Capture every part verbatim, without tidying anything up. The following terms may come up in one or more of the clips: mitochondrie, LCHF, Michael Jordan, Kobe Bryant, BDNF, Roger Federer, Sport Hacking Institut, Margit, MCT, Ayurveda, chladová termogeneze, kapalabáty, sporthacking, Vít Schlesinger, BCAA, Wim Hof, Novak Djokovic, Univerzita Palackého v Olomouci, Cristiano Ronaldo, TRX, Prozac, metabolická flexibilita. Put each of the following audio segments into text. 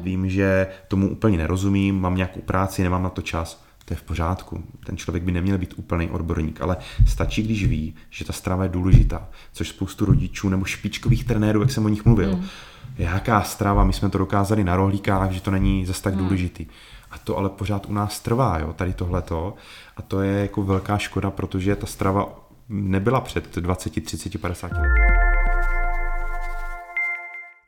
vím, že tomu úplně nerozumím, mám nějakou práci, nemám na to čas, to je v pořádku. Ten člověk by neměl být úplný odborník, ale stačí, když ví, že ta strava je důležitá, což spoustu rodičů nebo špičkových trenérů, jak jsem o nich mluvil, mm. jaká strava, my jsme to dokázali na rohlíkách, že to není zas tak mm. důležitý. A to ale pořád u nás trvá, jo, tady tohleto. A to je jako velká škoda, protože ta strava nebyla před dvaceti, třiceti, padesáti lety.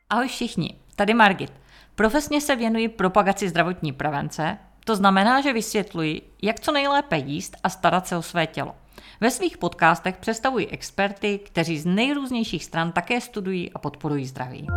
Ahoj všichni, tady Margit. Profesně se věnuji propagaci zdravotní prevence, to znamená, že vysvětluji, jak co nejlépe jíst a starat se o své tělo. Ve svých podcastech představuji experty, kteří z nejrůznějších stran také studují a podporují zdraví.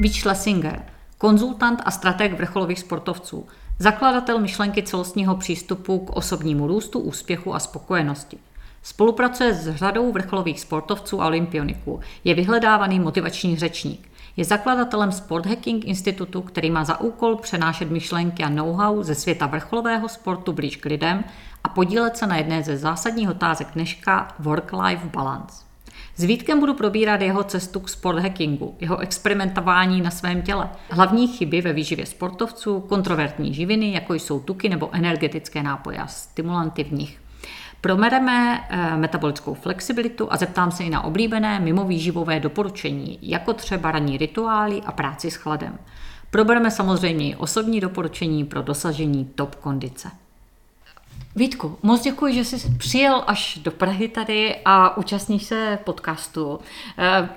Vít Schlesinger, konzultant a strateg vrcholových sportovců, zakladatel myšlenky celostního přístupu k osobnímu růstu, úspěchu a spokojenosti. Spolupracuje s řadou vrcholových sportovců a olympioniků. Je vyhledávaný motivační řečník. Je zakladatelem Sport Hacking Institutu, který má za úkol přenášet myšlenky a know-how ze světa vrcholového sportu blíž k lidem a podílet se na jedné ze zásadních otázek dneška work-life balance. S Vítkem budu probírat jeho cestu k sporthackingu, jeho experimentování na svém těle, hlavní chyby ve výživě sportovců, kontrovertní živiny, jako jsou tuky nebo energetické nápoje a stimulanty v nich. Promereme metabolickou flexibilitu a zeptám se i na oblíbené mimovýživové doporučení, jako třeba ranní rituály a práci s chladem. Probereme samozřejmě i osobní doporučení pro dosažení top kondice. Vítku, moc děkuji, že jsi přijel až do Prahy tady a účastníš se podcastu.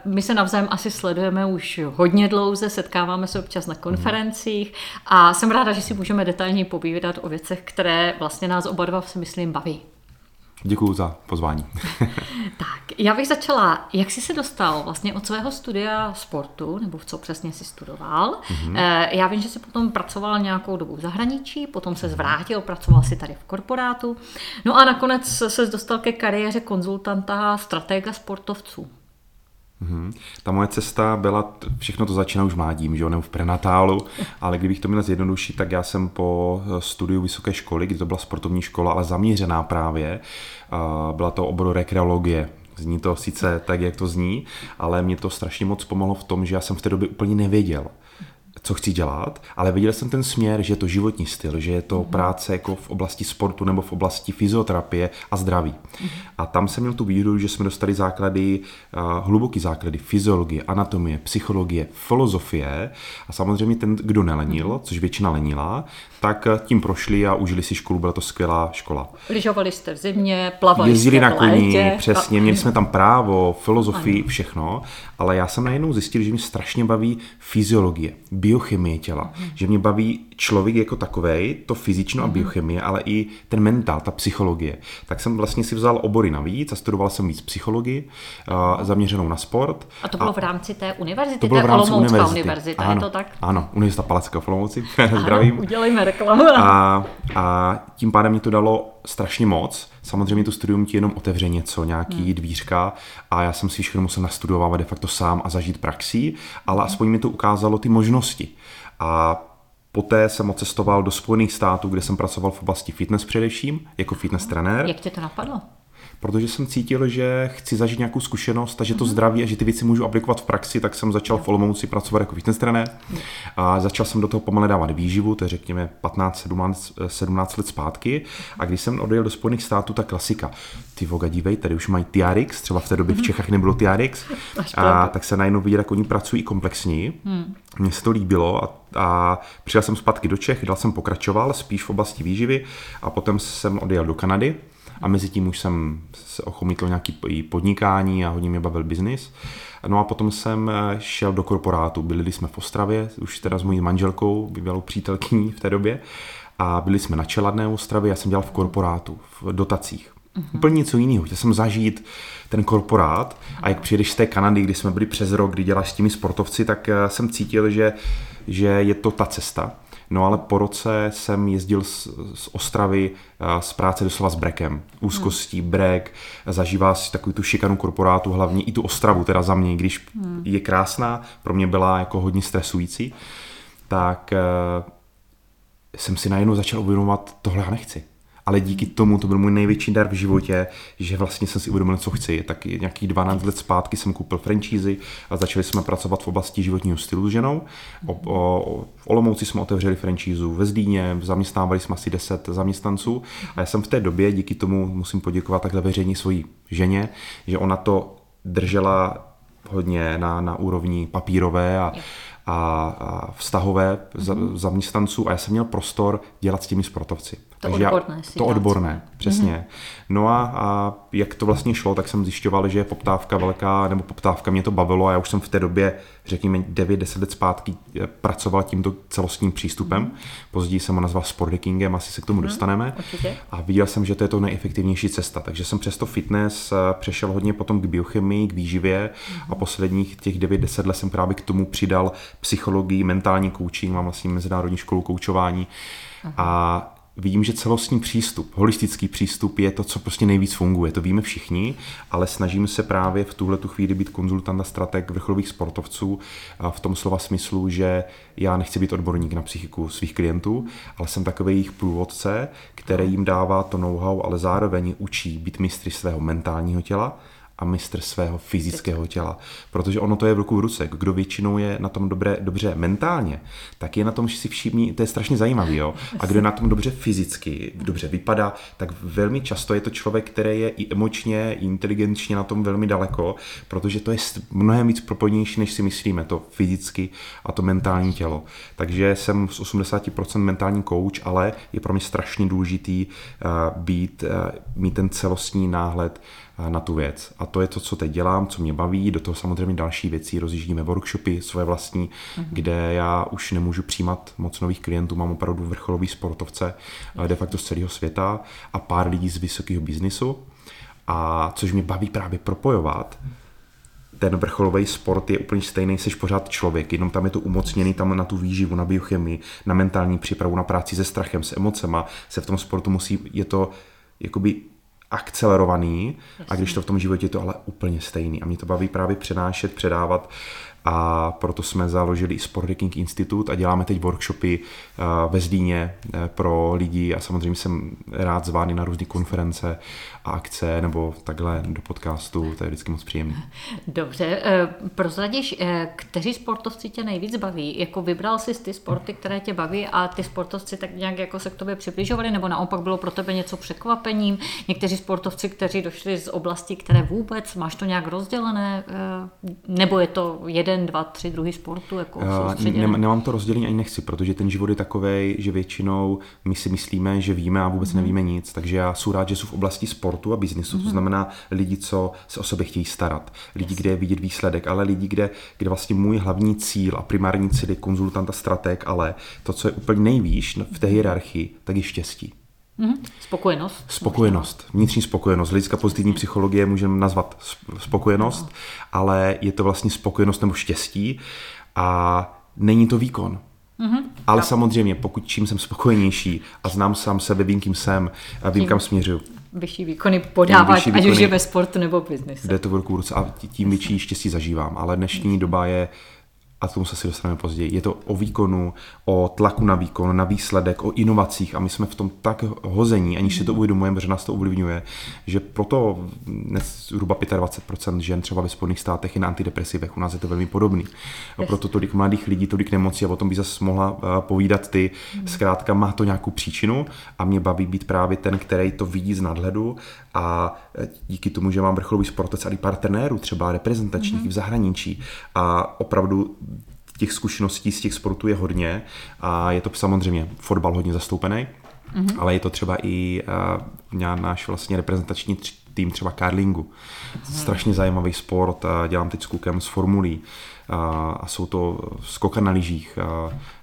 My se navzájem asi sledujeme už hodně dlouze, setkáváme se občas na konferencích a jsem ráda, že si můžeme detailně povídat o věcech, které vlastně nás oba dva, si myslím, baví. Děkuji za pozvání. Tak, já bych začala, jak jsi se dostal vlastně od svého studia sportu, nebo co přesně jsi studoval. Mm-hmm. Já vím, že jsi potom pracoval nějakou dobu v zahraničí, potom se zvrátil, pracoval jsi tady v korporátu. No a nakonec se dostal ke kariéře konzultanta, stratega sportovců. Mm-hmm. Ta moje cesta byla, všechno to začíná už mládím, že jo, nebo v prenatálu, ale kdybych to měl zjednodušit, tak já jsem po studiu vysoké školy, kdy to byla sportovní škola, ale zaměřená právě, byla to obor rekreologie. Zní to sice tak, jak to zní, ale mě to strašně moc pomohlo v tom, že já jsem v té době úplně nevěděl, co chci dělat, ale viděl jsem ten směr, že je to životní styl, že je to práce jako v oblasti sportu nebo v oblasti fyzioterapie a zdraví. A tam jsem měl tu výhodu, že jsme dostali základy, hluboký základy fyziologie, anatomie, psychologie, filozofie a samozřejmě ten, kdo nelenil, což většina lenila, tak tím prošli a užili si školu, byla to skvělá škola. Lyžovali jste v zimě, plavali jste v létě. Jezdili na koni, přesně, měli jsme tam právo, filozofii, všechno, ale já jsem najednou zjistil, že mě strašně baví fyziologie, biochemie těla, mm. že mě baví člověk jako takovej, to fyzično mm. a biochemie, ale i ten mentál, ta psychologie. Tak jsem vlastně si vzal obory navíc a studoval jsem víc psychologii uh, zaměřenou na sport. A to bylo a v rámci té univerzity, to bylo v rámci Olomoucká univerzita, ano, je to tak? Ano, Univerzita Palackého v Olomouci, zdravím. Ano, udělejme reklamu. A, a tím pádem mi to dalo strašně moc. Samozřejmě to studium ti jenom otevře něco, nějaký hmm. dvířka a já jsem si všechno musel nastudovávat de facto sám a zažít praxí, ale hmm. aspoň mi to ukázalo ty možnosti. A poté jsem odcestoval do Spojených států, kde jsem pracoval v oblasti fitness především, jako fitness trenér. Jak tě to napadlo? Protože jsem cítil, že chci zažít nějakou zkušenost a že to zdraví a že ty věci můžu aplikovat v praxi, tak jsem začal v Olomouci pracovat jako fitness trenér a začal jsem do toho pomale dávat výživu, to je řekněme patnáct sedmnáct let zpátky a když jsem odjel do Spojených států, ta klasika, ty voga, dívej, tady už mají T R X, třeba v té době v Čechách nebylo T R X, a tak se najednou viděl, jak oni pracují komplexněji, mně se to líbilo a a přijel jsem zpátky do Čech, dál jsem pokračoval spíš v oblasti výživy a potom jsem odjel do Kanady a mezi tím už jsem se ochomítl nějaký podnikání a hodně mě bavil biznis. No a potom jsem šel do korporátu, byli jsme v Ostravě, už teda s mojí manželkou, bývalou přítelkyní v té době a byli jsme na Čeladné Ostravě, já jsem dělal v korporátu, v dotacích. Uhum. Úplně něco jiného. Chtěl jsem zažít ten korporát a jak přijedeš z té Kanady, kdy jsme byli přes rok, kdy děláš s těmi sportovci, tak jsem cítil, že, že je to ta cesta. No ale po roce jsem jezdil z, z Ostravy z práce doslova s brekem. Úzkostí, brek, zažívá si takovou tu šikanu korporátu, hlavně i tu Ostravu, teda za mě, když uhum. je krásná, pro mě byla jako hodně stresující, tak uh, jsem si najednou začal uvědomovat, tohle já nechci. ale díky tomu to byl můj největší dar v životě, že vlastně jsem si uvědomil, co chci. Tak nějakých dvanáct let zpátky jsem koupil franchízy a začali jsme pracovat v oblasti životního stylu s ženou. O, o, v Olomouci jsme otevřeli franchízu ve Zlíně, zaměstnávali jsme asi deset zaměstnanců a já jsem v té době, díky tomu musím poděkovat takhle veřejně svojí ženě, že ona to držela hodně na, na úrovni papírové a a vztahové mm-hmm. zaměstnanců a já jsem měl prostor dělat s těmi sportovci. To Takže odborné. Já, to odborné, přesně. Mm-hmm. No a, a jak to vlastně šlo, tak jsem zjišťoval, že je poptávka velká, nebo poptávka, mě to bavilo a já už jsem v té době, řekněme devět deset let zpátky, pracoval tímto celostním přístupem. Mm-hmm. Později jsem ho nazval sport hackingem, asi se k tomu mm-hmm. dostaneme. Určitě. A viděl jsem, že to je to nejefektivnější cesta. Takže jsem přes to fitness přešel hodně potom k biochemii, k výživě mm-hmm. a posledních těch devět deset let jsem právě k tomu přidal psychologii, mentální coaching, mám vlastně mezinárodní školu koučování a vidím, že celostní přístup, holistický přístup je to, co prostě nejvíc funguje, to víme všichni, ale snažím se právě v tuhletu chvíli být konzultant a strateg vrcholových sportovců v tom slova smyslu, že já nechci být odborník na psychiku svých klientů, ale jsem takový jejich průvodce, který jim dává to know-how, ale zároveň učí být mistry svého mentálního těla a mistr svého fyzického těla. Protože ono to je v ruku v ruce. Kdo většinou je na tom dobré, dobře mentálně, tak je na tom, že si všimní, to je strašně zajímavý, jo. A kdo je na tom dobře fyzicky, dobře vypadá, tak velmi často je to člověk, který je i emočně, i inteligenčně na tom velmi daleko, protože to je mnohem víc propojenější, než si myslíme, to fyzicky a to mentální tělo. Takže jsem z osmdesát procent mentální coach, ale je pro mě strašně důležitý být, mít ten celostní náhled na tu věc. A to je to, co teď dělám, co mě baví, do toho samozřejmě další věcí, rozjíždíme workshopy svoje vlastní, mm-hmm. kde já už nemůžu přijímat moc nových klientů, mám opravdu vrcholový sportovce de facto z celého světa a pár lidí z vysokého biznisu, a což mě baví právě propojovat. Ten vrcholový sport je úplně stejný, jsi pořád člověk, jenom tam je to umocněný tam na tu výživu, na biochemii, na mentální přípravu, na práci se strachem, s emocema, se v tom sportu musí, je to jakoby akcelerovaný, a když to v tom životě je to ale úplně stejný. A mě to baví právě přenášet, předávat, a proto jsme založili Sport Hacking Institut a děláme teď workshopy ve Zlíně pro lidi a samozřejmě jsem rád zvány na různé konference a akce nebo takhle do podcastu, to je vždycky moc příjemný. Dobře, prozradíš, kteří sportovci tě nejvíc baví? Jako vybral jsi ty sporty, které tě baví, a ty sportovci tak nějak jako se k tobě přibližovali, nebo naopak bylo pro tebe něco překvapením? Někteří sportovci, kteří došli z oblasti, které vůbec, máš to nějak rozdělené, nebo je to jeden dva, tři druhy sportu, jako soustředěné? Nem, nemám to rozdělení, ani nechci, protože ten život je takovej, že většinou my si myslíme, že víme a vůbec mm. nevíme nic, takže já jsem rád, že jsou v oblasti sportu a biznisu, mm. to znamená lidi, co se o sebe chtějí starat, lidi, yes. kde je vidět výsledek, ale lidi, kde, kde vlastně můj hlavní cíl a primární cíl je konzultant a strateg, ale to, co je úplně nejvýš v té hierarchii, tak je štěstí. Spokojenost. Spokojenost, vnitřní spokojenost. Z hlediska pozitivní psychologie můžeme nazvat spokojenost, ale je to vlastně spokojenost nebo štěstí a není to výkon. Mm-hmm. Ale samozřejmě, pokud čím jsem spokojenější a znám sám sebe, vím, kým jsem a vím, kam směřuju. Vyšší výkony podávat, vyšší výkony, ať už je ve sportu nebo v biznesu. Jde to v ruku v ruce a tím větší štěstí zažívám, ale dnešní doba je, a tomu se si dostaneme později, je to o výkonu, o tlaku na výkon, na výsledek, o inovacích a my jsme v tom tak hození, aniž si to uvědomujeme, že nás to ovlivňuje, že proto dnes zhruba dvacet pět procent žen třeba ve Spojených státech je na antidepresivech, u nás je to velmi podobný. A proto tolik mladých lidí, tolik nemocí, a o tom by zase mohla povídat ty, zkrátka má to nějakou příčinu a mě baví být právě ten, který to vidí z nadhledu, a díky tomu, že mám vrcholový sportovec a i partnerů, třeba reprezentačních mm-hmm. v zahraničí, a opravdu těch zkušeností z těch sportů je hodně a je to samozřejmě fotbal hodně zastoupený, mm-hmm. ale je to třeba i uh, náš vlastně reprezentační tým třeba curlingu. Mm-hmm. Strašně zajímavý sport, dělám teď s klukem z formulí a, a jsou to skoka na lyžích,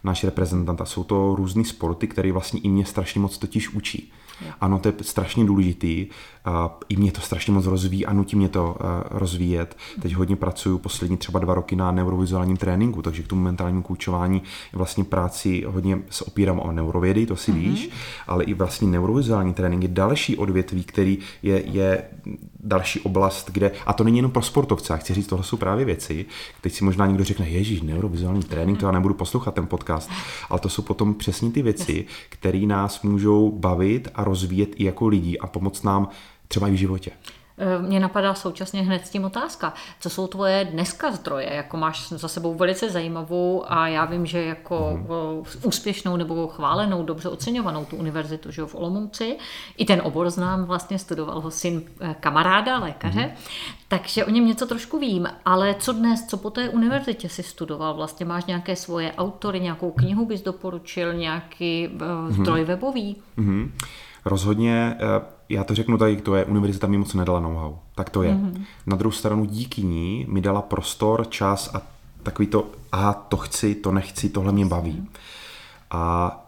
náš reprezentant, a jsou to různý sporty, které vlastně i mě strašně moc totiž učí. Ano, to je strašně důležitý, i mě to strašně moc rozvíjí a nutí mě to rozvíjet. Teď hodně pracuju poslední třeba dva roky na neurovizuálním tréninku, takže k tomu mentálnímu koučování vlastně práci hodně se opírám o neurovědy, to si mm-hmm. víš, ale i vlastně neurovizuální trénink je další odvětví, který je, je další oblast, kde, a to není jenom pro sportovce, já chci říct, tohle jsou právě věci, teď si možná někdo řekne, ježíš, neurovizuální trénink, to já nebudu poslouchat ten podcast, ale to jsou potom přesně ty věci, které nás můžou bavit a rozvíjet i jako lidi a pomoct nám třeba i v životě. Mě napadá současně hned s tím otázka, co jsou tvoje dneska zdroje, jako máš za sebou velice zajímavou a já vím, že jako mm. úspěšnou nebo chválenou, dobře oceňovanou tu univerzitu, že jo, v Olomouci, i ten obor znám, vlastně studoval ho syn kamaráda, lékaře, mm. takže o něm něco trošku vím, ale co dnes, co po té univerzitě si studoval, vlastně máš nějaké svoje autory, nějakou knihu bys doporučil, nějaký mm. zdroj webový? Mm. Rozhodně, já to řeknu tady, to je, univerzita mi moc nedala know-how, tak to je. Mm-hmm. Na druhou stranu díky ní mi dala prostor, čas a takový to, aha, to chci, to nechci, tohle mě baví. A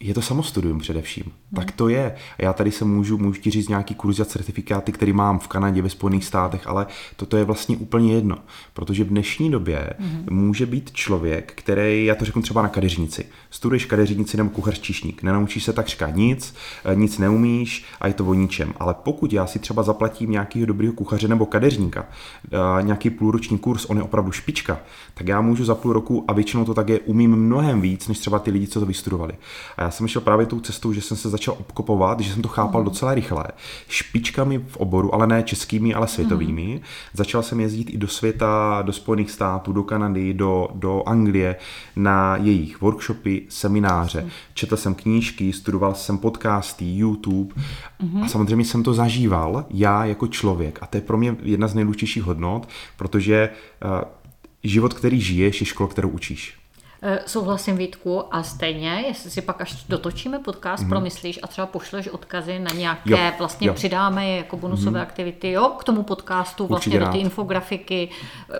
je to samostudium především, mm-hmm. tak to je. Já tady se můžu, můžu ti říct nějaký kurz a certifikáty, který mám v Kanadě, ve Spojených státech, ale toto je vlastně úplně jedno, protože v dnešní době mm-hmm. může být člověk, který, já to řeknu třeba na kadeřnici, studuješ kadeřnici nebo kuchař-číšník, nenaučíš se takřka nic, nic neumíš a je to o ničem. Ale pokud já si třeba zaplatím nějakého dobrého kuchaře nebo kadeřníka, nějaký půlroční kurz, on je opravdu špička, tak já můžu za půl roku a většinou to tak je, umím mnohem víc, než třeba ty lidi, co to vystudovali. A já jsem šel právě tou cestou, že jsem se začal obkopovat, že jsem to chápal mm. docela rychle. Špičkami v oboru, ale ne českými, ale světovými. Mm. Začal jsem jezdit i do světa, do Spojených států, do Kanady, do, do Anglie, na jejich workshopy, semináře. Mm. Četl jsem knížky, studoval jsem podcasty, YouTube mm. a samozřejmě jsem to zažíval, já jako člověk. A to je pro mě jedna z nejdůležitějších hodnot, protože uh, život, který žiješ, je škola, kterou učíš. Souhlasím, Vítku, a stejně, jestli si pak až dotočíme podcast, mm. promyslíš a třeba pošleš odkazy na nějaké, jo, vlastně jo. přidáme jako bonusové mm. aktivity, jo, k tomu podcastu, určitě vlastně rád. Do ty infografiky,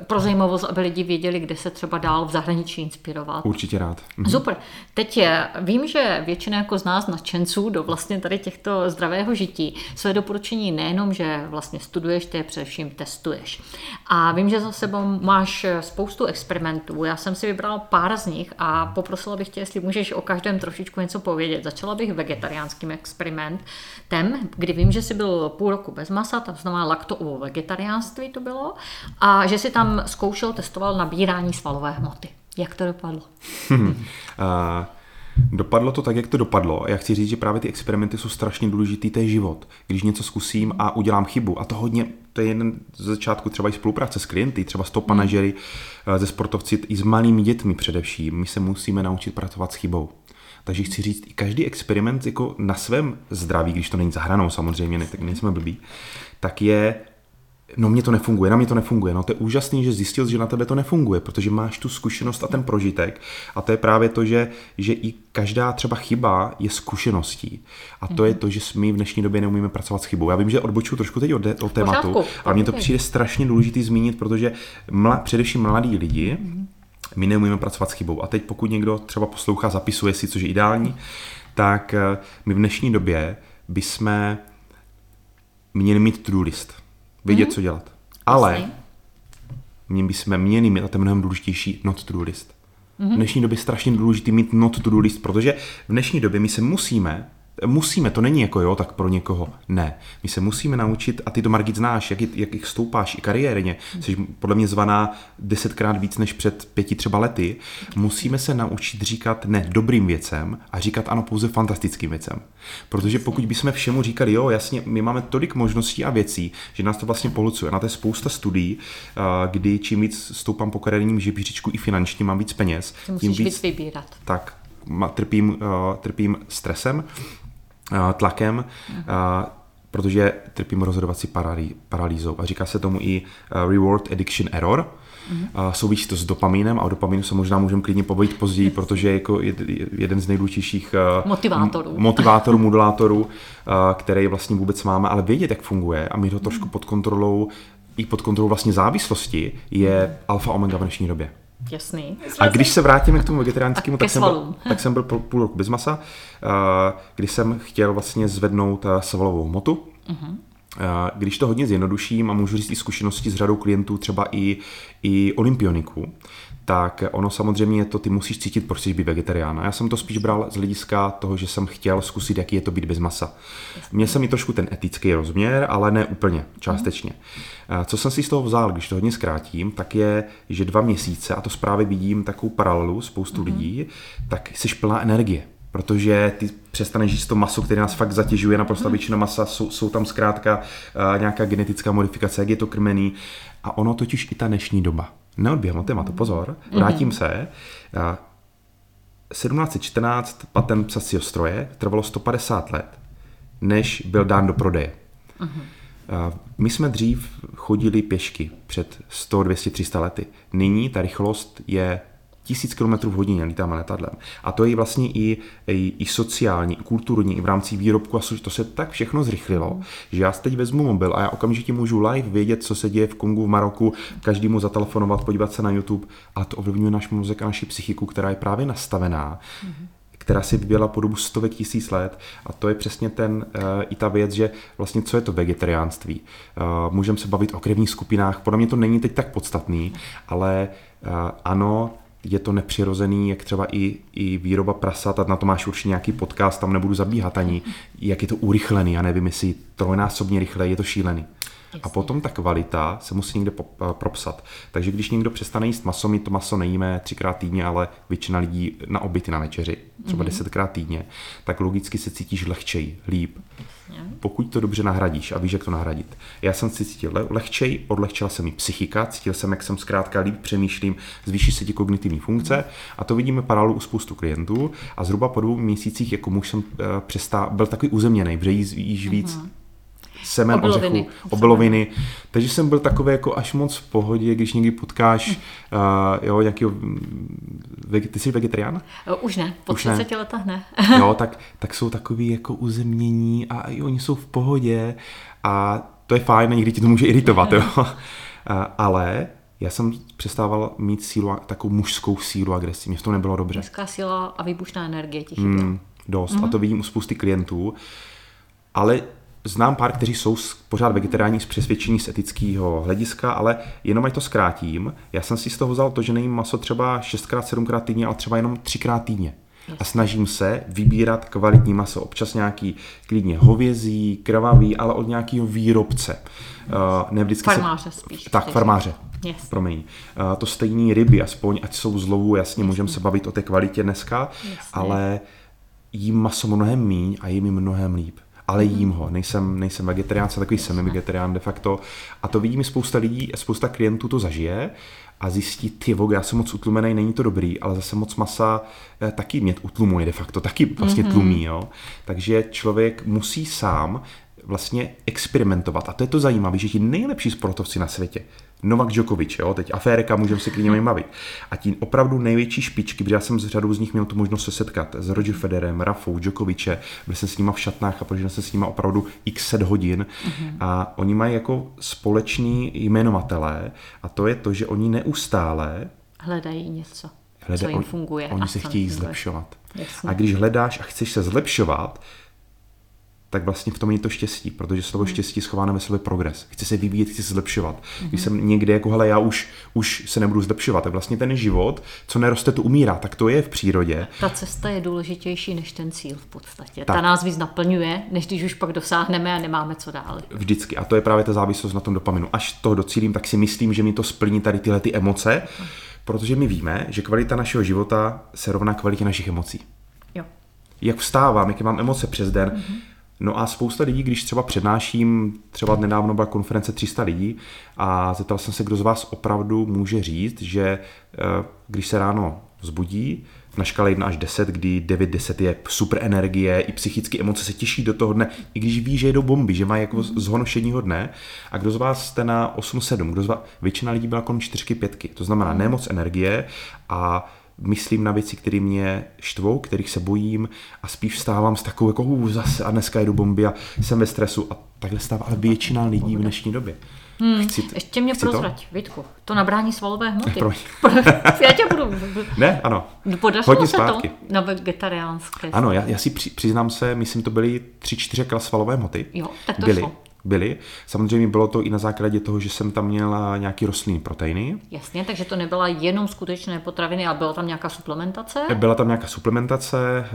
pro zajímavost, aby lidi věděli, kde se třeba dál v zahraničí inspirovat. Určitě rád. Mm. Super. Teď je, vím, že většina jako z nás nadšenců do vlastně tady těchto zdravého žití své doporučení nejenom, že vlastně studuješ, ty je především testuješ. A vím, že za sebou máš spoustu experimentů. Já jsem si vybral pár z a poprosila bych tě, jestli můžeš o každém trošičku něco povědět. Začala bych vegetariánským experimentem, kdy vím, že jsi byl půl roku bez masa, tam znamená laktovo vegetariánství to bylo, a že jsi tam zkoušel, testoval nabírání svalové hmoty. Jak to dopadlo? Hmm. Uh... Dopadlo to tak, jak to dopadlo. Já chci říct, že právě ty experimenty jsou strašně důležitý, to je život. Když něco zkusím a udělám chybu, a to hodně, to je jeden ze začátku třeba i spolupráce s klienty, třeba s top manažery, ze sportovci, i s malými dětmi především. My se musíme naučit pracovat s chybou. Takže chci říct, i každý experiment jako na svém zdraví, když to není za hranou samozřejmě, ne, tak nejsme blbí, tak je... No mě to nefunguje, na mě to nefunguje. No to je úžasný, že zjistil, že na tebe to nefunguje, protože máš tu zkušenost a ten prožitek. A to je právě to, že, že i každá třeba chyba je zkušeností. A to je to, že my v dnešní době neumíme pracovat s chybou. Já vím, že odbočuju trošku teď od, od tématu, ale mně to přijde strašně důležitý zmínit, protože mla, především mladí lidi, my neumíme pracovat s chybou. A teď pokud někdo třeba poslouchá, zapisuje si, což je ideální, tak my v dnešní době bychom měli mít to-do list. Vědět, mm-hmm. co dělat. Ale my bychom měli mít, a to je mnohem důležitější, not to do list. Mm-hmm. V dnešní době je strašně důležitý mít not to do list, protože v dnešní době my se musíme, musíme, to není jako jo, tak pro někoho, ne. My se musíme naučit, a ty to, Margit, znáš, jak, jak jich stoupáš i kariérně, mm-hmm. jsi podle mě zvaná desetkrát víc než před pěti třeba lety, musíme se naučit říkat ne dobrým věcem a říkat ano pouze fantastickým věcem. Protože pokud bychom všemu říkali, jo, jasně, my máme tolik možností a věcí, že nás to vlastně pohlcuje. Na to je spousta studií, kdy čím víc stoupám po kariérním žebříčku i finančně, mám víc peněz. Ty musíš tím víc vybírat. Tak, trpím, trpím stresem, tlakem, mhm. protože trpím rozhodovací paralý, paralýzou. A říká se tomu i reward addiction error. Mm-hmm. Souvisí to s dopaminem a o dopaminu se možná můžeme klidně pobavit později, protože je jako jeden z nejdůležitějších motivátorů, motivátorů modulátorů, který vlastně vůbec máme, ale vědět, jak funguje a mít ho trošku pod kontrolou, i pod kontrolou vlastně závislosti, je alfa omega v dnešní době. Jasný. A když se vrátíme k tomu vegetariánskému, tak, tak jsem byl půl roku bez masa, když jsem chtěl vlastně zvednout svalovou hmotu. Mm-hmm. Když to hodně zjednoduším a můžu říct i zkušenosti s řadou klientů, třeba i, i olympioniků, tak ono samozřejmě je to, ty musíš cítit, proč jsi být vegetarián. Já jsem to spíš bral z hlediska toho, že jsem chtěl zkusit, jaký je to být bez masa. Měl jsem i trošku ten etický rozměr, ale ne úplně, částečně. Mm. Co jsem si z toho vzal, když to hodně zkrátím, tak je, že dva měsíce, a to zprávě vidím takovou paralelu, spoustu mm. lidí, tak jsi plná energie. Protože ty přestaneš žít to maso, které nás fakt zatěžuje, naprosto většina masa, jsou, jsou tam zkrátka uh, nějaká genetická modifikace, jak je to krmený. A ono totiž i ta dnešní doba. Neodběhám od tématu, pozor, vrátím se. Uh, sedmnáct set čtrnáct patent psacího stroje trvalo sto padesát let, než byl dán do prodeje. Uh, my jsme dřív chodili pěšky před sto, dvě stě, tři sta lety. Nyní ta rychlost je tisíc kilometrů v hodině, lítáme letadlem. A to je vlastně i, i, i sociální, i kulturní, i v rámci výrobku. A to se tak všechno zrychlilo, že já si teď vezmu mobil a já okamžitě můžu live vědět, co se děje v Kongu, v Maroku, každému zatelefonovat, podívat se na YouTube. A to ovlivňuje náš mozek a naši psychiku, která je právě nastavená, mm-hmm. která si vyvíjela po dobu stovek tisíc let. A to je přesně ten, e, i ta věc, že vlastně co je to vegetariánství. E, můžeme se bavit o krevních skupinách, podle mě to není teď tak podstatný, ale e, ano, je to nepřirozený, jak třeba i, i výroba prasat, a na to máš určitě nějaký podcast, tam nebudu zabíhat ani, jak je to urychlený, já nevím, jestli trojnásobně rychle, je to šílený. Jasně. A potom ta kvalita se musí někde propsat. Takže když někdo přestane jíst maso, my to maso nejíme třikrát týdně, ale většina lidí na oběd, na večeři, třeba mm-hmm. desetkrát týdně, tak logicky se cítíš lehčej, líp. Jasně. Pokud to dobře nahradíš a víš, jak to nahradit. Já jsem si cítil le- lehčej, odlehčila se mi psychika, cítil jsem, jak jsem zkrátka líp přemýšlím, zvýší se ti kognitivní funkce mm-hmm. a to vidíme paralelu u spoustu klientů a zhruba po dvou měsících, jako muž jsem uh, přestá, byl takový uzemněný, protože jíš, jíš mm-hmm. víc. Semen obiloviny. Ořechů, obiloviny. Takže jsem byl takový jako až moc v pohodě, když někdy potkáš uh, jo, nějakýho... Ty jsi vegetarián? Už ne, po třiceti letech ne. Jo, tak, tak jsou takový jako uzemnění a jo, oni jsou v pohodě a to je fajn, někdy ti to může iritovat, jo. Uh, ale já jsem přestával mít sílu, takovou mužskou sílu agresi, mě v tom nebylo dobře. Mužská síla a výbušná energie ti chyběla. Mm, dost, mm-hmm. a to vidím u spousty klientů, ale... Znám pár, kteří jsou pořád vegetariáni z přesvědčení z etického hlediska, ale jenom ať to zkrátím, já jsem si z toho vzal to, že nejím maso třeba šestkrát, sedmkrát týdně, ale třeba jenom třikrát týdně. A snažím se vybírat kvalitní maso, občas nějaký klidně hovězí, krvavý, ale od nějakého výrobce. Ne vždycky farmáře se... spíš. Tak, vždy. farmáře. Yes. Promiň. To stejný ryby, aspoň ať jsou z lovu, jasně, yes. můžeme se bavit o té kvalitě dneska, yes. ale jím maso mnohem míň a jím mnohem líp. Ale jím ho, nejsem, nejsem vegetarián, jsem takový semi-vegetarián de facto a to vidím, spousta lidí, spousta klientů to zažije a zjistí, ty vok, já jsem moc utlumený, není to dobrý, ale zase moc masa taky mě utlumuje de facto, taky vlastně tlumí, jo. Takže člověk musí sám vlastně experimentovat a to je to zajímavé, že ti nejlepší sportovci na světě, Novak Djokovic, jo, teď aférka, můžeme se klidně bavit. A ti opravdu největší špičky, protože já jsem s řadou z nich měl tu možnost se setkat s Roger Federerem, Rafou, Djokoviče, byl jsem s nima v šatnách a protože jsem s nima opravdu x set hodin. Mm-hmm. A oni mají jako společní jmenovatelé a to je to, že oni neustále hledají něco, hledají, co jim funguje. On, oni se chtějí funguje. zlepšovat. Jasně. A když hledáš a chceš se zlepšovat, tak vlastně v tom je to štěstí, protože slovo štěstí je schováno ve slově progres. Chci se vyvíjet, chci se zlepšovat. Mm-hmm. Když jsem někde jako, hele, já už, už se nebudu zlepšovat, tak vlastně ten život, co neroste, tu umírá, tak to je v přírodě. Ta cesta je důležitější než ten cíl v podstatě. Tak. Ta nás víc naplňuje, než když už pak dosáhneme a nemáme co dál. Vždycky. A to je právě ta závislost na tom dopaminu. Až toho docílím, tak si myslím, že mi to splní tady tyhle ty emoce, mm. protože my víme, že kvalita našeho života se rovná kvalitě našich emocí. Jo. Jak vstávám, jaké mám emoce přes den, mm-hmm. No a spousta lidí, když třeba přednáším, třeba nedávno byla konference tři sta lidí a zeptal jsem se, kdo z vás opravdu může říct, že když se ráno vzbudí, na škále jedna až deset, kdy devět deset je super energie, i psychické emoce se těší do toho dne, i když ví, že je do bomby, že má jako zhon všedního dne. A kdo z vás jste na osm sedm, kdo z vás, většina lidí byla kolem čtyři pět, to znamená nemoc energie a myslím na věci, které mě štvou, kterých se bojím a spíš vstávám s takovou jako uh, zase a dneska je do bomby a jsem ve stresu a takhle stává ale většina lidí v dnešní době. Hmm, chci t- ještě mě prozrať, Vítku, to nabrání svalové hmoty. já tě budu... Ne, ano. Podařilo se to na vegetariánské. Ano, já, já si při, přiznám se, myslím, to byly tři čtyři kila svalové hmoty. Jo, tak to byly. Šlo. byly. Samozřejmě bylo to i na základě toho, že jsem tam měla nějaký rostlinné proteiny. Jasně, takže to nebyla jenom skutečné potraviny, ale byla tam nějaká suplementace? Byla tam nějaká suplementace,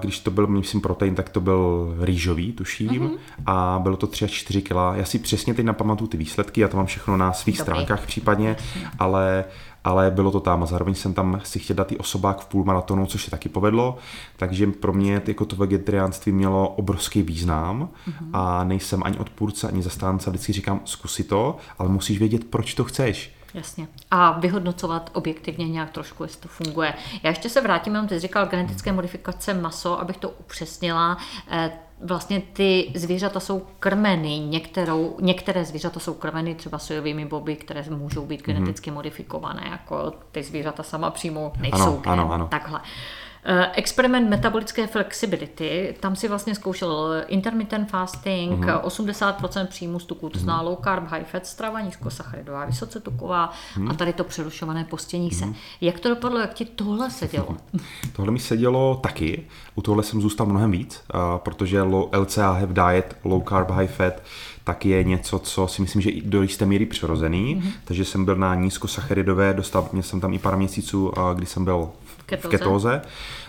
když to byl, myslím, protein, tak to byl rýžový, tuším, mm-hmm. a bylo to tři až čtyři kila. Já si přesně teď napamatuju ty výsledky, já to mám všechno na svých Dobrý. stránkách případně, ale... ale bylo to tam a zároveň jsem tam si chtěl dát i osobák v půlmaratonu, což se taky povedlo, takže pro mě jako to vegetariánství mělo obrovský význam mm-hmm. a nejsem ani odpůrce, ani zastánce, vždycky říkám zkusi to, ale musíš vědět, proč to chceš. Jasně. A vyhodnocovat objektivně nějak trošku, jestli to funguje. Já ještě se vrátím, jenom ty říkal genetické modifikace maso, abych to upřesnila. Vlastně ty zvířata jsou krmeny, některou, některé zvířata jsou krmeny třeba sojovými boby, které můžou být geneticky modifikované, jako ty zvířata sama přímo nejsou. Ano, krem, ano, ano. Takhle. Experiment metabolické flexibility, tam si vlastně zkoušel intermittent fasting, mm-hmm. osmdesát procent příjmu z tuků, to znamená low carb, high fat strava, nízkosacharidová, vysoce tuková mm-hmm. a tady to přerušované postění se. Mm-hmm. Jak to dopadlo, jak ti tohle sedělo? Tohle mi sedělo taky, u tohle jsem zůstal mnohem víc, protože L C H F diet, low carb, high fat, tak je něco, co si myslím, že i do jisté míry přirozený, mm-hmm. takže jsem byl na nízkosacharidové, dostal jsem tam i pár měsíců, kdy jsem byl Ketóze. v ketóze,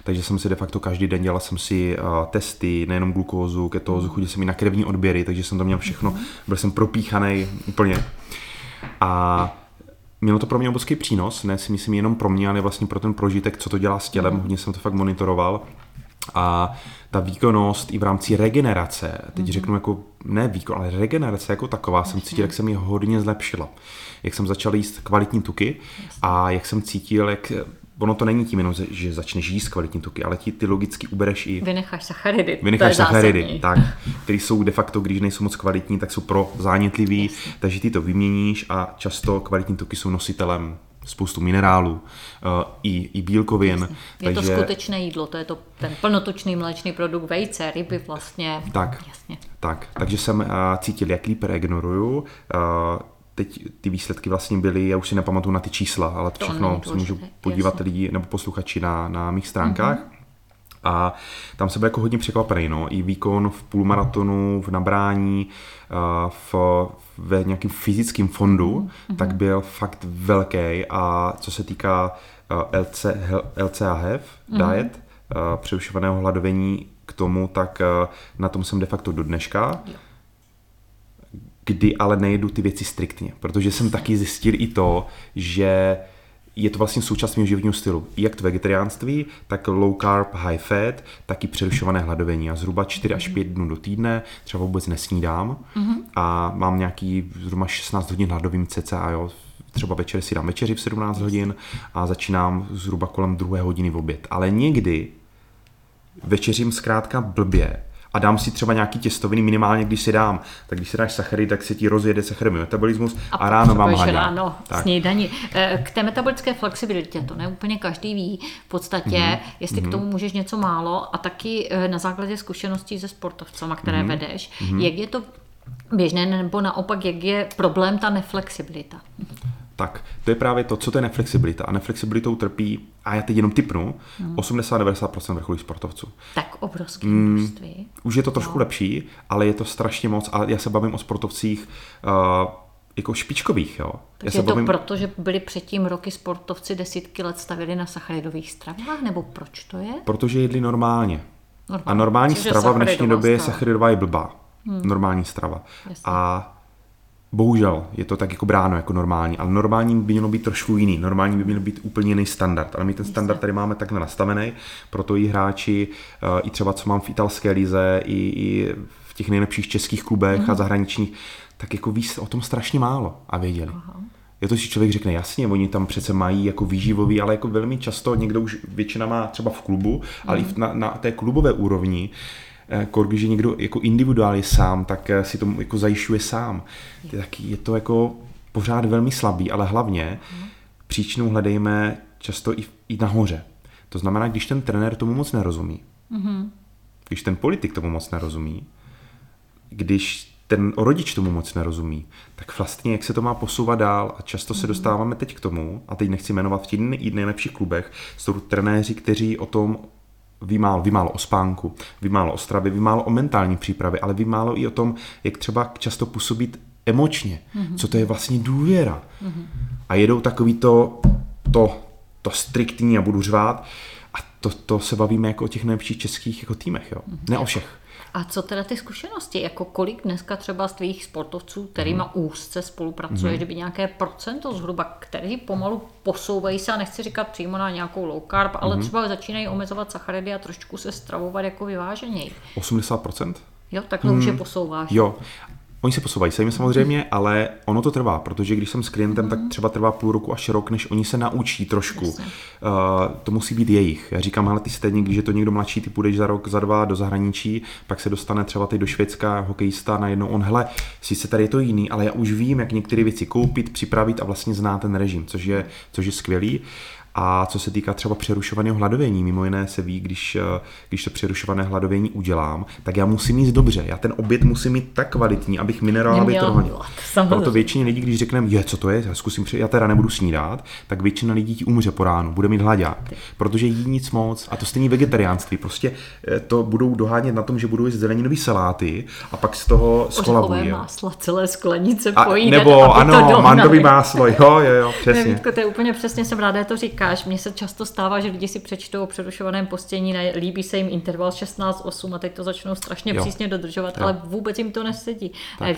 takže jsem si de facto každý den dělal jsem si uh, testy, nejenom glukózu, ketózu, chodil jsem i na krevní odběry, takže jsem to měl všechno, byl jsem propíchaný úplně. A mělo to pro mě obrovský přínos, ne si myslím jenom pro mě, ale vlastně pro ten prožitek, co to dělá s tělem, hodně jsem to fakt monitoroval. A ta výkonnost i v rámci regenerace, teď mm-hmm. řeknu jako ne výkon, ale regenerace jako taková, Jasně. jsem cítil, jak jsem ji hodně zlepšila. Jak jsem začal jíst kvalitní tuky Jasně. a jak jsem cítil, jak ono to není tím jenom, že začneš jíst kvalitní tuky, ale ti ty logicky ubereš i... Vynecháš sacharidy. Vynecháš sacharidy, tak, který jsou de facto, když nejsou moc kvalitní, tak jsou pro zánětlivý, Jasně. takže ty to vyměníš a často kvalitní tuky jsou nositelem spoustu minerálů, uh, i, i bílkovin. Jasně. Je takže... to skutečné jídlo, to je to ten plnotučný mléčný produkt, vejce, ryby vlastně. Tak, Jasně. tak. takže jsem uh, cítil, jak líp regeneruju. Uh, teď ty výsledky vlastně byly, já už si nepamatuju na ty čísla, ale to všechno se můžu podívat Jasně. lidi nebo posluchači na, na mých stránkách. Mm-hmm. A tam jsem byl jako hodně překvapený, no. I výkon v půlmaratonu, v nabrání, v, ve nějakým fyzickým fondu, mm-hmm. tak byl fakt velký. A co se týká L C H F mm-hmm. diet, přerušovaného hladovění k tomu, tak na tom jsem de facto do dneška. Jo. Kdy ale nejedu ty věci striktně, protože jsem taky zjistil i to, že je to vlastně součást mého životního stylu. Jak to vegetariánství, tak low carb, high fat, tak i přerušované hladovění. A zhruba čtyři až pět dnů do týdne třeba vůbec nesnídám mm-hmm. a mám nějaký zhruba šestnáct hodin hladovým cca, jo. Třeba večer si dám večeři v sedmnáct hodin a začínám zhruba kolem druhé hodiny v oběd. Ale někdy večeřím zkrátka blbě a dám si třeba nějaký těstoviny, minimálně když si dám. Tak když si dáš sachary, tak se ti rozjede sacharový metabolismus a, a ráno mám haňa. Ráno, snídaní. K té metabolické flexibilitě, to ne úplně každý ví v podstatě, mm-hmm. jestli mm-hmm. k tomu můžeš něco málo a taky na základě zkušeností se sportovcama, které mm-hmm. vedeš, mm-hmm. jak je to běžné nebo naopak, jak je problém ta neflexibilita? Tak, to je právě to, co to je neflexibilita. A neflexibilitou trpí, a já teď jenom tipnu, hmm. osmdesát až devadesát procent vrcholých sportovců. Tak obrovské množství. Mm, už je to trošku no. lepší, ale je to strašně moc. A já se bavím o sportovcích uh, jako špičkových. Jo. Takže je to bavím... proto, že byli předtím roky sportovci desítky let stavěli na sacharidových stravách? Nebo proč to je? Protože jedli normálně. normálně. A normální Což strava v dnešní době je sacharidová je blbá. Hmm. Normální strava. Jasně. A bohužel je to tak jako bráno, jako normální, ale normální by mělo být trošku jiný, normální by měl být úplně jiný standard, ale my ten standard tady máme takhle nastavený, proto i hráči, i třeba co mám v italské lize, i, i v těch nejlepších českých klubech mm. a zahraničních, tak jako ví o tom strašně málo a věděli. Aha. Je to, že člověk řekne jasně, oni tam přece mají jako výživový, ale jako velmi často někdo už většina má třeba v klubu, ale mm. i na, na té klubové úrovni, když je někdo jako individuálně sám, tak si to jako zajišťuje sám. Tak je to jako pořád velmi slabý, ale hlavně příčinu hledejme často i, i nahoře. To znamená, když ten trenér tomu moc nerozumí, mm-hmm. když ten politik tomu moc nerozumí, když ten rodič tomu moc nerozumí, tak vlastně jak se to má posouvat dál a často se dostáváme teď k tomu, a teď nechci jmenovat v těch nejlepších klubech, jsou trenéři, kteří o tom Ví málo, ví málo o spánku, ví málo o stravě, ví málo o mentální přípravě, ale ví málo i o tom, jak třeba často působit emočně. Mm-hmm. Co to je vlastně důvěra. Mm-hmm. A jedou takový to, to, to striktní a budu řvát. A to, to se bavíme jako o těch nejlepších českých jako týmech. Jo? Mm-hmm. Ne o všech. A co teda ty zkušenosti? Jako kolik dneska třeba z tvých sportovců, kterýma mm. úzce spolupracuješ, mm. kdyby nějaké procento zhruba, který pomalu posouvají se, a nechci říkat přímo na nějakou low carb, ale mm. třeba začínají omezovat sacharidy a trošku se stravovat jako vyváženěji. osmdesát procent? Jo, takhle mm. už je posouváš. Jo, oni se posouvají sami samozřejmě, mm. ale ono to trvá, protože když jsem s klientem, mm. tak třeba trvá půl roku až rok, než oni se naučí trošku. Uh, to musí být jejich. Já říkám, hele, ty stejně, když je to někdo mladší, ty půjdeš za rok, za dva do zahraničí, pak se dostane třeba ty do Švédska, hokejista, najednou on, hele, sice tady je to jiný, ale já už vím, jak některé věci koupit, připravit a vlastně zná ten režim, což je, což je skvělý. A co se týká třeba přerušovaného hladovění, mimo jiné se ví, když, když to přerušované hladovění udělám, tak já musím jíst dobře. Já ten oběd musím mít tak kvalitní, abych minerály vytrhnul. Proto většině lidí, když řekneme, je, co to je, já zkusím, já teda nebudu snídat, tak většina lidí ti umře po ránu, bude mít hlaďák, protože jí nic moc. A to stejný vegetariánství, prostě to budou dohánět na tom, že budou jíst zeleninový saláty a pak z toho skolabují. Másla, celé sklenice pojídat. Nebo ano, mandový máslo, jo, jo, jo, přesně. Vítko, to je úplně přesně, jsem ráda, to říká. Mně se často stává, že lidi si přečtou o přerušovaném postění, líbí se jim interval šestnáct osm a teď to začnou strašně jo. přísně dodržovat, jo. ale vůbec jim to nesedí.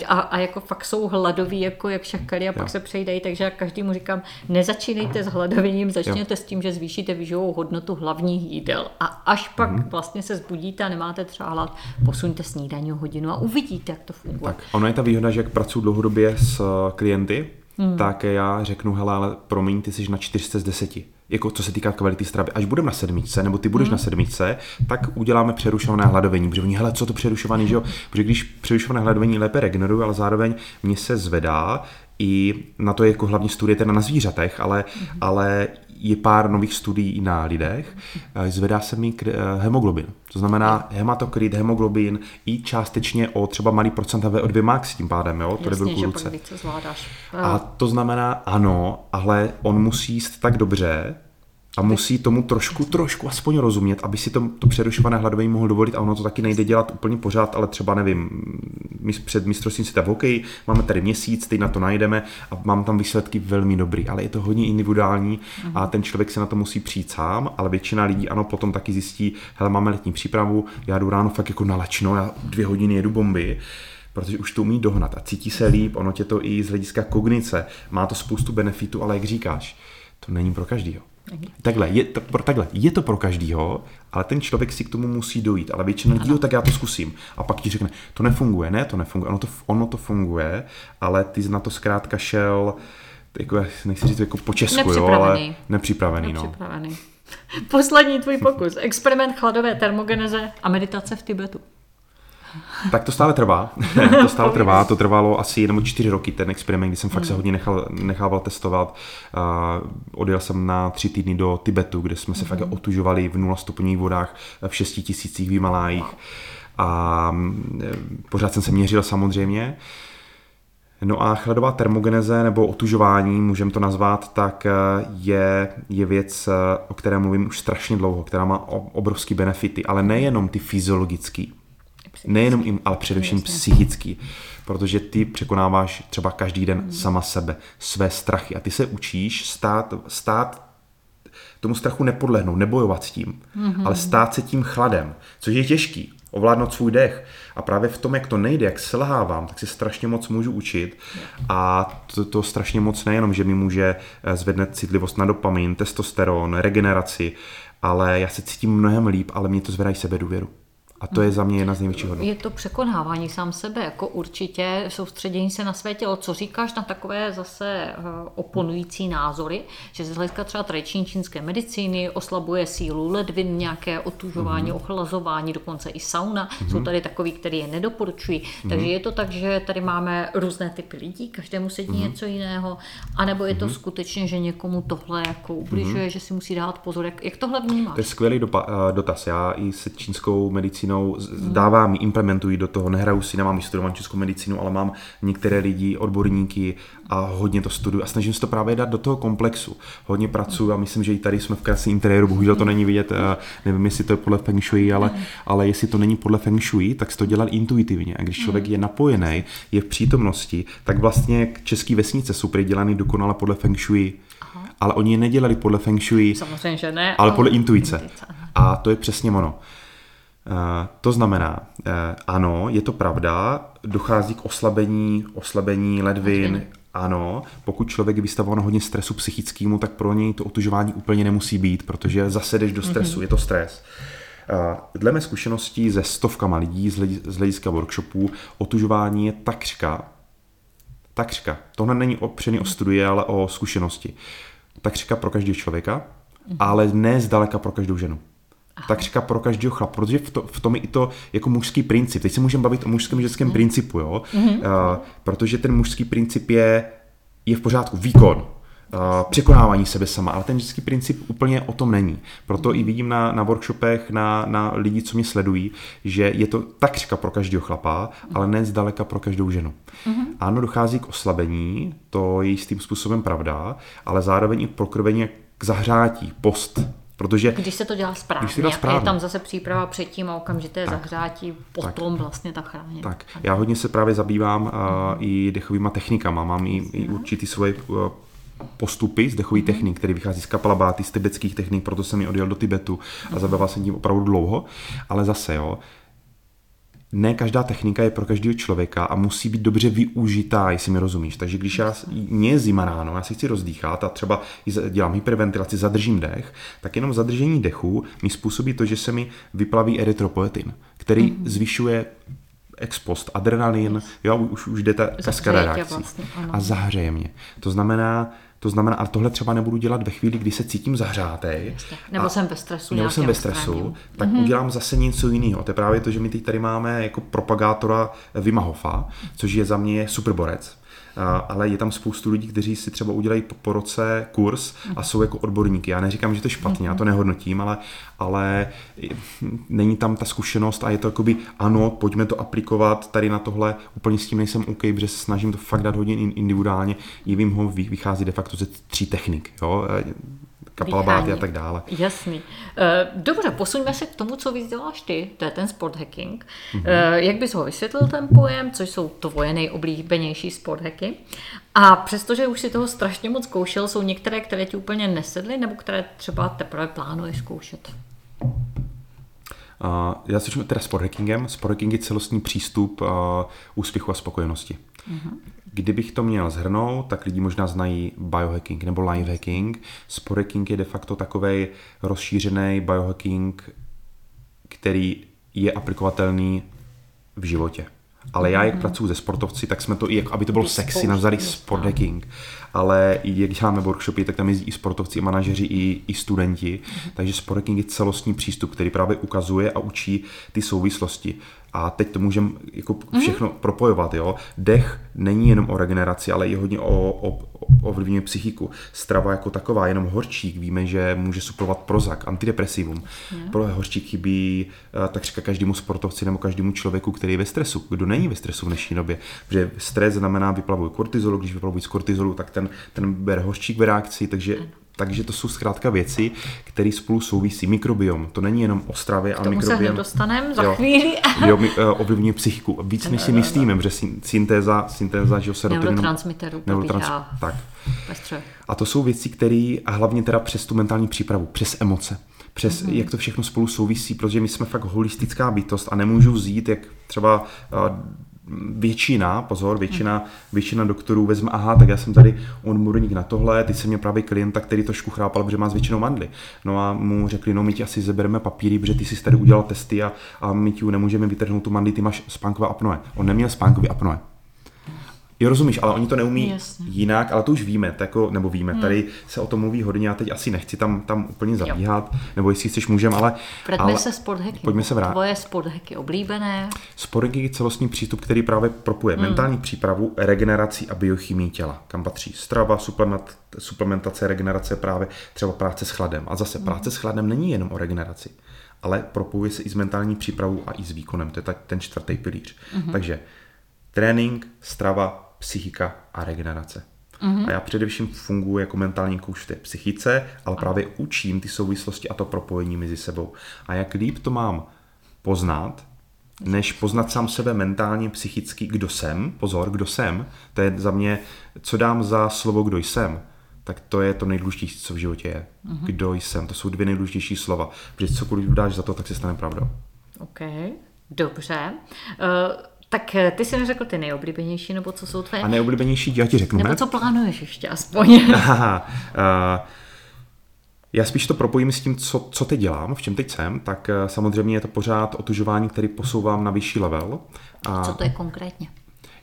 A, a jako fakt jsou hladoví, jako jak šakali a jo. pak se přejdejí, takže já každému říkám, nezačínejte s hladověním, začněte jo. s tím, že zvýšíte výživovou hodnotu hlavních jídel a až pak mm. vlastně se zbudíte a nemáte třeba hlad, posuňte snídaní o hodinu a uvidíte, jak to funguje. Tak. Ono je ta výhoda, že jak pracuji dlouhodobě s klienty, Hmm. tak já řeknu, hele, ale promiň, ty jsi na čtyři z deseti, jako co se týká kvality stravy. Až budeme na sedmičce, nebo ty budeš hmm. na sedmičce, tak uděláme přerušované hladovění. Protože oni, hele, co to přerušované, že jo? Protože když přerušované hladovění lépe regeneruje, ale zároveň mě se zvedá, i na to je jako hlavně studie teda na zvířatech, ale, hmm. ale je pár nových studií i na lidech, zvedá se mi hemoglobin. To znamená hematokrit, hemoglobin i částečně o třeba malý procent o dvě max tím pádem, jo? To jasně, že pak více zvládáš. A to znamená ano, ale on musí jíst tak dobře a musí tomu trošku, trošku aspoň rozumět, aby si to, to přerušované hladovění mohl dovolit a ono to taky nejde dělat úplně pořád, ale třeba nevím, my před mistrovstvím světa v hokeji, máme tady měsíc, teď na to najdeme a mám tam výsledky velmi dobrý, ale je to hodně individuální a ten člověk se na to musí přijít sám, ale většina lidí ano, potom taky zjistí, hele, máme letní přípravu, já jdu ráno fakt jako nalačno, já dvě hodiny jedu bomby, protože už to umí dohnat a cítí se líp, ono tě to i z hlediska kognice, má to spoustu benefitů, ale jak říkáš, to není pro každýho. Takhle je, to pro, takhle, je to pro každýho, ale ten člověk si k tomu musí dojít, ale většina lidí, tak já to zkusím. A pak ti řekne, to nefunguje, ne, to nefunguje, ono to, ono to funguje, ale ty na to zkrátka šel, jako, nechci říct jako po česku, jo, ale nepřipravený. nepřipravený. No. Poslední tvůj pokus, experiment chladové termogeneze a meditace v Tibetu. Tak to stále trvá, to stále trvá, to trvalo asi jenom čtyři roky ten experiment, kdy jsem fakt se hodně nechal, nechával testovat. Uh, odjel jsem na tři týdny do Tibetu, kde jsme se mm-hmm. fakt otužovali v nula stupňových vodách, v šesti tisících v Himalájích a pořád jsem se měřil samozřejmě. No a chladová termogeneze nebo otužování, můžeme to nazvat, tak je, je věc, o které mluvím už strašně dlouho, která má obrovský benefity, ale nejenom ty fyziologický. Nejenom jim, ale především psychický, protože ty překonáváš třeba každý den hmm. sama sebe, své strachy a ty se učíš stát, stát tomu strachu nepodlehnout, nebojovat s tím, hmm. ale stát se tím chladem, což je těžký, ovládnout svůj dech a právě v tom, jak to nejde, jak selhávám, tak se strašně moc můžu učit a to, to strašně moc nejenom, že mi může zvednout citlivost na dopamin, testosteron, regeneraci, ale já se cítím mnohem líp, ale mě to zvedají sebedůvěru. A to je za mě jedna z největších hodnot. Je to překonávání sám sebe, jako určitě soustředění se na své tělo. Co říkáš na takové zase oponující názory, že z hlediska třeba tradiční čínské medicíny oslabuje sílu ledvin, nějaké otužování, mm-hmm. ochlazování, dokonce i sauna. Mm-hmm. Jsou tady takový, který je nedoporučují. Mm-hmm. Takže je to tak, že tady máme různé typy lidí, každému sedí mm-hmm. něco jiného, anebo je to mm-hmm. skutečně, že někomu tohle jako ubližuje, mm-hmm. že si musí dát pozor. Jak, jak tohle vnímáš? To je skvělý dopa- dotaz. Já i se čínskou medicínou medicínou, dávám, implementuji do toho, nehraju si, nemám studovat českou medicínu, ale mám některé lidi, odborníky a hodně to studuju a snažím se to právě dát do toho komplexu. Hodně pracuji a myslím, že i tady jsme v krásném interiéru, bohužel to není vidět, nevím, jestli to je podle feng shui, ale, ale jestli to není podle feng shui, tak se to dělá intuitivně a když člověk je napojený, je v přítomnosti, tak vlastně české vesnice jsou dělané dokonale podle feng shui. Aha. Ale oni je nedělali podle feng shui, samozřejmě, že ne, ale podle intuice. intuice. A to je přesně ono. Uh, to znamená, uh, ano, je to pravda, dochází k oslabení, oslabení ledvin, Ledviny. Ano, pokud člověk je vystavován hodně stresu psychickému, tak pro něj to otužování úplně nemusí být, protože zase jdeš do stresu, mm-hmm. je to stres. Uh, dle mé zkušeností ze stovkama lidí z hlediska workshopů, otužování je takřka takřka. Tohle není opřený o studie, ale o zkušenosti. Takřka pro každého člověka, ale ne zdaleka pro každou ženu. Takřka pro každého chlapa, protože v, to, v tom je i to jako mužský princip. Teď se můžeme bavit o mužském a ženském principu, jo? Mm-hmm. Uh, protože ten mužský princip je, je v pořádku výkon. Překonávání sebe sama, ale ten vždycky princip úplně o tom není. Proto i vidím na, na workshopech, na, na lidi, co mě sledují, že je to takřka pro každého chlapa, ale ne zdaleka pro každou ženu. Mm-hmm. Ano, dochází k oslabení, to je jistým způsobem pravda, ale zároveň i prokrvení k zahřátí, post. Protože když se to dělá správně, dělá správně. Je tam zase příprava předtím a okamžité tak, zahřátí, potom tak, vlastně ta chráně. Tak, já hodně se právě zabývám uh, i dechovýma technikama, mám i, i určitý svoje uh, postupy z dechových technik, který vychází z kapalabáty, z tibetských technik, proto jsem ji odjel do Tibetu a zabýval jsem tím opravdu dlouho, ale zase jo, ne každá technika je pro každého člověka a musí být dobře využitá, jestli mi rozumíš. Takže když já, mě je zima ráno, já si chci rozdýchat a třeba dělám hyperventilaci, zadržím dech, tak jenom zadržení dechu mi způsobí to, že se mi vyplaví erytropoetin, který zvyšuje ex post, adrenalin, jo, už, už jde ta kaskada reakcí vlastně, a zahřeje mě. To znamená, To znamená, a tohle třeba nebudu dělat ve chvíli, kdy se cítím zahřátej. Nebo a, jsem ve stresu. Nebo jsem ve stresu, stránil. tak mm-hmm. udělám zase něco jiného. To je právě to, že my teď tady máme jako propagátora Wima Hofa, což je za mě superborec. A, ale je tam spoustu lidí, kteří si třeba udělají po, po roce kurz a jsou jako odborníky. Já neříkám, že to je špatně, já to nehodnotím, ale, ale není tam ta zkušenost a je to jakoby ano, pojďme to aplikovat tady na tohle. Úplně s tím nejsem OK, protože se snažím to fakt dát hodně individuálně. I Wim Hof vychází de facto ze tří technik. Jo? Kapalabáty a tak dále. Jasný. Dobře, posuňme se k tomu, co víc děláš ty, to je ten sport hacking. Mm-hmm. Jak bys ho vysvětlil ten pojem, což jsou tvoje nejoblíbenější sport hacky? A přestože už si toho strašně moc zkoušel, jsou některé, které ti úplně nesedly, nebo které třeba teprve plánuješ zkoušet? Uh, já se čím teda sport hackingem. Sport hacking je celostní přístup uh, úspěchu a spokojenosti. Mm-hmm. Kdybych to měl zhrnout, tak lidi možná znají biohacking nebo life hacking. Sport hacking je de facto takovej rozšířený biohacking, který je aplikovatelný v životě. Ale já, jak mm. pracuji se sportovci, tak jsme to i, jako, aby to bylo sexy, navzali sport hacking. Ale jak děláme workshopy, tak tam jezdí i sportovci, i manažeři, i, i studenti. Mm. Takže sport hacking je celostní přístup, který právě ukazuje a učí ty souvislosti. A teď to můžeme jako všechno mm. propojovat. Jo? Dech není jenom o regeneraci, ale i hodně o, o, o vlivní psychiku. Strava jako taková, jenom horčík. Víme, že může suplovat Prozac, antidepresivum. Mm. Pro horčík chybí takřka každému sportovci nebo každému člověku, který je ve stresu. Kdo není ve stresu v dnešní době? Protože stres znamená vyplavují kortizolu, když vyplavují z kortizolu, tak ten, ten bere horčík v reakci, takže... Mm. Takže to jsou zkrátka věci, které spolu souvisí. Mikrobiom, to není jenom o stravě a mikrobiom. K tomu se dostaneme za chvíli. Jo, jo ovlivňuje psychiku. Víc než si myslíme, že syntéza, syntéza že se neurotransmitterů probíhá tak. A to jsou věci, které, a hlavně teda přes tu mentální přípravu, přes emoce, přes mm-hmm. jak to všechno spolu souvisí, protože my jsme fakt holistická bytost a nemůžu vzít, jak třeba... Většina, pozor, většina, většina doktorů vezme, aha, tak já jsem tady odborník na tohle, teď jsem měl právě klienta, který trošku chrápal, protože má zvětšenou mandly. No a mu řekli, no my ti asi zebereme papíry, protože ty jsi tady udělal testy a, a my ti nemůžeme vytrhnout tu mandli, ty máš spánkové apnoe. On neměl spánkové apnoe. Jo, rozumíš, ale oni to neumí Jasně. jinak, ale to už víme, jako, nebo víme, hmm. tady se o tom mluví hodně, já teď asi nechci tam, tam úplně zabíhat, jo. Nebo jestli chceš, můžem, ale... Pojďme se sport hacky, pojďme se vrát. Tvoje sport hacky oblíbené. Sport hacky je celostní přístup, který právě propuje hmm. mentální přípravu, regeneraci a biochemii těla, kam patří strava, suplement, suplementace, regenerace, právě třeba práce s chladem. A zase hmm. práce s chladem není jenom o regeneraci, ale propuje se i s mentální přípravou a i s výkonem, to je ta, ten čtvrtý pilíř. Hmm. Takže trénink, strava, psychika a regenerace. Mm-hmm. A já především funguji jako mentální kouč v té psychice, ale právě učím ty souvislosti a to propojení mezi sebou. A jak líp to mám poznat, než poznat sám sebe mentálně, psychicky, kdo jsem, pozor, kdo jsem, to je za mě, co dám za slovo, kdo jsem, tak to je to nejdůležitější, co v životě je. Mm-hmm. Kdo jsem, to jsou dvě nejdůležitější slova, protože cokoliv dáš za to, tak se stane pravdou. OK, dobře. Uh... Tak ty jsi neřekl ty nejoblíbenější, nebo co jsou tvoje... A nejoblíbenější, já ti řeknu, Nebo ne? co plánuješ ještě aspoň. Aha, uh, já spíš to propojím s tím, co, co teď dělám, v čem teď jsem, tak uh, samozřejmě je to pořád otužování, který posouvám na vyšší level. A co to je konkrétně?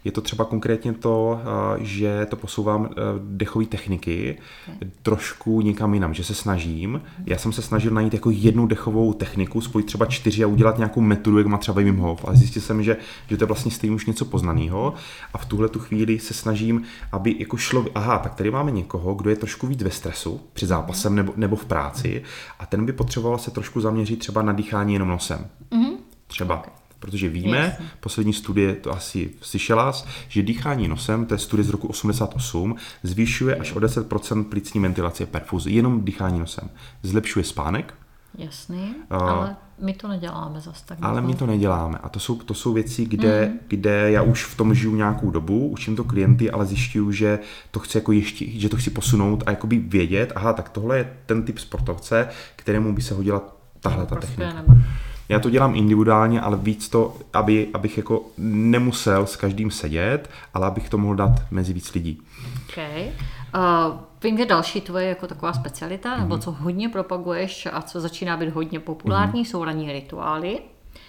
Je to třeba konkrétně to, uh, že to posouvám uh, dechové techniky okay. trošku někam jinam, že se snažím. Já jsem se snažil najít jako jednu dechovou techniku, spojit třeba čtyři a udělat nějakou metodu, jak má třeba Wim Hof. A zjistil jsem, že, že to je vlastně stejně už něco poznaného. A v tuhle tu chvíli se snažím, aby jako šlo, aha, tak tady máme někoho, kdo je trošku víc ve stresu před zápasem nebo, nebo v práci a ten by potřeboval se trošku zaměřit třeba na dýchání jenom nosem. Mm-hmm. Třeba. Okay. Protože víme, Jasně. poslední studie to asi slyšela, že dýchání nosem, to je studie z roku osmdesát osm, zvýšuje až o deset procent plicní ventilaci perfuzi, jenom dýchání nosem. Zlepšuje spánek. Jasný, uh, ale my to neděláme zas tak. Ale my to neděláme a to jsou, to jsou věci, kde, mm. kde já už v tom žiju nějakou dobu, učím to klienty, ale zjišťuju, že to chci jako ještě, že to chci posunout a jakoby vědět, aha, tak tohle je ten typ sportovce, kterému by se hodila tahle ta technika. Nebo... Já to dělám individuálně, ale víc to, aby, abych jako nemusel s každým sedět, ale abych to mohl dát mezi víc lidí. Okay. Uh, vím, že další tvoje jako taková specialita, mm-hmm. nebo co hodně propaguješ a co začíná být hodně populární, mm-hmm. jsou ranní rituály.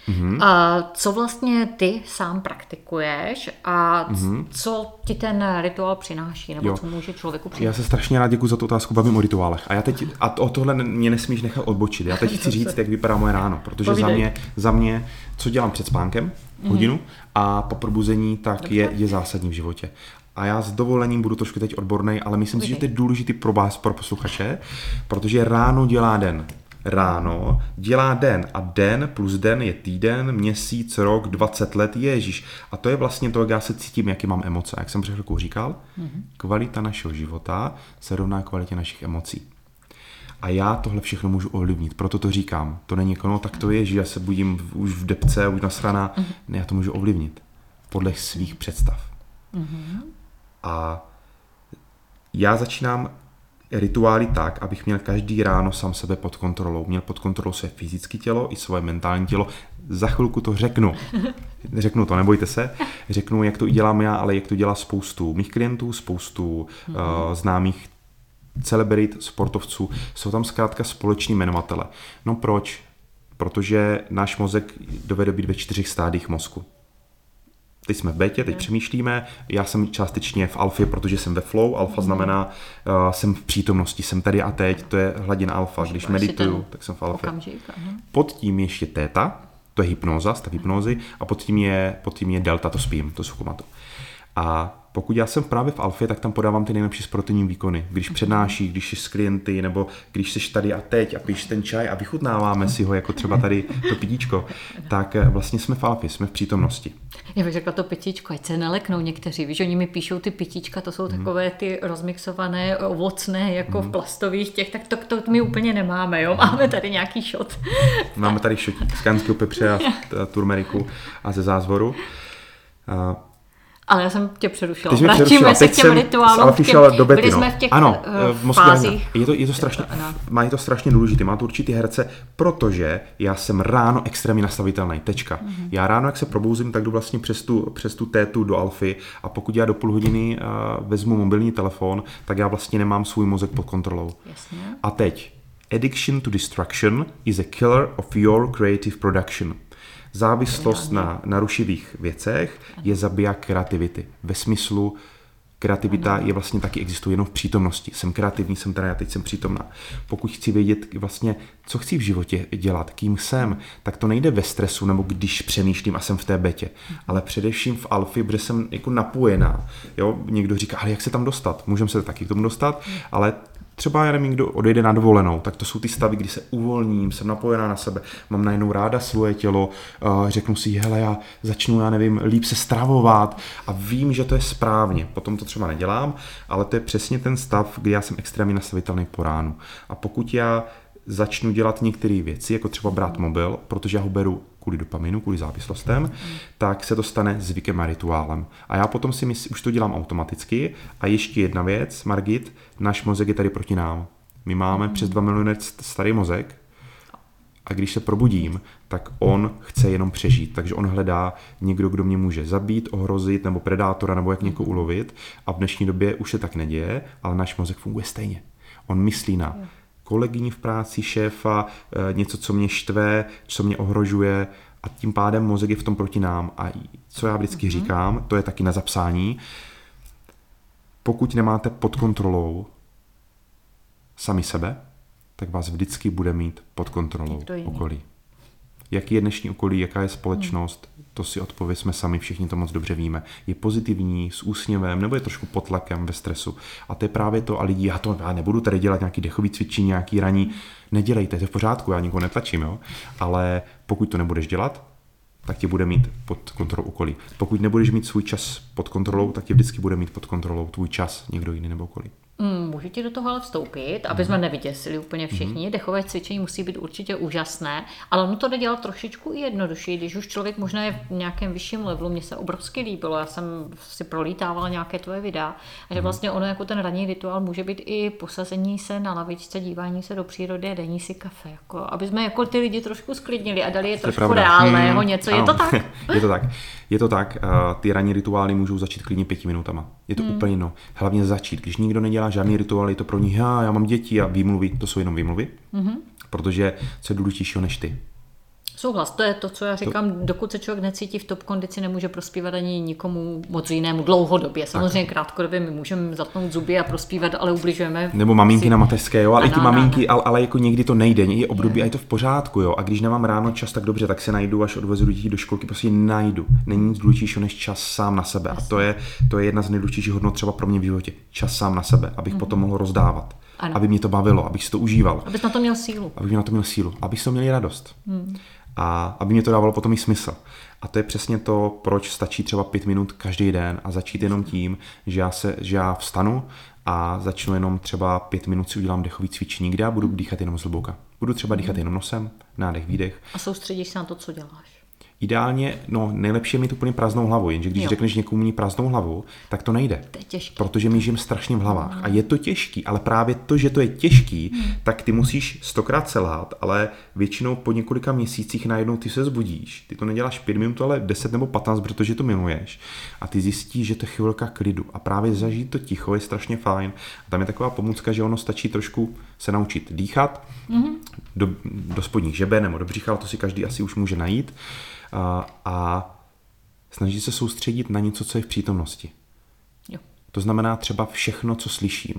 Mm-hmm. Uh, co vlastně ty sám praktikuješ a c- mm-hmm. co ti ten rituál přináší, nebo jo. co může člověku přinést? Já se strašně rád děkuji za tu otázku, bavím o rituálech. A já teď, a to, o tohle mě nesmíš nechat odbočit. Já teď chci říct, jak vypadá moje ráno, protože za mě, za mě, co dělám před spánkem, hodinu, mm-hmm. a po probuzení, tak je, je zásadní v životě. A já s dovolením budu trošku teď odbornej, ale myslím Povídej. si, že to je důležitý pro vás, pro posluchače, protože ráno dělá den. Ráno dělá den a den plus den je týden, měsíc, rok, dvacet let, ježíš. A to je vlastně to, jak já se cítím, jaký mám emoce. Jak jsem před chvilkou říkal, mm-hmm. kvalita našeho života se rovná kvalitě našich emocí. A já tohle všechno můžu ovlivnit, proto to říkám. To není jako, no tak to je, že já se budím už v depce, už nasraná. Mm-hmm. Ne, já to můžu ovlivnit podle svých představ. Mm-hmm. A já začínám rituály tak, abych měl každý ráno sám sebe pod kontrolou. Měl pod kontrolou své fyzické tělo i svoje mentální tělo. Za chvilku to řeknu. Řeknu to, nebojte se. Řeknu, jak to i dělám já, ale jak to dělá spoustu mých klientů, spoustu mm-hmm. uh, známých celebrit, sportovců. Jsou tam zkrátka společní jmenovatele. No proč? Protože náš mozek dovede být ve čtyřech stádích mozku. Teď jsme v betě, teď přemýšlíme, já jsem částečně v alfě, protože jsem ve flow, alfa znamená, uh, jsem v přítomnosti, jsem tady a teď, to je hladina alfa, když medituju, tak jsem v alfě. Pod tím ještě téta, to je hypnóza, stav hypnózy, a pod tím je, pod tím je delta, to spím, to jsou komatu. A pokud já jsem právě v alfě, tak tam podávám ty nejlepší sportovní výkony. Když přednáší, když jsi s klienty, nebo když jsi tady a teď a piješ ten čaj a vychutnáváme si ho, jako třeba tady to pitíčko, tak vlastně jsme v alfě, jsme v přítomnosti. Já bych řekla to pitíčko, ať se neleknou někteří, víš, oni mi píšou ty pitíčka, to jsou mm. takové ty rozmixované, ovocné, jako mm. v plastových těch, tak to, to my úplně nemáme, jo, máme tady nějaký šot. Máme tady šotík z kanského pepře a turmeriku a ze zázvoru. A ale já jsem tě přerušila. Vrátíme se k těm rituálům. Byli jsme v těch ano, uh, fázích. Je to, je to strašně, je to, no. Má je to strašně důležité. Má to určitý herce, protože já jsem ráno extrémně nastavitelný. Tečka. Mm-hmm. Já ráno, jak se probouzím, tak jdu vlastně přes tu, přes tu tétu do alfy a pokud já do půl hodiny uh, vezmu mobilní telefon, tak já vlastně nemám svůj mozek pod kontrolou. Jasně. A teď. Addiction to distraction is a killer of your creative production. Závislost na, na rušivých věcech je zabiják kreativity. Ve smyslu, kreativita je vlastně taky existuje jenom v přítomnosti. Jsem kreativní, jsem teda já, teď jsem přítomná. Pokud chci vědět vlastně, co chci v životě dělat, kým jsem, tak to nejde ve stresu nebo když přemýšlím a jsem v té betě. Ale především v alfě, protože jsem jako napojená. Jo? Někdo říká, ale jak se tam dostat? Můžeme se taky k tomu dostat, ale třeba já nevím, kdo odejde na dovolenou, tak to jsou ty stavy, kdy se uvolním, jsem napojená na sebe, mám najednou ráda svoje tělo, řeknu si, hele, já začnu, já nevím, líp se stravovat a vím, že to je správně. Potom to třeba nedělám, ale to je přesně ten stav, kdy já jsem extrémně nastavitelný po ránu. A pokud já začnu dělat některé věci, jako třeba brát mobil, protože já ho beru kvůli dopaminu, kvůli závislostem, tak se to stane zvykem a rituálem. A já potom si myslím, už to dělám automaticky. A ještě jedna věc, Margit, náš mozek je tady proti nám. My máme přes dva miliony starý mozek a když se probudím, tak on chce jenom přežít. Takže on hledá někdo, kdo mě může zabít, ohrozit, nebo predátora, nebo jak někoho ulovit. A v dnešní době už se tak neděje, ale náš mozek funguje stejně. On myslí na kolegyni v práci, šéfa, něco, co mě štve, co mě ohrožuje a tím pádem mozek je v tom proti nám. A co já vždycky mm-hmm. říkám, to je taky na zapsání, pokud nemáte pod kontrolou sami sebe, tak vás vždycky bude mít pod kontrolou okolí. Jaký je dnešní okolí, jaká je společnost, mm. to si odpovězme sami, všichni to moc dobře víme. Je pozitivní, s úsměvem, nebo je trošku pod tlakem, ve stresu. A to je právě to, a lidi, já to já nebudu tady dělat nějaký dechový cvičení, nějaký raní, mm. nedělejte, to je v pořádku, já nikoho netlačím, jo? Ale pokud to nebudeš dělat, tak tě bude mít pod kontrolou okolí. Pokud nebudeš mít svůj čas pod kontrolou, tak tě vždycky bude mít pod kontrolou tvůj čas, někdo jiný nebo okolí. Můžu ti do toho ale vstoupit, aby jsme nevyděsili úplně všichni. Mm. Dechové cvičení musí být určitě úžasné, ale ono to jde dělat trošičku i jednodušší, když už člověk možná je v nějakém vyšším levelu. Mně se obrovsky líbilo, já jsem si prolítávala nějaké tvoje videa, a že vlastně ono jako ten ranní rituál může být i posazení se na lavičce, dívání se do přírody a dení si kafe. Jako, aby jsme jako ty lidi trošku sklidnili a dali je trošku pravda. reálného hmm. něco. Ano. Je to tak? Je to tak. Je to tak. Ty ranní rituály můžou začít klidně pěti minutama. Je to hmm. úplně jedno. Hlavně začít, když nikdo nedělá žádný rituál, je to pro ní, já, já mám děti a výmluvy, to jsou jenom výmluvy, mm-hmm. protože co je důležitějšího než ty. Souhlas, to je to, co já říkám, to... dokud se člověk necítí v top kondici, nemůže prospívat ani nikomu moc jinému dlouhodobě. Samozřejmě tak. Krátkodobě my můžeme zatnout zuby a prospívat, ale ubližujeme. Nebo maminky si... na mateřské, jo, ale ano, i ty maminky, ale, ale jako někdy to nejde, je období je. A je to v pořádku, jo. A když nemám ráno čas, tak dobře, tak se najdu, až odvezu děti do školky, prostě najdu. Není nic důležitějšího než čas sám na sebe. Jasně. A to je, to je jedna z nejdůležitějších hodnot třeba pro mě v životě. Čas sám na sebe, abych mm-hmm. potom mohl rozdávat. Ano. Aby mě to bavilo, abych si to užíval. Abych na to měl sílu. Abych na to měl sílu, abych to měl radost. Hmm. A aby mě to dávalo potom i smysl. A to je přesně to, proč stačí třeba pět minut každý den a začít jenom tím, že já, se, že já vstanu a začnu jenom třeba pět minut si udělám dechové cvičení, kde já budu dýchat jenom zhluboka. Budu třeba dýchat jenom nosem, nádech, výdech. A soustředíš se na to, co děláš. Ideálně, no nejlepší je mít úplně prázdnou hlavu, jenže když jo. řekneš někomu mít prázdnou hlavu, tak to nejde. To je těžký. Protože my žijeme strašně v hlavách mm. a je to těžký, ale právě to, že to je těžký, mm. tak ty musíš stokrát selhat, ale většinou po několika měsících najednou ty se zbudíš. Ty to neděláš pět minut, ale deset nebo patnáct, protože to miluješ. A ty zjistíš, že to je chvilka klidu a právě zažít to ticho je strašně fajn. A tam je taková pomůcka, že ono stačí trošku se naučit dýchat mm. do, do spodních žeben nebo do břicha, to si každý asi už může najít. A, a snažit se soustředit na něco, co je v přítomnosti. Jo. To znamená třeba všechno, co slyším.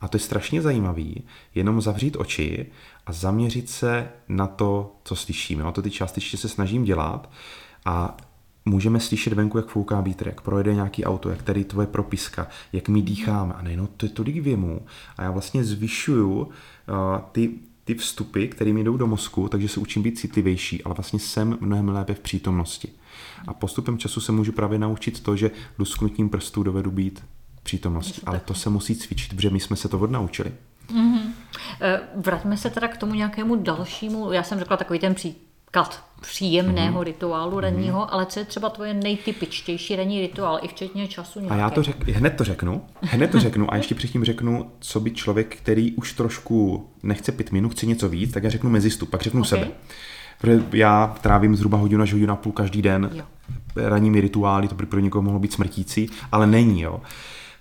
A to je strašně zajímavý, jenom zavřít oči a zaměřit se na to, co slyším. Jo? To ty částečně se snažím dělat a můžeme slyšet venku, jak fouká vítr, jak projede nějaký auto, jak tady tvoje propiska, jak my dýcháme. A nejenom to je tolik věmů. A já vlastně zvyšuju uh, ty... ty vstupy, které mi jdou do mozku, takže se učím být citlivější, ale vlastně jsem mnohem lépe v přítomnosti. A postupem času se můžu právě naučit to, že lusknutím prstů dovedu být přítomnosti. Ale to se musí cvičit, protože my jsme se to odnaučili. Mm-hmm. Vraťme se teda k tomu nějakému dalšímu, já jsem řekla takový ten příklad příjemného mm-hmm. rituálu ranního, mm-hmm. ale co je třeba tvoje nejtypičtější ranní rituál, i včetně času nějaké? A já to řek, hned to řeknu, hned to řeknu a ještě předtím řeknu, co by člověk, který už trošku nechce pět minut, chce něco víc, tak já řeknu mezistup, pak řeknu okay. sebe. Protože já trávím zhruba hodinu až hodinu a půl každý den jo. ranními rituály, to by pro někoho mohlo být smrtící, ale není, jo.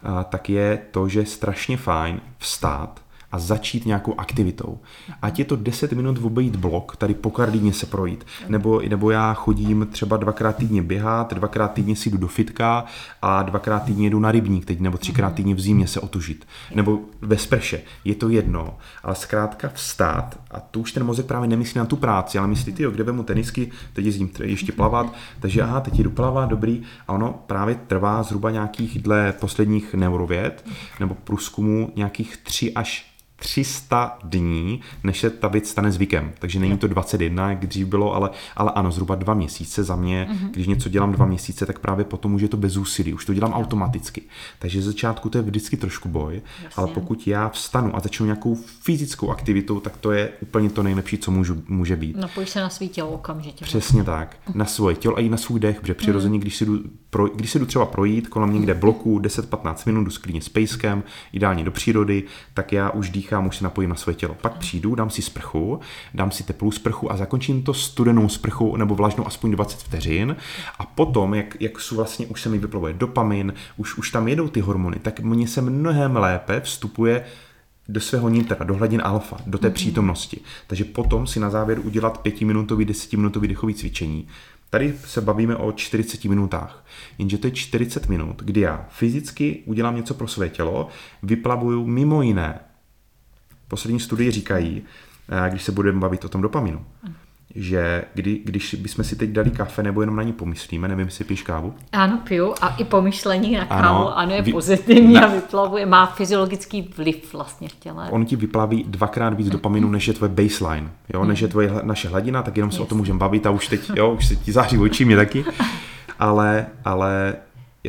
A tak je to, že strašně fajn vstát a začít nějakou aktivitou. Ať je to deset minut obejít blok, tady po Karlíně se projít, nebo, nebo já chodím třeba dvakrát týdně běhat, dvakrát týdně si jdu do fitka a dvakrát týdně jdu na rybník teď, nebo třikrát týdně v zimě se otužit, nebo ve sprše, je to jedno, ale zkrátka vstát a tu už ten mozek právě nemyslí na tu práci, ale myslí, tyjo, kde vemu tenisky, teď jezdím ještě plavat, takže aha, teď jdu plavat, dobrý, a ono právě trvá zhruba nějakých dle posledních neurověd nebo průzkumu nějakých tři až tři sta dní, než se ta věc stane zvykem. Takže není to dvacet jedna, jak dřív bylo, ale, ale ano, zhruba dva měsíce za mě. Mm-hmm. Když něco dělám dva měsíce, tak právě potom už je to bez úsilí, už to dělám automaticky. Takže z začátku to je vždycky trošku boj, Jasně. ale pokud já vstanu a začnu nějakou fyzickou aktivitou, tak to je úplně to nejlepší, co můžu, může být. Napojíš se na svý tělo okamžitě. Přesně tak. Na svoje tělo a i na svůj dech, protože přirozeně, mm-hmm. když, si jdu, pro, když si jdu třeba projít kolem někde bloku deset patnáct minut, jdu sklidně s pejskem, ideálně do přírody, tak já už dýchám. Už se napojím na své tělo. Pak přijdu, dám si sprchu, dám si teplou sprchu a zakončím to studenou sprchou nebo vlažnou aspoň dvacet vteřin a potom, jak, jak jsou vlastně, už se mi vyplavuje dopamin, už, už tam jedou ty hormony, tak mně se mnohem lépe vstupuje do svého nitra, do hladin alfa, do té mm-hmm. přítomnosti. Takže potom si na závěr udělat pětiminutový, desetiminutový dechové cvičení. Tady se bavíme o čtyřiceti minutách, jenže to je čtyřicet minut, kdy já fyzicky udělám něco pro své tělo, vyplavuju mimo jiné. Poslední studie říkají, když se budeme bavit o tom dopaminu, že kdy, když bychom si teď dali kafe nebo jenom na ní pomyslíme, nevím, jestli piješ kávu. Ano, piju a i pomyšlení na kávu, ano, ano je vy... pozitivní na... a vyplavuje, má fyziologický vliv vlastně v těle. On ti vyplaví dvakrát víc dopaminu, než je tvoje baseline, jo? Než je tvoje naše hladina, tak jenom se Jasně. o tom můžeme bavit a už teď, jo, už se ti září oči, mě taky, ale... ale...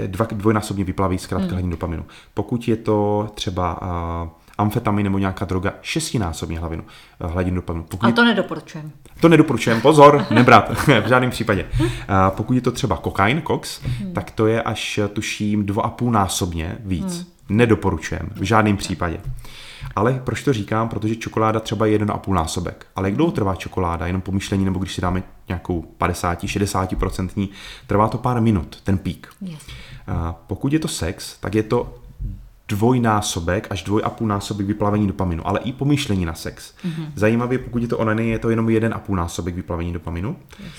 Dva, dvojnásobně vyplaví zkrátka hladinu dopaminu. Pokud je to třeba uh, amfetamin nebo nějaká droga, šestinásobně hladinu dopaminu. Pokud a to je... nedoporučujem. To nedoporučujem, pozor, nebrat, v žádném případě. Uh, pokud je to třeba kokain, koks, hmm. tak to je až tuším dva a půl násobně víc. Hmm. Nedoporučujem, v žádném případě. Ale proč to říkám? Protože čokoláda třeba je jeden a půl násobek. Ale jak dlouho trvá čokoláda? Jenom pomyšlení, nebo když si dáme nějakou padesát až šedesát procent, trvá to pár minut, ten pík. Yes. A pokud je to sex, tak je to dvojnásobek až dvojnásobek násobek vyplavení dopaminu, ale i pomyšlení na sex. Mm-hmm. Zajímavě, pokud je to online, je to jenom jeden a půl násobek vyplavení dopaminu, yes.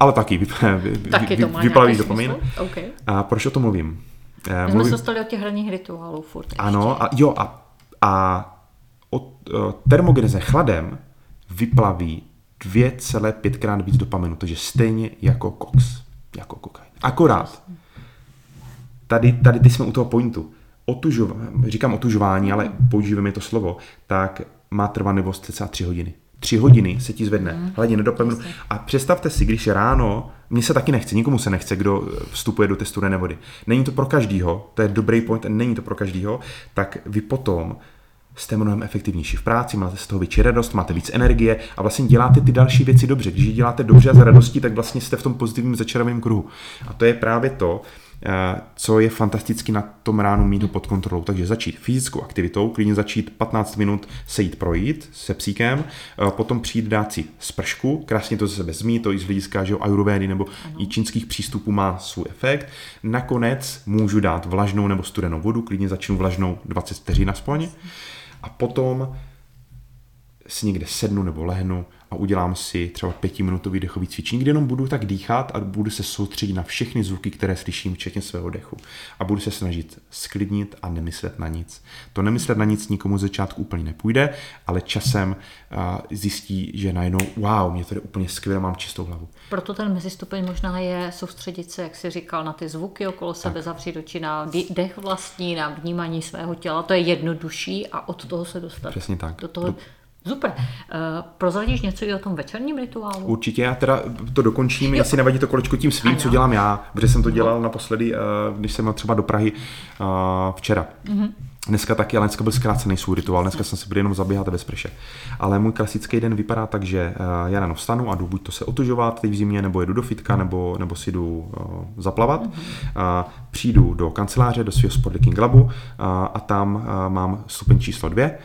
ale taky, vypl- vy- taky vy- vyplaví dopamin. Okay. A proč o tom mluvím? My mluvím... jsme se stali od těch hraních rituálů furt. Ještě. Ano, a jo a A od termogeneze chladem vyplaví dvě celé pětkrát víc dopaminu, takže stejně jako koks, jako kokain. Akorát, tady, tady teď jsme u toho pointu, otužování, říkám otužování, ale používáme to slovo, tak má trvanlivost cca tři hodiny. Tři hodiny se ti zvedne hladina dopaminu. A představte si, když je ráno, mně se taky nechce, nikomu se nechce, kdo vstupuje do té studené vody. Není to pro každýho, to je dobrý point, není to pro každýho, tak vy potom jste mnohem efektivnější v práci, máte z toho větší radost, máte víc energie a vlastně děláte ty další věci dobře. Když děláte dobře a s radostí, tak vlastně jste v tom pozitivním začarovaném kruhu. A to je právě to, co je fantasticky na tom ránu mít ho pod kontrolou. Takže začít fyzickou aktivitou, klidně začít patnáct minut se jít projít se psíkem, potom přijít dát si spršku, krásně to ze sebe zmí, to i z hlediska ajurvédy nebo ano. i čínských přístupů má svůj efekt. Nakonec můžu dát vlažnou nebo studenou vodu, klidně začnu vlažnou dvacet vteřin aspoň a potom si někde sednu nebo lehnu a udělám si třeba pětiminutový dechový cvičení, kde jenom budu tak dýchat a budu se soustředit na všechny zvuky, které slyším, včetně svého dechu. A budu se snažit sklidnit a nemyslet na nic. To nemyslet na nic nikomu z začátku úplně nepůjde, ale časem uh, zjistí, že najednou wow, mě to je úplně skvěle, mám čistou hlavu. Proto ten mezistupeň možná je soustředit se, jak jsi říkal, na ty zvuky okolo sebe, tak. Zavřít oči na dech vlastní, na vnímání svého těla. To je jednodušší a od toho se dostat. Přesně tak. Do toho... Do... Super. Prozradíš něco i o tom večerním rituálu? Určitě, já teda to dokončím, jo. Jestli nevadí to kolečko tím svým, ano. co dělám já, protože jsem to dělal no. naposledy, když jsem třeba do Prahy včera. Mm-hmm. Dneska taky, ale dneska byl zkrácený svůj rituál, dneska jsem si byl jenom zaběhat ve sprše. Ale můj klasický den vypadá tak, že já ráno vstanu a jdu buď to se otužovat teď v zimě, nebo jedu do fitka, nebo, nebo si jdu zaplavat. Mm-hmm. Přijdu do kanceláře, do svého Sport Hacking Labu a tam mám stupeň číslo dvě.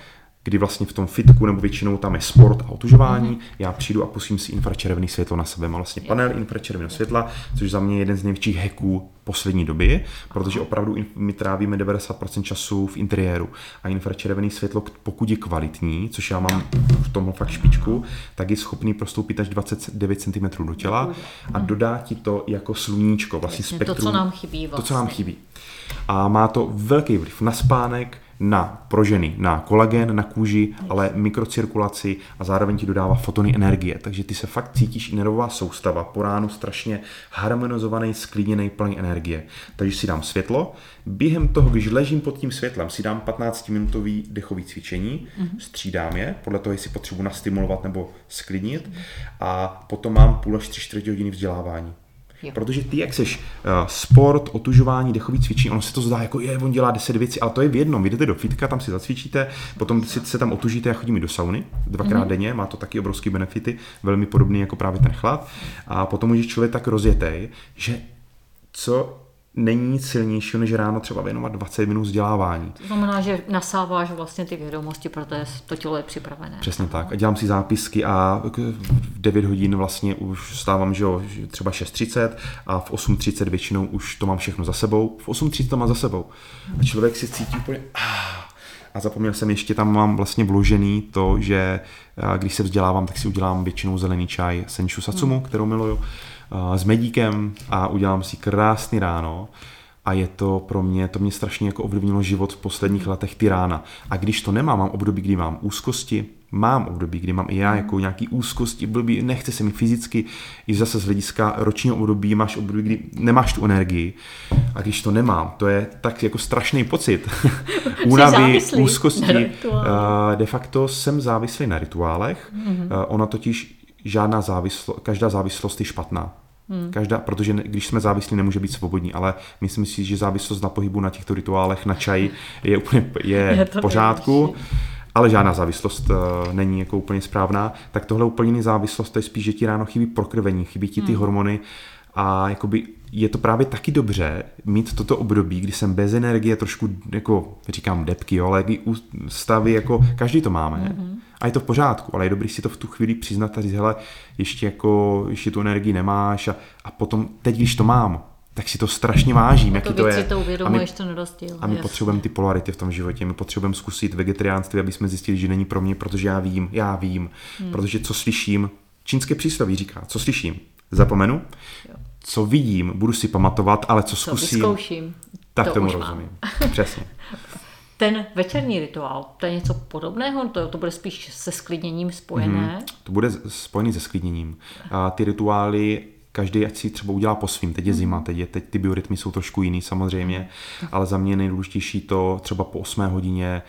kdy vlastně v tom fitku, nebo většinou tam je sport a otužování, mm. já přijdu a pustím si infračervený světlo na sebe. Mám vlastně panel infračerveného světla, což za mě je jeden z největších hacků poslední doby, protože opravdu my trávíme devadesát procent času v interiéru a infračervený světlo, pokud je kvalitní, což já mám v tomhle fakt špičku, tak je schopný prostoupit až dvacet devět centimetrů do těla a dodá ti to jako sluníčko, vlastně spektrum, to, co nám chybí. Vlastně. To, co nám chybí. A má to velký vliv na spánek, na pro ženy, na kolagen, na kůži, ale mikrocirkulaci a zároveň ti dodává fotony energie. Takže ty se fakt cítíš i nervová soustava po ránu strašně harmonizovaný, sklidněný, plný energie. Takže si dám světlo. Během toho, když ležím pod tím světlem, si dám patnáctiminutový dechové cvičení, mm-hmm. střídám je, podle toho, jestli potřebuji nastimulovat nebo sklidnit, mm-hmm. a potom mám půl až tři čtvrtě hodiny vzdělávání. Jo. Protože ty, jak seš uh, sport, otužování, dechové cvičení, ono se to zdá jako, je, on dělá deset věcí, ale to je v jednom. Vy jdete do fitka, tam si zacvičíte, potom si se tam otužíte a chodíme do sauny dvakrát mm-hmm. denně, má to taky obrovský benefity, velmi podobný jako právě ten chlad. A potom už je člověk tak rozjetej, že co není silnějšího, než ráno třeba věnovat dvacet minut vzdělávání. To znamená, že nasáváš vlastně ty vědomosti, protože to tělo je připravené. Přesně tak. A dělám si zápisky a v devět hodin vlastně už stávám, že jo, třeba šest třicet a v osm třicet většinou už to mám všechno za sebou. V osm třicet to mám za sebou. A člověk se cítí úplně... A zapomněl jsem, ještě tam mám vlastně vložený to, že když se vzdělávám, tak si udělám většinou zelený čaj senchu satsumu, kterou miluju, s medíkem a udělám si krásný ráno. A je to pro mě, to mě strašně jako ovlivnilo život v posledních letech ty rána. A když to nemám, mám období, kdy mám úzkosti, mám období, kdy mám i já jako nějaký úzkosti, blbý, nechce se mi fyzicky, i zase z hlediska ročního období máš období, kdy nemáš tu energii. A když to nemám, to je tak jako strašný pocit. Únavy, úzkosti. De facto jsem závislý na rituálech. Mm-hmm. Ona totiž žádná závislost, každá závislost je špatná. Hmm. Každá, protože když jsme závislí, nemůže být svobodní, ale myslím si, že závislost na pohybu, na těchto rituálech, na čaji je úplně je v pořádku, ale žádná závislost uh, není jako úplně správná. Tak tohle úplně závislost, to je spíš, že ti ráno chybí prokrvení, chybí ti ty hmm. hormony a jakoby je to právě taky dobře mít toto období, kdy jsem bez energie trošku, jako říkám depky, jo, ale stavy, jako každý to máme. Mm-hmm. A je to v pořádku, ale je dobré si to v tu chvíli přiznat a říct, hele, ještě, jako, ještě tu energii nemáš a, a potom teď, když to mám, tak si to strašně vážím, jaký to je. To uvědomuješ, to nedostil. A my potřebujeme ty polarity v tom životě, my potřebujeme zkusit vegetariánství, aby jsme zjistili, že není pro mě, protože já vím, já vím, mm. protože co slyším, čínské přísloví říká, co slyším, zapomenu, jo. Co vidím, budu si pamatovat, ale co zkusím, co vyzkouším, tak to tomu rozumím. Přesně. Ten večerní rituál, to je něco podobného? To, to bude spíš se sklidněním spojené? Mm, to bude spojené se sklidněním. A ty rituály, každý ať si třeba udělá po svým. Teď je zima, teď, je, teď ty biorytmy jsou trošku jiný samozřejmě, ale za mě je nejdůležitější to třeba po osmé hodině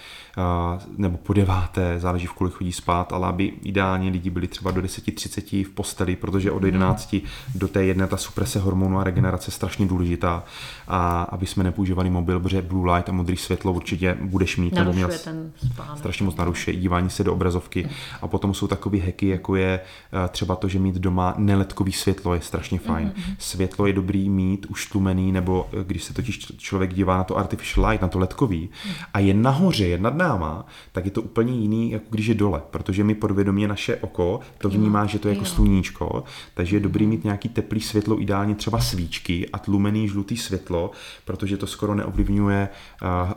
nebo po deváté, záleží v kolik chodí spát, ale aby ideálně lidi byli třeba do deset třicet v posteli, protože od jedenácti do té jedné ta suprese hormonů a regenerace je strašně důležitá. A aby jsme nepoužívali mobil, protože blue light a modré světlo určitě budeš mít. Narušuje ten, ten spánek. Strašně moc narušuje dívání se do obrazovky. A potom jsou takový hacky, jako je třeba to, že mít doma neledkový světlo, je strašně fajn. Mm-hmm. Světlo je dobrý mít už tlumený, nebo když se totiž člověk dívá na to artificial light, na to ledkový, a je nahoře, je nad náma, tak je to úplně jiný, jako když je dole, protože mi podvědomě naše oko to vnímá, že to je jako sluníčko, takže je dobrý mít nějaký teplý světlo, ideálně třeba svíčky a tlumený žlutý světlo, protože to skoro neovlivňuje uh,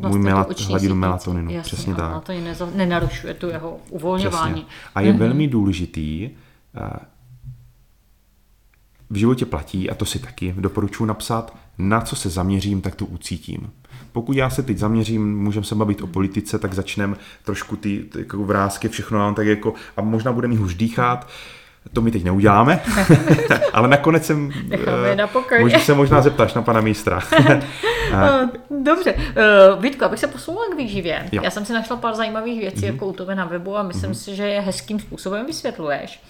Vlastně můj melat, hladinu melatoninu. Jasně, přesně tak. Melatonin nenarušuje tu jeho uvolňování. Přesně. A je mm-hmm. velmi důležitý uh, v životě platí, a to si taky doporučuji napsat, na co se zaměřím, tak to ucítím. Pokud já se teď zaměřím, můžeme se bavit o politice, tak začneme trošku ty, ty jako vrásky, všechno mám tak jako, a možná budeme jí už dýchat. To my teď neuděláme, ale nakonec jsem, na možná se možná zeptáš na pana mistra. Dobře, Vítku, abych se posunula k výživě. Jo. Já jsem si našla pár zajímavých věcí mm-hmm. jako u tebe na webu a myslím mm-hmm. si, že je hezkým způsobem vysvětluješ.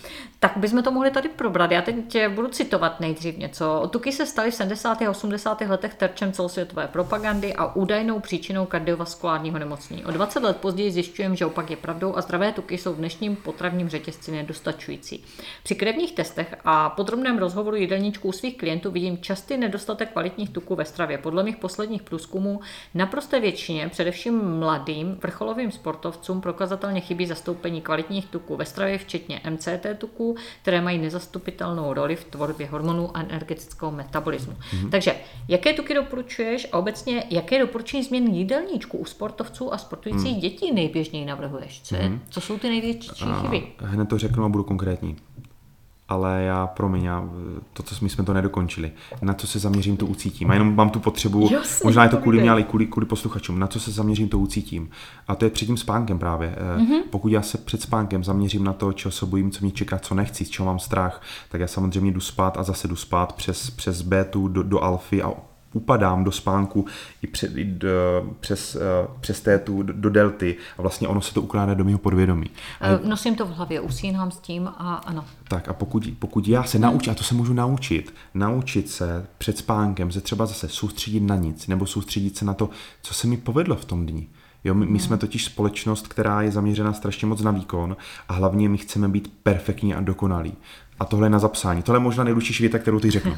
Tak bychom to mohli tady probrat. Já teď budu citovat nejdřív něco. Tuky se staly v sedmdesátých a osmdesátých letech terčem celosvětové propagandy a údajnou příčinou kardiovaskulárního nemocnění. O dvacet let později zjišťujeme, že opak je pravdou a zdravé tuky jsou v dnešním potravním řetězci nedostačující. Při krevních testech a podrobném rozhovoru jídelníčků svých klientů vidím častý nedostatek kvalitních tuků ve stravě. Podle mých posledních průzkumů naprosté většině, především mladým vrcholovým sportovcům, prokazatelně chybí zastoupení kvalitních tuků ve stravě, včetně M C T tuků, které mají nezastupitelnou roli v tvorbě hormonů a energetického metabolismu. Mm-hmm. Takže jaké tuky doporučuješ a obecně jaké doporučení změn jídelníčku u sportovců a sportujících mm-hmm. dětí nejběžněji navrhuješ? Co, je, co jsou ty největší a chyby? Hned to řeknu a budu konkrétní. Ale já, promiň, já, to, co my jsme to nedokončili, na co se zaměřím, to ucítím. A jenom mám tu potřebu, Jasný, možná je to kvůli mě, ale i kvůli, kvůli posluchačům, na co se zaměřím, to ucítím. A to je před tím spánkem právě. Mm-hmm. Pokud já se před spánkem zaměřím na to, čeho se bojím, co mě čeká, co nechci, z čeho mám strach, tak já samozřejmě jdu spát a zase jdu spát přes, přes bétu do, do alfy a upadám do spánku i, před, i do, přes, přes tétu do, do delty a vlastně ono se to ukládá do mého podvědomí. A nosím to v hlavě, usínám s tím a ano. Tak a pokud, pokud já se naučím, a to se můžu naučit, naučit se před spánkem, se třeba zase soustředit na nic nebo soustředit se na to, co se mi povedlo v tom dni. Jo, my, my jsme totiž společnost, která je zaměřena strašně moc na výkon a hlavně my chceme být perfektní a dokonalí. A tohle je na zapsání. Tohle je možná nejdůležitější věta, kterou ty řeknu.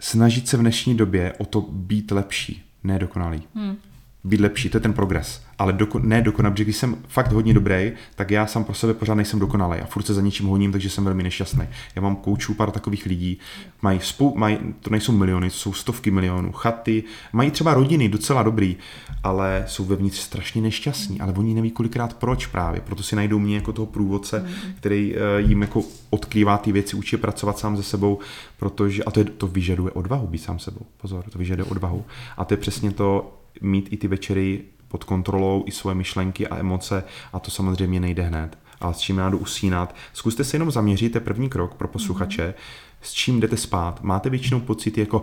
Snažit se v dnešní době o to být lepší, ne dokonalý. Hmm. Být lepší, to je ten progres. Ale doko- ne dokonalý, protože když jsem fakt hodně dobrý, tak já sám pro sebe pořád nejsem dokonalý a furt se za něčím honím, takže jsem velmi nešťastný. Já mám koučů, pár takových lidí, mají, spou- mají to nejsou miliony, to jsou stovky milionů, chaty, mají třeba rodiny docela dobrý, ale jsou vevnitř strašně nešťastní, ale oni neví kolikrát proč právě, proto si najdou mě jako toho průvodce, hmm. který jim jako odkrývá ty věci, učí pracovat sám se sebou, protože a to, je, to vyžaduje odvahu být sám sebou. Pozor, to vyžaduje odvahu. A to je přesně to, mít i ty večery pod kontrolou, i svoje myšlenky a emoce, a to samozřejmě nejde hned. A s čím já jdu usínat. Zkuste se jenom zaměřit, to je první krok pro posluchače, s čím jdete spát. Máte většinou pocit jako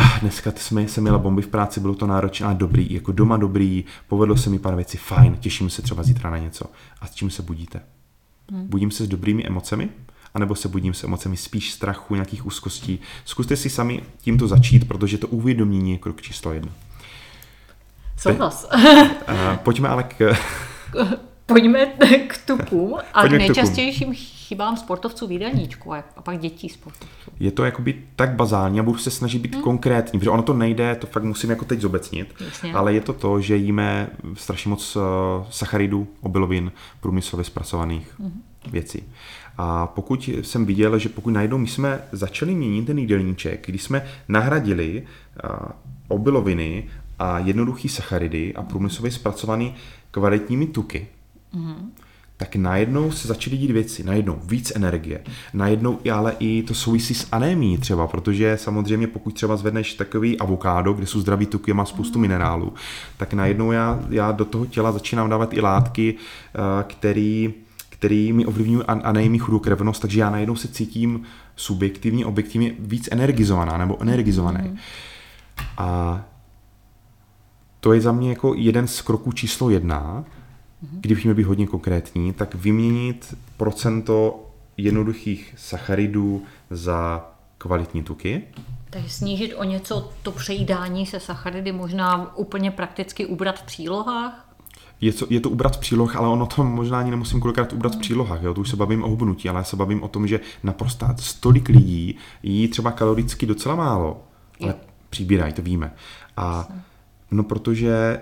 ah, dneska jsme, jsem jela bomby v práci, bylo to náročné, ale dobrý, jako doma dobrý, povedlo se mi pár věcí, fajn, těším se třeba zítra na něco. A s čím se budíte? Budím se s dobrými emocemi? Anebo se budím s emocemi spíš strachu, nějakých úzkostí? Zkuste si sami tímto začít, protože to uvědomění je krok číslo jedna. Souhlas. Pojďme ale k... Pojďme k tukům a Pojďme k nejčastějším chybám sportovců v jídelníčku a pak dětí sportovců. Je to jakoby tak bazální, já budu se snažit být hmm. konkrétní, protože ono to nejde, to fakt musím jako teď zobecnit, Jasně. ale je to to, že jíme strašně moc sacharidů, obilovin, průmyslově zpracovaných hmm. věcí. A pokud jsem viděl, že pokud najednou my jsme začali měnit ten jídelníček, když jsme nahradili obiloviny a jednoduchý sacharidy a průmyslově zpracovaný kvalitními tuky, mm-hmm. tak najednou se začaly dít věci, najednou víc energie, najednou ale i to souvisí s anémií třeba, protože samozřejmě pokud třeba zvedneš takový avokádo, kde jsou zdraví tuky a má spoustu mm-hmm. minerálů, tak najednou já, já do toho těla začínám dávat i látky, který, který mi ovlivňují anémii, chudokrevnost, takže já najednou se cítím subjektivně, objektivně víc energizovaná nebo energizovaný. Mm-hmm. A to je za mě jako jeden z kroků číslo jedna, kdybych měl být hodně konkrétní, tak vyměnit procento jednoduchých sacharidů za kvalitní tuky. Takže snížit o něco to přejídání se sacharidy, možná úplně prakticky ubrat v přílohách. Je, co, je to ubrat v příloh, ale ono to možná ani nemusím kolikrát ubrat v přílohách, jo? To už se bavím o hubnutí, ale já se bavím o tom, že naprostá stolik lidí jí třeba kaloricky docela málo, ale je. Přibírají, to víme. A no, protože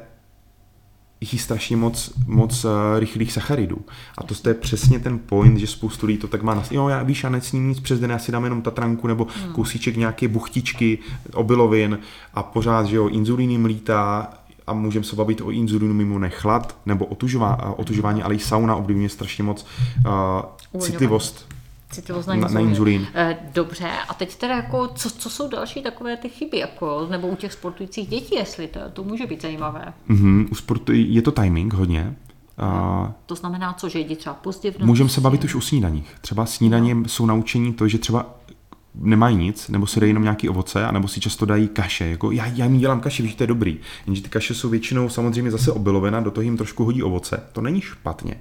jich je strašně moc, moc rychlých sacharidů. A to je přesně ten point, že spoustu lidí to tak má. Jo, já víš, já nesním nic přes den, já si dám jenom tatranku nebo hmm. kousíček nějaké buchtičky, obilovin a pořád, že jo, inzulín jim lítá a můžeme se bavit o inzulinu mimo nechlad nebo otužová, otužování, ale i sauna ovlivňuje strašně moc uh, citlivost. Citlivost na, na inzulín. Dobře, a teď teda jako, co, co jsou další takové ty chyby, jako, nebo u těch sportujících dětí, jestli to, to může být zajímavé. Mm-hmm, u sportu je to timing hodně. No, to znamená co, že jdi třeba pozdě? Můžeme se bavit už o snídaních. Třeba snídaně no. jsou naučení to, že třeba nemají nic, nebo si dají jenom nějaké ovoce, anebo si často dají kaše. Jako já, já jim dělám kaše, že to je dobrý. Jenže ty kaše jsou většinou samozřejmě zase obilovina, do toho jim trošku hodí ovoce. To není špatně,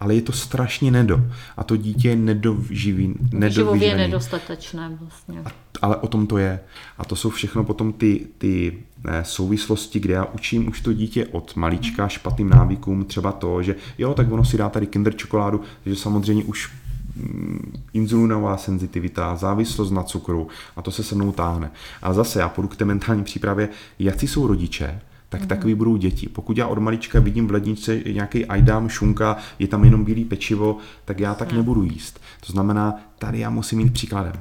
ale je to strašně nedo. A to dítě je nedoživí, nedovyživě nedostatečné vlastně. A, ale o tom to je. A to jsou všechno potom ty, ty ne, souvislosti, kde já učím už to dítě od malička špatným návykům. Třeba to, že jo, tak ono si dá tady Kinder čokoládu, že samozřejmě už inzulinová senzitivita, závislost na cukru a to se se mnou táhne. A zase já půjdu k té mentální přípravě, jací jsou rodiče, tak takový budou děti. Pokud já od malička vidím v ledničce nějaký ajdám, šunka, je tam jenom bílý pečivo, tak já tak nebudu jíst. To znamená, tady já musím jít příkladem.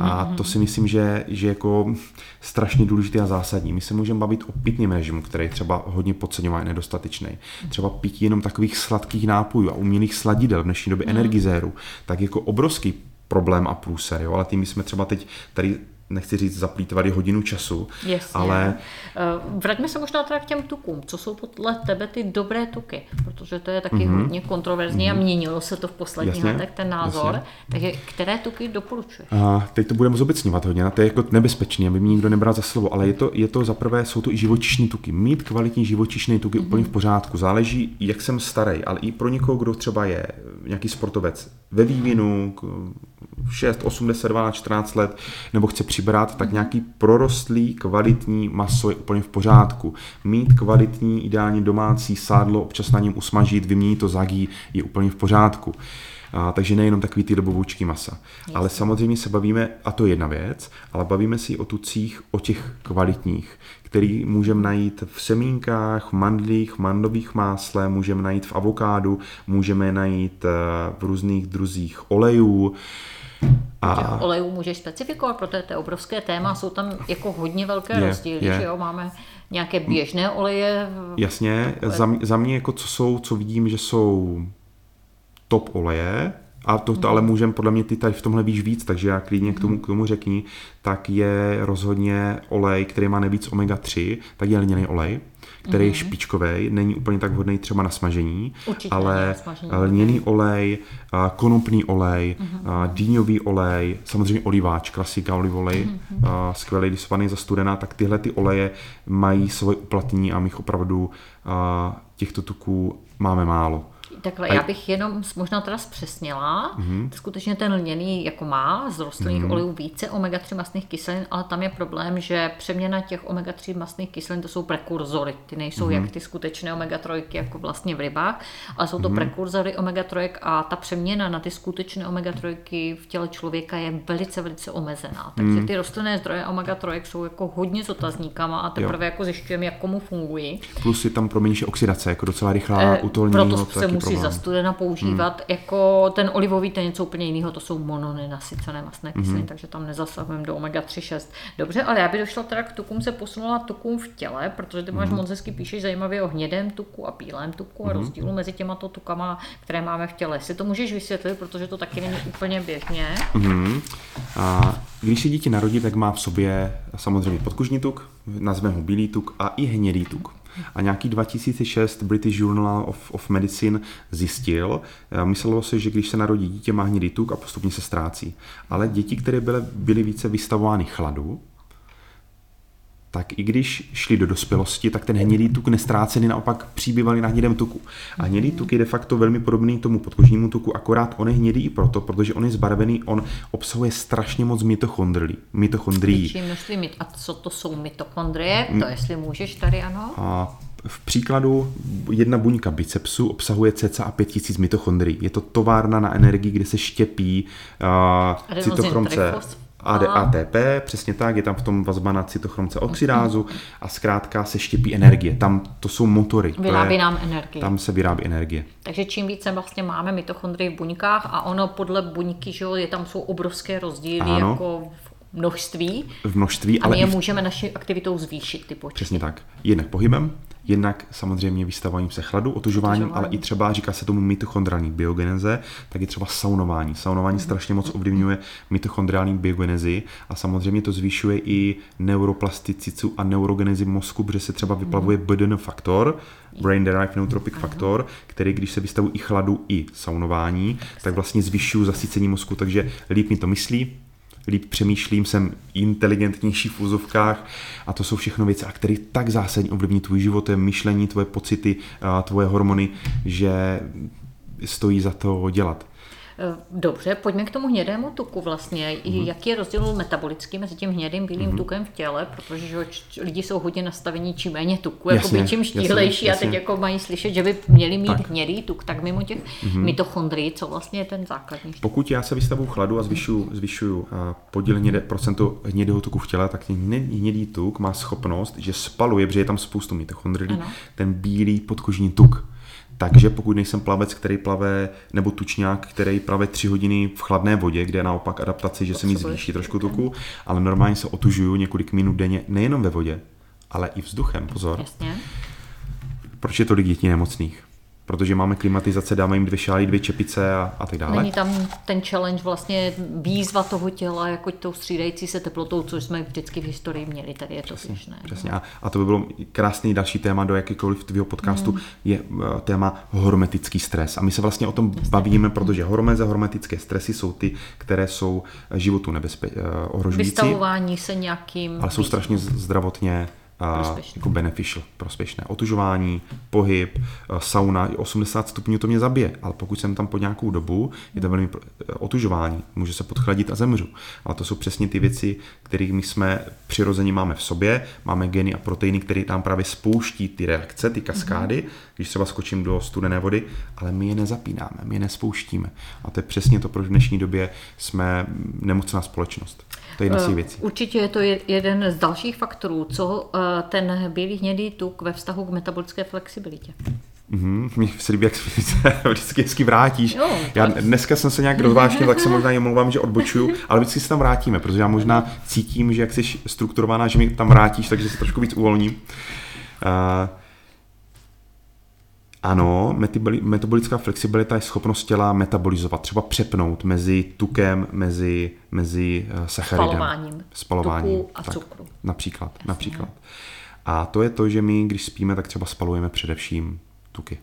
A to si myslím, že je jako strašně důležité a zásadní. My se můžeme bavit o pitném režimu, který je třeba hodně podceňován a nedostatečný. Třeba pití jenom takových sladkých nápojů a umělých sladidel v dnešní době energizérů, tak jako obrovský problém a průser, jo? Ale tím jsme třeba teď tady nechci říct zaplýtvali hodinu času, jasně. Ale... Vraťme se možná teda k těm tukům. Co jsou podle tebe ty dobré tuky? Protože to je taky mm-hmm. hodně kontroverzní mm-hmm. a měnilo se to v posledních letech ten názor. Jasně. Takže které tuky doporučuješ? A teď to budeme zobecňovat hodně, na to je jako nebezpečný, aby mě nikdo nebral za slovo, ale je to, je to zaprvé, jsou to i živočišní tuky. Mít kvalitní živočišné tuky mm-hmm. úplně v pořádku. Záleží, jak jsem starý, ale i pro někoho, kdo třeba je nějaký sportovec ve vývinu, šest, osm, deset, dvanáct, čtrnáct let, nebo chce přibrat, tak nějaký prorostlý, kvalitní maso je úplně v pořádku. Mít kvalitní, ideálně domácí sádlo, občas na něm usmažit, vyměnit to za gí, je úplně v pořádku. A, takže nejenom takový ty dobovoučky masa. Yes. Ale samozřejmě se bavíme, a to je jedna věc, ale bavíme si o tucích, o těch kvalitních, který můžeme najít v semínkách, v mandlích, v mandlových másle, můžeme najít v avokádu, můžeme najít v různých druzích olejů. A... olejů můžeš specifikovat, protože to je obrovské téma, jsou tam jako hodně velké je, rozdíly, je. Že jo, máme nějaké běžné oleje. Jasně, takové... za, mě, za mě jako co jsou, co vidím, že jsou top oleje, a to, to ale můžeme, podle mě ty tady v tomhle víš víc, takže já klidně k tomu, k tomu řekni, tak je rozhodně olej, který má nejvíc omega tři, tak je lněný olej, který je špičkový, není úplně tak vhodný třeba na smažení, určitě ale lněný olej, konopný olej, uh-huh. dýňový olej, samozřejmě oliváč, klasika olivolej, uh-huh. skvělý, když svaný za studena, tak tyhle ty oleje mají svoje uplatnění a my opravdu těchto tuků máme málo. Takhle, já bych jenom možná teda zpřesněla, mm-hmm. skutečně ten lněný jako má z rostlinných mm-hmm. olejů více omega tři mastných kyselin, ale tam je problém, že přeměna těch omega tři mastných kyselin to jsou prekurzory, ty nejsou mm-hmm. jak ty skutečné omega tři jako vlastně v rybách, ale jsou to mm-hmm. prekurzory omega tři a ta přeměna na ty skutečné omega tři v těle člověka je velice, velice omezená. Takže mm-hmm. ty rostlinné zdroje omega tři jsou jako hodně s otazníkama a teprve jo. jako zjišťujeme, jak komu fungují. Plus je tam proměnější oxidace, jako docela rychlá e, utolnění. Si za studena používat, hmm. jako ten olivový, ten něco úplně jiného, to jsou mononenasycené mastné kyseliny, hmm. takže tam nezasahujeme do omega tři šest. Dobře, ale já bych došla teda k tukům, se posunula tukům v těle, protože ty máš hmm. moc hezky píšeš zajímavě o hnědém tuku a bílém tuku hmm. a rozdílu mezi těmato tukama, které máme v těle. Si to můžeš vysvětlit, protože to taky není úplně běžně. Hmm. A když se dítě narodí, tak má v sobě samozřejmě podkužní tuk, nazveme ho bílý tuk a i hnědý tuk. A nějaký dva tisíce šest British Journal of, of Medicine zjistil, myslelo se, že když se narodí dítě, má hnědý tuk a postupně se ztrácí. Ale děti, které byly, byly více vystavovány chladu, tak i když šli do dospělosti, tak ten hnědý tuk nestrácený, naopak přibývali na hnědém tuku. A hnědý tuk je de facto velmi podobný tomu podkožnímu tuku, akorát on je hnědý i proto, protože on je zbarvený, on obsahuje strašně moc mitochondrií. Mitochondrií. A co to jsou mitochondrie? To jestli můžeš tady, ano? A v příkladu jedna buňka bicepsu obsahuje cca pět tisíc mitochondrií. Je to továrna na energii, kde se štěpí uh, cytochrom C. A T P, přesně tak, je tam v tom vazba na cytochromce oxidázu a zkrátka se štěpí energie. Tam to jsou motory. Vyrábí nám energie. Tam se vyrábí energie. Takže čím více vlastně máme mitochondrii v buňkách a ono podle buňky, že jo, je tam jsou obrovské rozdíly ano. jako v množství. V množství, a my ale je v... můžeme naší aktivitou zvýšit ty počty. Přesně tak. Jednak pohybem, jednak samozřejmě vystavováním se chladu, otužováním, otužování. Ale i třeba, říká se tomu mitochondriální biogeneze, tak je třeba saunování. Saunování mm-hmm. strašně moc ovlivňuje mitochondriální biogenezi a samozřejmě to zvyšuje i neuroplasticitu a neurogenezi mozku, protože se třeba vyplavuje B D N F faktor, brain derived neurotropic mm-hmm. faktor, který když se vystavují i chladu, i saunování, tak vlastně zvyšují zasycení mozku, takže líp mi to myslí, líp přemýšlím, jsem inteligentnější v úzovkách a to jsou všechno věci, a které tak zásadně ovlivní tvůj život, tvoje myšlení, tvoje pocity, tvoje hormony, že stojí za to dělat. Dobře, pojďme k tomu hnědému tuku vlastně. Mm-hmm. Jaký je rozdíl metabolický mezi tím hnědým bílým mm-hmm. tukem v těle, protože že, lidi jsou hodně nastavení čím méně tuku, jasně, jako by čím štíhlejší jasně, a teď jako mají slyšet, že by měli mít tak hnědý tuk, tak mimo těch mm-hmm. mitochondrií, co vlastně je ten základní. Pokud já se vystavu chladu a zvyšuju, zvyšuju podíl hnědé, procentu hnědého tuku v těle, tak ten hnědý tuk má schopnost, že spaluje, protože je tam spoustu mitochondrií, ten bílý podkožní tuk. Takže pokud nejsem plavec, který plave, nebo tučňák, který plave tři hodiny v chladné vodě, kde je naopak adaptace, že se mi zvýší trošku tuku, ale normálně se otužuju několik minut denně, nejenom ve vodě, ale i vzduchem, pozor. Jasně. Proč je tolik dětí nemocných? Protože máme klimatizace, dáme jim dvě šály, dvě čepice a, a tak dále. Není tam ten challenge, vlastně výzva toho těla, jako tou střídající se teplotou, což jsme vždycky v historii měli, tady je to běžné. Přesně, a, a to by bylo krásný další téma do jakýkoliv tvýho podcastu, hmm. je téma hormetický stres. A my se vlastně o tom Jasně. bavíme, protože hormeze, hormetické stresy jsou ty, které jsou životu nebezpe- ohrožující. Vystavování se nějakým... Ale jsou strašně zdravotně... Prospěšné. Jako beneficial, prospěšné. Otužování, pohyb, sauna, osmdesát stupňů to mě zabije, ale pokud jsem tam po nějakou dobu, je to velmi otužování, může se podchladit a zemřu. Ale to jsou přesně ty věci, kterých my jsme přirozeně máme v sobě, máme geny a proteiny, které tam právě spouští ty reakce, ty kaskády, mm-hmm. když třeba skočím do studené vody, ale my je nezapínáme, my je nespouštíme. A to je přesně to, proč v dnešní době jsme nemocná společnost. To je jedna z těch věcí. Určitě je to jeden z dalších faktorů, co ten bílý hnědý tuk ve vztahu k metabolické flexibilitě. Mm-hmm. Mě se líbí, jak vždycky, vždycky vrátíš. Jo, já dneska jsem se nějak rozvážnil, tak se možná omlouvám, že odbočuju, ale vždycky se tam vrátíme, protože já možná cítím, že jak jsi strukturovaná, že mi tam vrátíš, takže se trošku víc uvolním. Uh, ano, metabolická flexibilita je schopnost těla metabolizovat, třeba přepnout mezi tukem, mezi, mezi sacharidem. Spalováním, spalováním tuku a tak, cukru. Například, Jasně. například. A to je to, že my, když spíme, tak třeba spalujeme především tuky.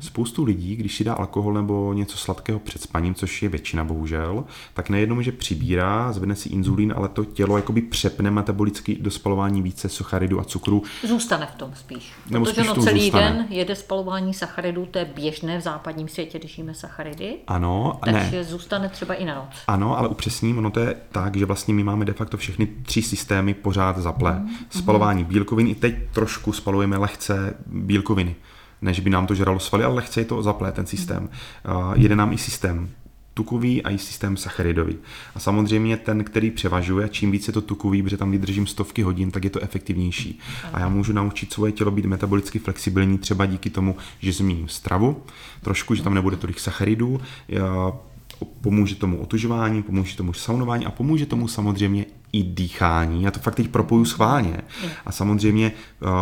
Spoustu lidí, když si dá alkohol nebo něco sladkého před spaním, což je většina bohužel, tak nejenom, že přibírá, zvedne si inzulín, ale to tělo jakoby přepne metabolicky do spalování více sacharidů a cukru. Zůstane v tom spíš. Nebo protože spíš no celý zůstane. Den jede spalování sacharidů, to je běžné v západním světě, když jíme sacharidy. Ano, takže ne. zůstane třeba i na noc. Ano, ale upřesním, ono to je tak, že vlastně my máme de facto všechny tři systémy pořád zaple. Mm. Spalování mm. bílkovin, i teď trošku spalujeme lehce bílkoviny. Než by nám to žralo svaly, ale lehce je to zaplé, ten systém. Uh, jede nám i systém tukový a i systém sacharidový. A samozřejmě ten, který převažuje, čím víc je to tukový, protože tam vydržím stovky hodin, tak je to efektivnější. A já můžu naučit svoje tělo být metabolicky flexibilní třeba díky tomu, že změním stravu trošku, že tam nebude tolik sacharidů, uh, pomůže tomu otužování, pomůže tomu saunování a pomůže tomu samozřejmě i dýchání. Já to fakt teď propoju schválně. A samozřejmě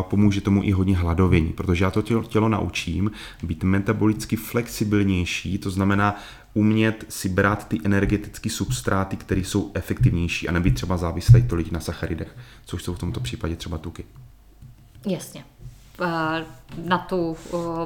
pomůže tomu i hodně hladovění, protože já to tělo, tělo naučím být metabolicky flexibilnější, to znamená umět si brát ty energetické substráty, které jsou efektivnější a nebýt třeba závislý tolik na sacharidech, což jsou v tomto případě třeba tuky. Jasně. Na tu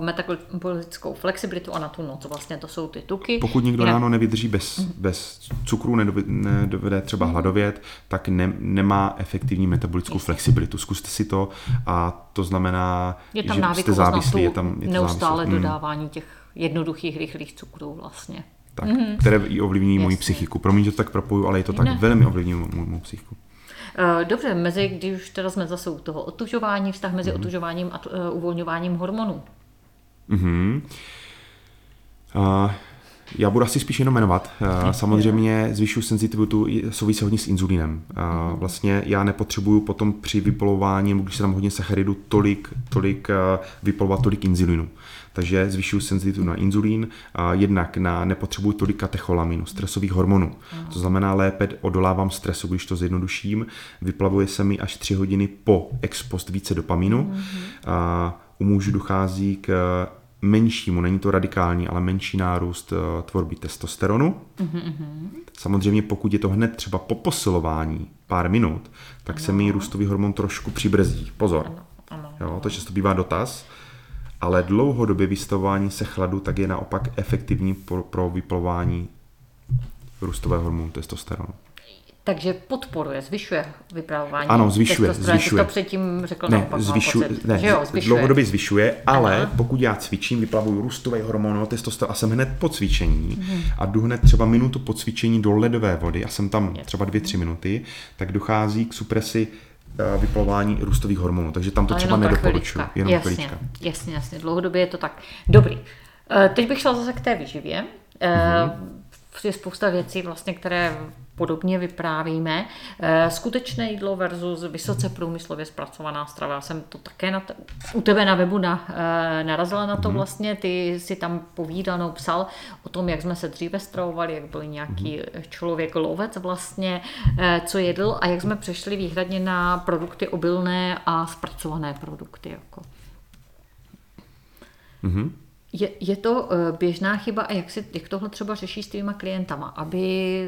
metabolickou flexibilitu a na tu noc. Vlastně to jsou ty tuky. Pokud někdo ráno nevydrží bez, mm. bez cukru, nedovede třeba hladovět, tak ne, nemá efektivní metabolickou Jistě. flexibilitu. Zkuste si to a to znamená, je tam že jste závislí. Je tam je neustále závislí. dodávání těch jednoduchých, rychlých cukrů vlastně. Tak, mm. které i ovlivní moji psychiku. Promiň, že to tak propoju, ale je to tak ne. velmi ovlivní mou psychiku. Dobře, mezi, když už teda jsme zase u toho otužování, vztah mezi mm. otužováním a uh, uvolňováním hormonů. Mm-hmm. Uh, já budu asi spíš jenom jmenovat. Uh, samozřejmě zvyšuju senzitivitu, souvisí hodně s inzulínem. Uh, mm-hmm. Vlastně já nepotřebuju potom při vypalování, když se tam hodně sacharidu, tolik, tolik uh, vypalovat tolik inzulínu. Takže zvyšuju senzitivitu na inzulín, a jednak na nepotřebuji tolik katecholaminu, stresových hormonů. Aha. To znamená, lépe odolávám stresu, když to zjednoduším. Vyplavuje se mi až tři hodiny po ex post více dopaminu. A u mužů dochází k menšímu, není to radikální, ale menší nárůst tvorby testosteronu. Uhum. Samozřejmě pokud je to hned třeba po posilování pár minut, tak ano. se mi růstový hormon trošku přibrzdí. Pozor, ano. Ano. Jo, to často bývá dotaz. Ale dlouhodobě vystavování se chladu tak je naopak efektivní pro, pro vyplavování růstového hormonu testosteronu. Takže podporuje, zvyšuje vypravování. Ano, zvyšuje, zvyšuje. To předtím řekl ne, naopak, zvyšuje, ne, že jo, zvyšuje. Dlouhodobě zvyšuje, ale aha, pokud já cvičím, vyplavuju růstový hormon, testosteron a jsem hned po cvičení hmm. a jdu hned třeba minutu po cvičení do ledové vody a jsem tam třeba dvě, tři minuty, tak dochází k supresi vyplavování růstových hormonů. Takže tam to třeba nedoporučuji. Jenom jasně, jasně, jasně, dlouhodobě je to tak. Dobrý. Teď bych šla zase k té výživě. Hmm. Je spousta věcí, vlastně, které podobně vyprávíme. Skutečné jídlo versus vysoce průmyslově zpracovaná strava. Já jsem to také na te- u tebe na webu na, narazila na to vlastně. Ty si tam povídal, no, psal o tom, jak jsme se dříve stravovali, jak byl nějaký člověk lovec vlastně, co jedl a jak jsme přešli výhradně na produkty obilné a zpracované produkty. Jako. Mm-hmm. Je, je to běžná chyba a jak, si, jak tohle třeba řeší s tvýma klientama, aby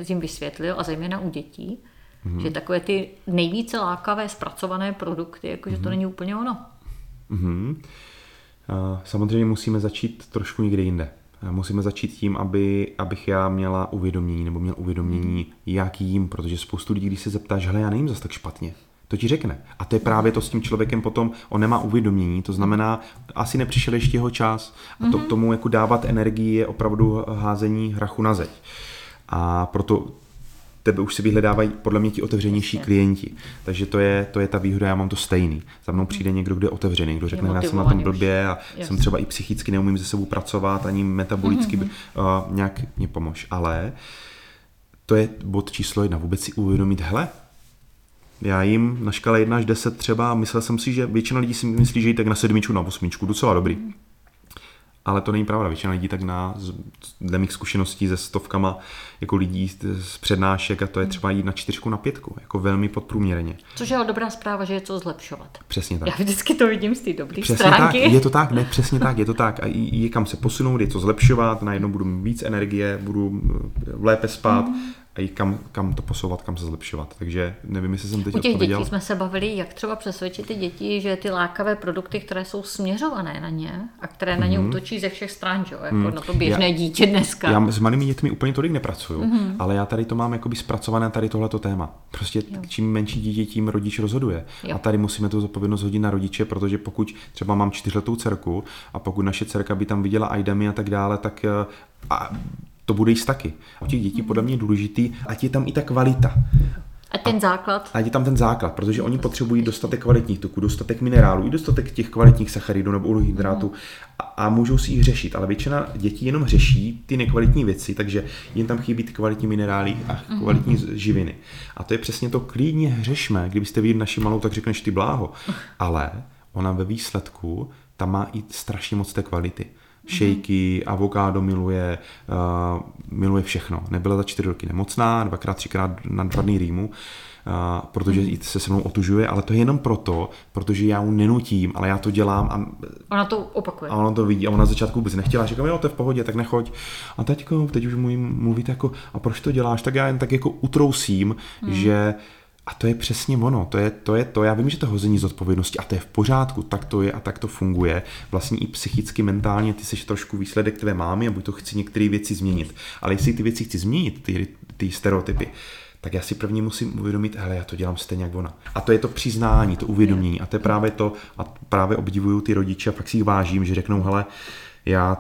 jim vysvětlil, a zejména u dětí, mm-hmm. že takové ty nejvíce lákavé zpracované produkty, jakože mm-hmm. to není úplně ono. Mm-hmm. Samozřejmě musíme začít trošku někde jinde. Musíme začít tím, aby, abych já měla uvědomění, nebo měl uvědomění, jak jím, protože spoustu lidí, když se zeptáš, hele, já nejím zas tak špatně, to ti řekne. A to je právě to s tím člověkem potom, on nemá uvědomění, to znamená, asi nepřišel ještě jeho čas. A to k tomu jako dávat energii je opravdu házení hrachu na zeď. A proto tebe už si vyhledávají podle mě ti otevřenější klienti. Takže to je, to je ta výhoda, já mám to stejný. Za mnou přijde někdo, kdo je otevřený, kdo řekne, já jsem na tom blbě a yes. jsem třeba i psychicky neumím se sebou pracovat, ani metabolicky uh, nějak mě pomož. Ale to je bod číslo jedna, vůbec si uvědomit, hele, já jim na škale jedna až deset třeba, myslel jsem si, že většina lidí si myslí, že jí tak na sedmičku, na osmičku, docela dobrý. Ale to není pravda, většina lidí tak na, dle mých zkušeností se stovkama jako lidí z přednášek, a to je třeba jít na čtyřku, na pětku, jako velmi podprůměrně. Což je dobrá zpráva, že je co zlepšovat. Přesně tak. Já vždycky to vidím z té dobré stránky. Tak, je to tak, ne, přesně tak, je to tak. A je kam se posunout, je co zlepšovat, najednou budu mít víc energie, budu lépe spát. Mm. A kam, kam to posouvat, kam se zlepšovat. Takže nevím, jestli jsem teď odpověděl. U těch dětí jsme se bavili, jak třeba přesvědčit ty děti, že ty lákavé produkty, které jsou směřované na ně a které na ně mm. útočí ze všech stran, že? Jako mm. na to běžné já, dítě dneska. Já s malými dětmi úplně tolik nepracuju, mm. ale já tady to mám jakoby zpracované, tady tohleto téma. Prostě jo. Čím menší dítě, tím rodič rozhoduje. Jo. A tady musíme tu zodpovědnost hodit na rodiče, protože pokud třeba mám čtyřletou dcerku a pokud naše dcerka by tam viděla ajdemy a tak dále, tak a, to bude jíst taky. U těch dětí podle mě je důležitý, ať je tam i ta kvalita. A ten základ. A je tam ten základ, protože oni potřebují dostatek kvalitních tuků, dostatek minerálů, i dostatek těch kvalitních sacharidů nebo uhlohydrátů a, a můžou si jich řešit, ale většina dětí jenom řeší ty nekvalitní věci, takže jim tam chybí ty kvalitní minerály a kvalitní mm-hmm. živiny. A to je přesně to, klidně řešme, kdybyste viděli naši malou, tak řekneš ty bláho, ale ona ve výsledku tam má i strašně moc té kvality. Šejky, mm-hmm. avokádo miluje, uh, miluje všechno. Nebyla za čtyři roky nemocná, dvakrát, třikrát na dvarný rýmu, uh, protože mm-hmm. se se mnou otužuje, ale to je jenom proto, protože já ji nenutím, ale já to dělám. A ona to opakuje. A ona to vidí a ona na začátku vůbec nechtěla. Říkám, jo, to je v pohodě, tak nechoď. A teďko, teď už mluvím, mluvíte jako, a proč to děláš? Tak já jen tak jako utrousím, mm-hmm. že... A to je přesně ono, to je, to je to, já vím, že to hození zodpovědnosti a to je v pořádku, tak to je a tak to funguje. Vlastně i psychicky, mentálně, ty jsi trošku výsledek tvé mámy a buď to chci některé věci změnit. Ale jestli ty věci chci změnit, ty, ty stereotypy, tak já si první musím uvědomit, hele, já to dělám stejně jak ona. A to je to přiznání, to uvědomění a to je právě to, a právě obdivuju ty rodiče a fakt si jich vážím, že řeknou, hele, já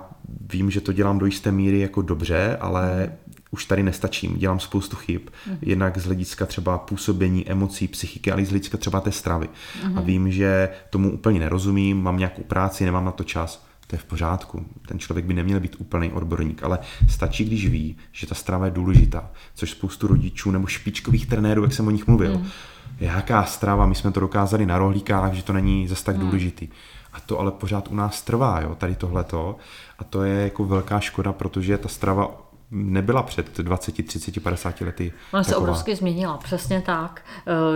vím, že to dělám do jisté míry jako dobře, ale už tady nestačím, dělám spoustu chyb, mm. jednak z hlediska třeba působení emocí, psychiky, ale i z hlediska třeba té stravy. Mm. A vím, že tomu úplně nerozumím, mám nějakou práci, nemám na to čas, to je v pořádku. Ten člověk by neměl být úplný odborník, ale stačí, když ví, že ta strava je důležitá, což spoustu rodičů nebo špičkových trenérů, jak jsem o nich mluvil. Mm. Jaká strava, my jsme to dokázali na rohlíkách, že to není zas tak mm. důležitý. A to ale pořád u nás trvá, jo, tady tohleto. A to je jako velká škoda, protože ta strava nebyla před dvacet, třicet, padesát lety. Ona se obrovsky změnila, přesně tak.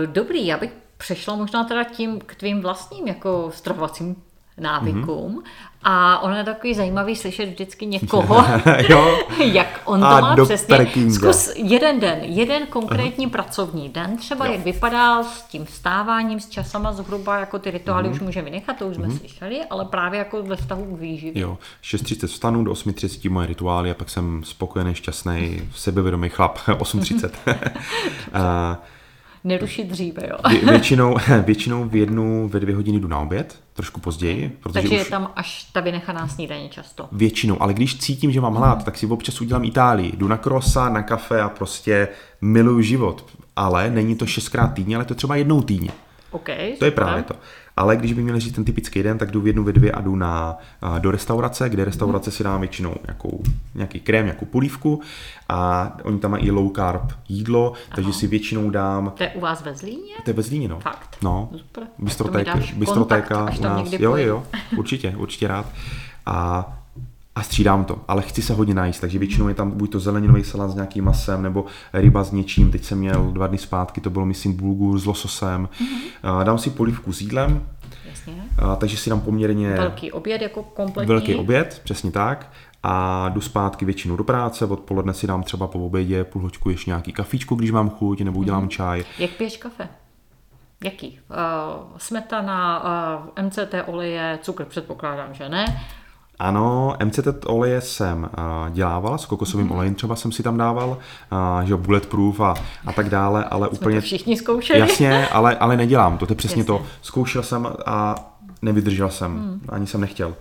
Dobrý, já bych přešla možná teda tím k tvým vlastním jako stravovacím návykům. Mm-hmm. A ono je takový zajímavý slyšet vždycky někoho, jo. jak on to a má přesně. Zkus jeden den, jeden konkrétní uh-huh. pracovní den, třeba jo. jak vypadal s tím vstáváním, s časama zhruba, jako ty rituály uh-huh. už můžeme vynechat, to už jsme uh-huh. slyšeli, ale právě jako ve vztahu k výživě. Jo, šest třicet vstanu, do osm třicet moje rituály a pak jsem spokojený, šťastný, sebevědomý chlap, osm třicet. a, nerušit dříve, jo. Většinou, většinou v jednu, ve dvě hodiny jdu na oběd, trošku později. Protože takže je tam až ta vynechaná snídaně často. Většinou, ale když cítím, že mám hlad, hmm. tak si občas udělám Itálii. Jdu na krosa, na kafe a prostě miluju život. Ale není to šestkrát týdně, ale to je třeba jednou týdně. Okay, to je právě to. Ale když by měl říct ten typický den, tak jdu v jednu ve dvě a jdu na, do restaurace, kde restaurace si dám většinou nějakou, nějaký krém, nějakou polívku a oni tam mají i low carb jídlo, aha. takže si většinou dám... To je u vás ve Zlíně? To je ve Zlíně, no. Fakt? No. Super. Bistrotek, Bistrotéka u nás. Jo, jo, určitě, určitě rád. A... A střídám to, ale chci se hodně najíst, takže většinou je tam buď to zeleninový salát s nějakým masem, nebo ryba s něčím, teď jsem měl dva dny zpátky, to bylo myslím bulgur s lososem, mm-hmm. dám si polívku s jídlem, jasně. takže si dám poměrně... Velký oběd jako kompletní? Velký oběd, přesně tak. A jdu zpátky většinou do práce, odpoledne si dám třeba po obědě půl hoďku ještě nějaký kafíčko, když mám chuť, nebo udělám mm-hmm. čaj. Jak piješ kafe? Jaký? Uh, smetana, uh, M C T oleje, cukr předpokládám, že ne? Ano, M C T oleje jsem dělával, s kokosovým mm. olejem třeba jsem si tam dával, že bulletproof a, a tak dále, ale jsme úplně... všichni zkoušeli. Jasně, ale, ale nedělám to, to je přesně jasně. to. Zkoušel jsem a nevydržel jsem, mm. ani jsem nechtěl.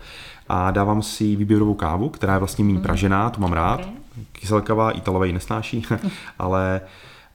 A dávám si výběrovou kávu, která je vlastně méně mm. pražená, tu mám rád. Okay. Kyselkava, Italové ji nesnáší, ale...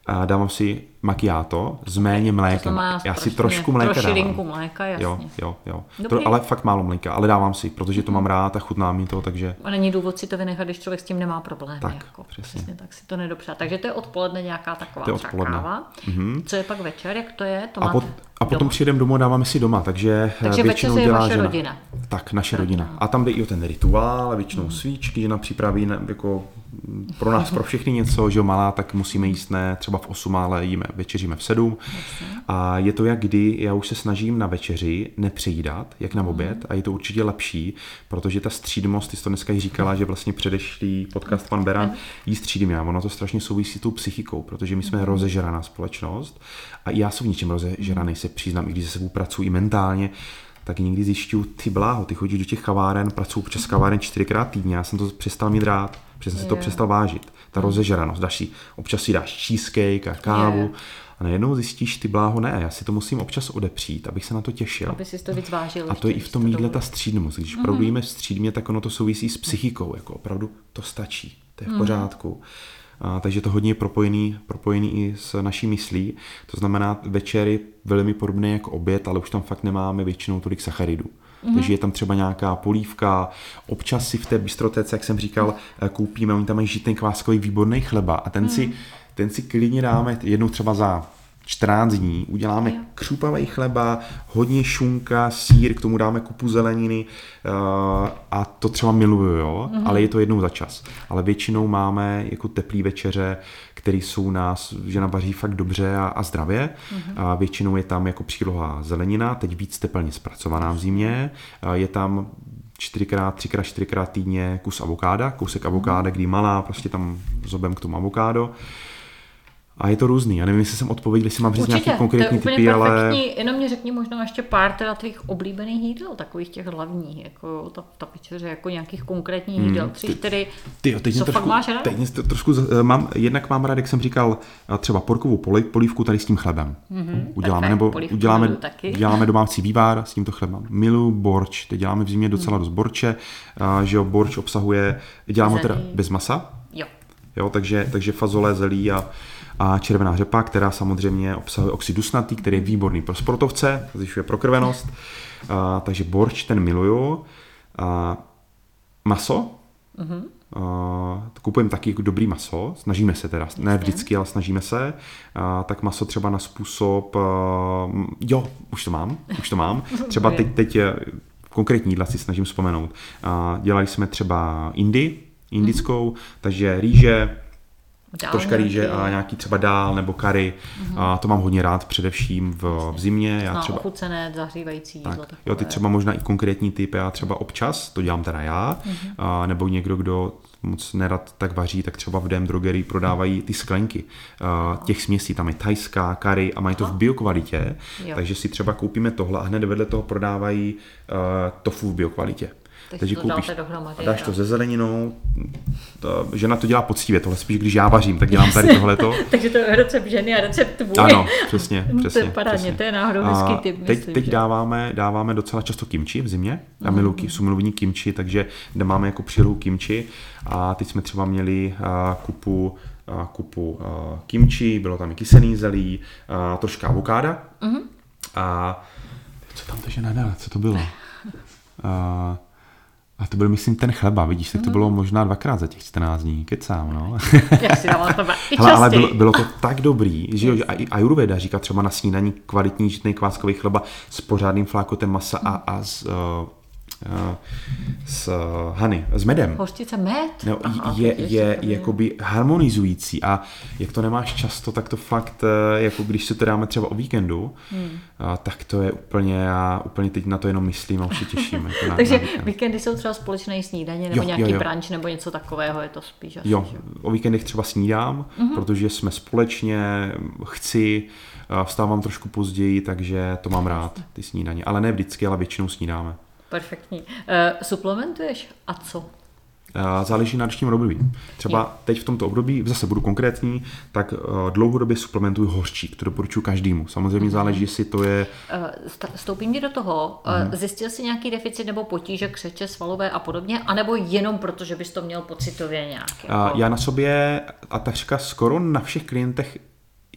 A dávám si macchiato s méně mlékem. Já si trošku mléka dávám. Mléka, jasně. Jo, jo, jo. To, ale fakt málo mléka, ale dávám si, protože to mám rád a chutná mi to, takže... A není důvod si to vynechat, když člověk s tím nemá problém. Tak, jako. přesně. přesně. Tak si to nedopřát. Takže to je odpoledne nějaká taková třeba káva. Mm-hmm. Co je pak večer, jak to je? To a, pot, a potom doma. přijedem domů, dáváme si doma, takže, takže většinou dělá naše žena. Rodina. Tak, naše rodina. rodina. A tam jde i o ten rituál, většinou mm. svíčky, žena připraví jako pro nás, pro všechny něco, že malá, tak musíme jíst, ne, třeba v osm, ale jíme, večeříme v sedm. A je to jak kdy, já už se snažím na večeři nepřejídat, jak na oběd, a je to určitě lepší, protože ta střídmost, ty jsi to dneska říkala, že vlastně předešlý podcast pan Beran, jí střídím já, ono to strašně souvisí s tou psychikou, protože my jsme rozežraná společnost a já jsem v něčem rozežraný, se přiznám, i když se sebou pracuji mentálně, tak někdy zjišťuju, ty bláho, ty chodíš do těch kaváren, pracuji přes kaváren čtyřikrát týdně, já jsem to přestal mít rád. Protože jsem si to přestal vážit. Ta rozežranost. Dáš si, občas si dáš cheesecake a kávu je. a najednou zjistíš, ty bláho, ne, já si to musím občas odepřít, abych se na to těšil. Aby si to víc vážil. A to je i v tom jídle ta střídmost. Když mm-hmm. opravdu jíme střídmě, tak ono to souvisí s psychikou. Jako opravdu to stačí. To je v pořádku. A, takže to hodně je propojený, propojený i s naší myslí. To znamená večery velmi podobné jako oběd, ale už tam fakt nemáme většinou tolik sacharidů. Mm-hmm. Takže je tam třeba nějaká polívka, občas si v té bistrotéce, jak jsem říkal, koupíme, oni tam mají žitný kváskový výborný chleba a ten, mm-hmm. si, ten si klidně dáme jednou třeba za čtrnáct dní, uděláme jo. křupavý chleba, hodně šunka, sýr, k tomu dáme kupu zeleniny uh, a to třeba miluju, jo? Mm-hmm. ale je to jednou za čas. Ale většinou máme jako teplý večeře, který jsou nás, žena vaří fakt dobře a, a zdravě. Mm-hmm. A většinou je tam jako příloha zelenina, teď víc tepelně zpracovaná v zimě. A je tam čtyřikrát, třikrát, čtyřikrát týdně kus avokáda, kousek avokáda, mm-hmm. kdy malá, prostě tam zobem k tomu avokádo. A je to různý. Já nevím, jestli jsem odpověděl, jestli mám říct určitě, nějaký konkrétní typy, perfektní, ale... Jenom mě řekni možná ještě pár teda tvých oblíbených jídel, takových těch hlavních, jako ta, ta večeře, jako nějakých konkrétních hmm, jídel, tři, čtyři, co trošku, fakt máš rád? Teď to trošku, mám, jednak mám rád, jak jsem říkal, třeba porkovou polí, polívku tady s tím chlebem. Mm-hmm, uděláme, nebo uděláme, uděláme domácí vývar s tímto chlebem. Milu borč, teď děláme v zimě docela dost borče, že jo, borč obsahuje, děláme teda bez masa, jo. Jo, takže, takže fazole, zelí a a červená řepa, která samozřejmě obsahuje oxid dusnatý, který je výborný pro sportovce, zvyšuje prokrvenost. A, takže borč, ten miluju. A, maso. Mm-hmm. A, kupujeme taky dobrý maso. Snažíme se teda, ne vždycky, ale snažíme se. A, tak maso třeba na způsob... A, jo, už to mám, už to mám. Třeba teď, teď konkrétní jídla si snažím vzpomenout. A, dělali jsme třeba indy, indickou, mm-hmm. takže rýže, Dál troška rýže nějaký. A nějaký třeba dál nebo curry. Mm-hmm. A to mám hodně rád především v, v zimě. Já no, třeba ochucené, zahřívající jídlo. Tak. Jo, ty třeba možná i konkrétní typ. Já třeba občas, to dělám teda já, mm-hmm. a, nebo někdo, kdo moc nerad tak vaří, tak třeba v Dém drogerii prodávají ty sklenky uh, těch směsí, tam je thajská, curry a mají to v biokvalitě, jo. Takže si třeba koupíme tohle a hned vedle toho prodávají uh, tofu v biokvalitě. Tak takže to koupíš a dáš to se zeleninou, to, žena to dělá poctivě, tohle spíš když já vařím, tak dělám tady tohleto. Takže to je recept ženy a recept tvůj. Ano, přesně, přesně. To je parádně, to je náhodou hezký typ. Teď, myslím, teď dáváme, dáváme docela často kimči v zimě, já miluji mm-hmm. sumilovní kimči, takže kde máme jako přílohu kimči a teď jsme třeba měli uh, kupu uh, kupu uh, kimči, bylo tam i kysený zelí, uh, troška avokáda mm-hmm. a co tam ta žena dala, co to bylo? Uh, A to byl, myslím, ten chleba, vidíš, tak to bylo možná dvakrát za těch čtrnáct dní, kecám, no. Já si dávám chleba i častěji. Ale bylo, bylo to tak dobrý, že jo, i Ayurveda říká třeba na snídaní kvalitní žitný kváskový chleba s pořádným flákotem masa a, a s... Uh, s hany, s medem. Hořčice med? No, Aha, je je jakoby harmonizující a jak to nemáš často, tak to fakt, jako když se to dáme třeba o víkendu, hmm. tak to je úplně, já úplně teď na to jenom myslím a už se těším. Jako na, takže na víkend. Víkendy jsou třeba společné snídaně nebo jo, nějaký jo, jo. brunch nebo něco takového, je to spíš asi. Jo, že? O víkendech třeba snídám, mm-hmm. protože jsme společně, chci, vstávám trošku později, takže to mám rád, ty snídaně. Ale ne vždycky, ale většinou snídáme. Perfektní. Uh, suplementuješ a co? Uh, záleží na ročním období. Třeba teď v tomto období, zase budu konkrétní, tak uh, dlouhodobě suplementuju hořčík, to doporučuji každému. Samozřejmě záleží, jestli to je... Uh, stoupím mě do toho, uh-huh. uh, zjistil jsi nějaký deficit nebo potíže, křeče, svalové a podobně, anebo jenom proto, že bys to měl pocitově nějak? Jako... Uh, já na sobě a takřka skoro na všech klientech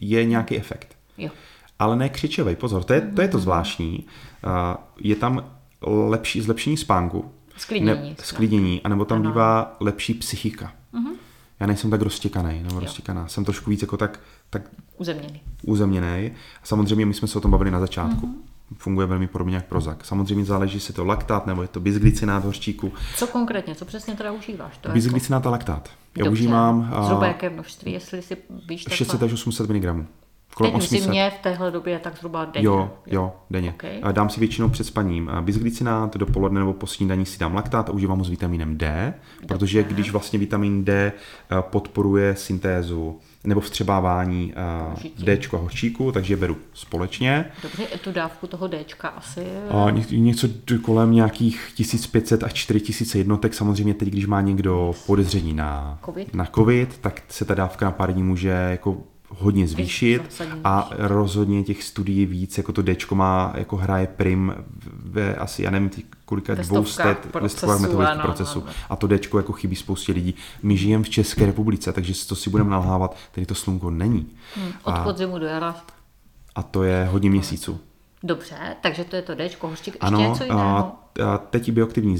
je nějaký efekt. Jo. Ale ne křičevej, pozor, to je to, je to zvláštní. Uh, je tam lepší zlepšení spánku, sklidnění, ne, sklidnění anebo tam ano. bývá lepší psychika. Uh-huh. Já nejsem tak roztěkaný, nebo jo. roztěkaná, jsem trošku víc jako tak, tak uzemněný. uzemněný. Samozřejmě my jsme se o tom bavili na začátku. Uh-huh. Funguje velmi podobně jak Prozac. Samozřejmě záleží, jestli to laktát, nebo je to bisglycinát hořčíku. Co konkrétně, co přesně teda užíváš? To bisglycinát jako... a laktát. Já dobře. Užívám... Zhruba a... jaké množství, jestli si víš tak... šest set až osm set miligramů. Teď zimně v téhle době je tak zhruba denně. Jo, jo, denně. Okay. Dám si většinou před spaním bisglycinát, dopoledne nebo po snídaní si dám laktát a užívám ho s vitamínem D, dobře. Protože když vlastně vitamin D podporuje syntézu nebo vstřebávání Dčko a hořčíku, takže je beru společně. Dobře, tu dávku toho Dčka asi... A něco kolem nějakých tisíc pět set až čtyři tisíce jednotek. Samozřejmě teď, když má někdo podezření na COVID, na COVID tak se ta dávka na pár dní může jako hodně zvýšit a rozhodně těch studií víc, jako to Dčko má, jako hraje prim ve asi, já nevím, kolika dvou stovkách metabolických procesů. A to Dčko jako chybí spoustě lidí. My žijeme v České republice, takže to si budeme nalhávat, tady to slunko není. Hmm, od podzimu do jara. A to je hodně měsíců. Dobře, takže to je to Dčko, hořčík, ještě ano, něco jiného? Ano, teď i bioaktivní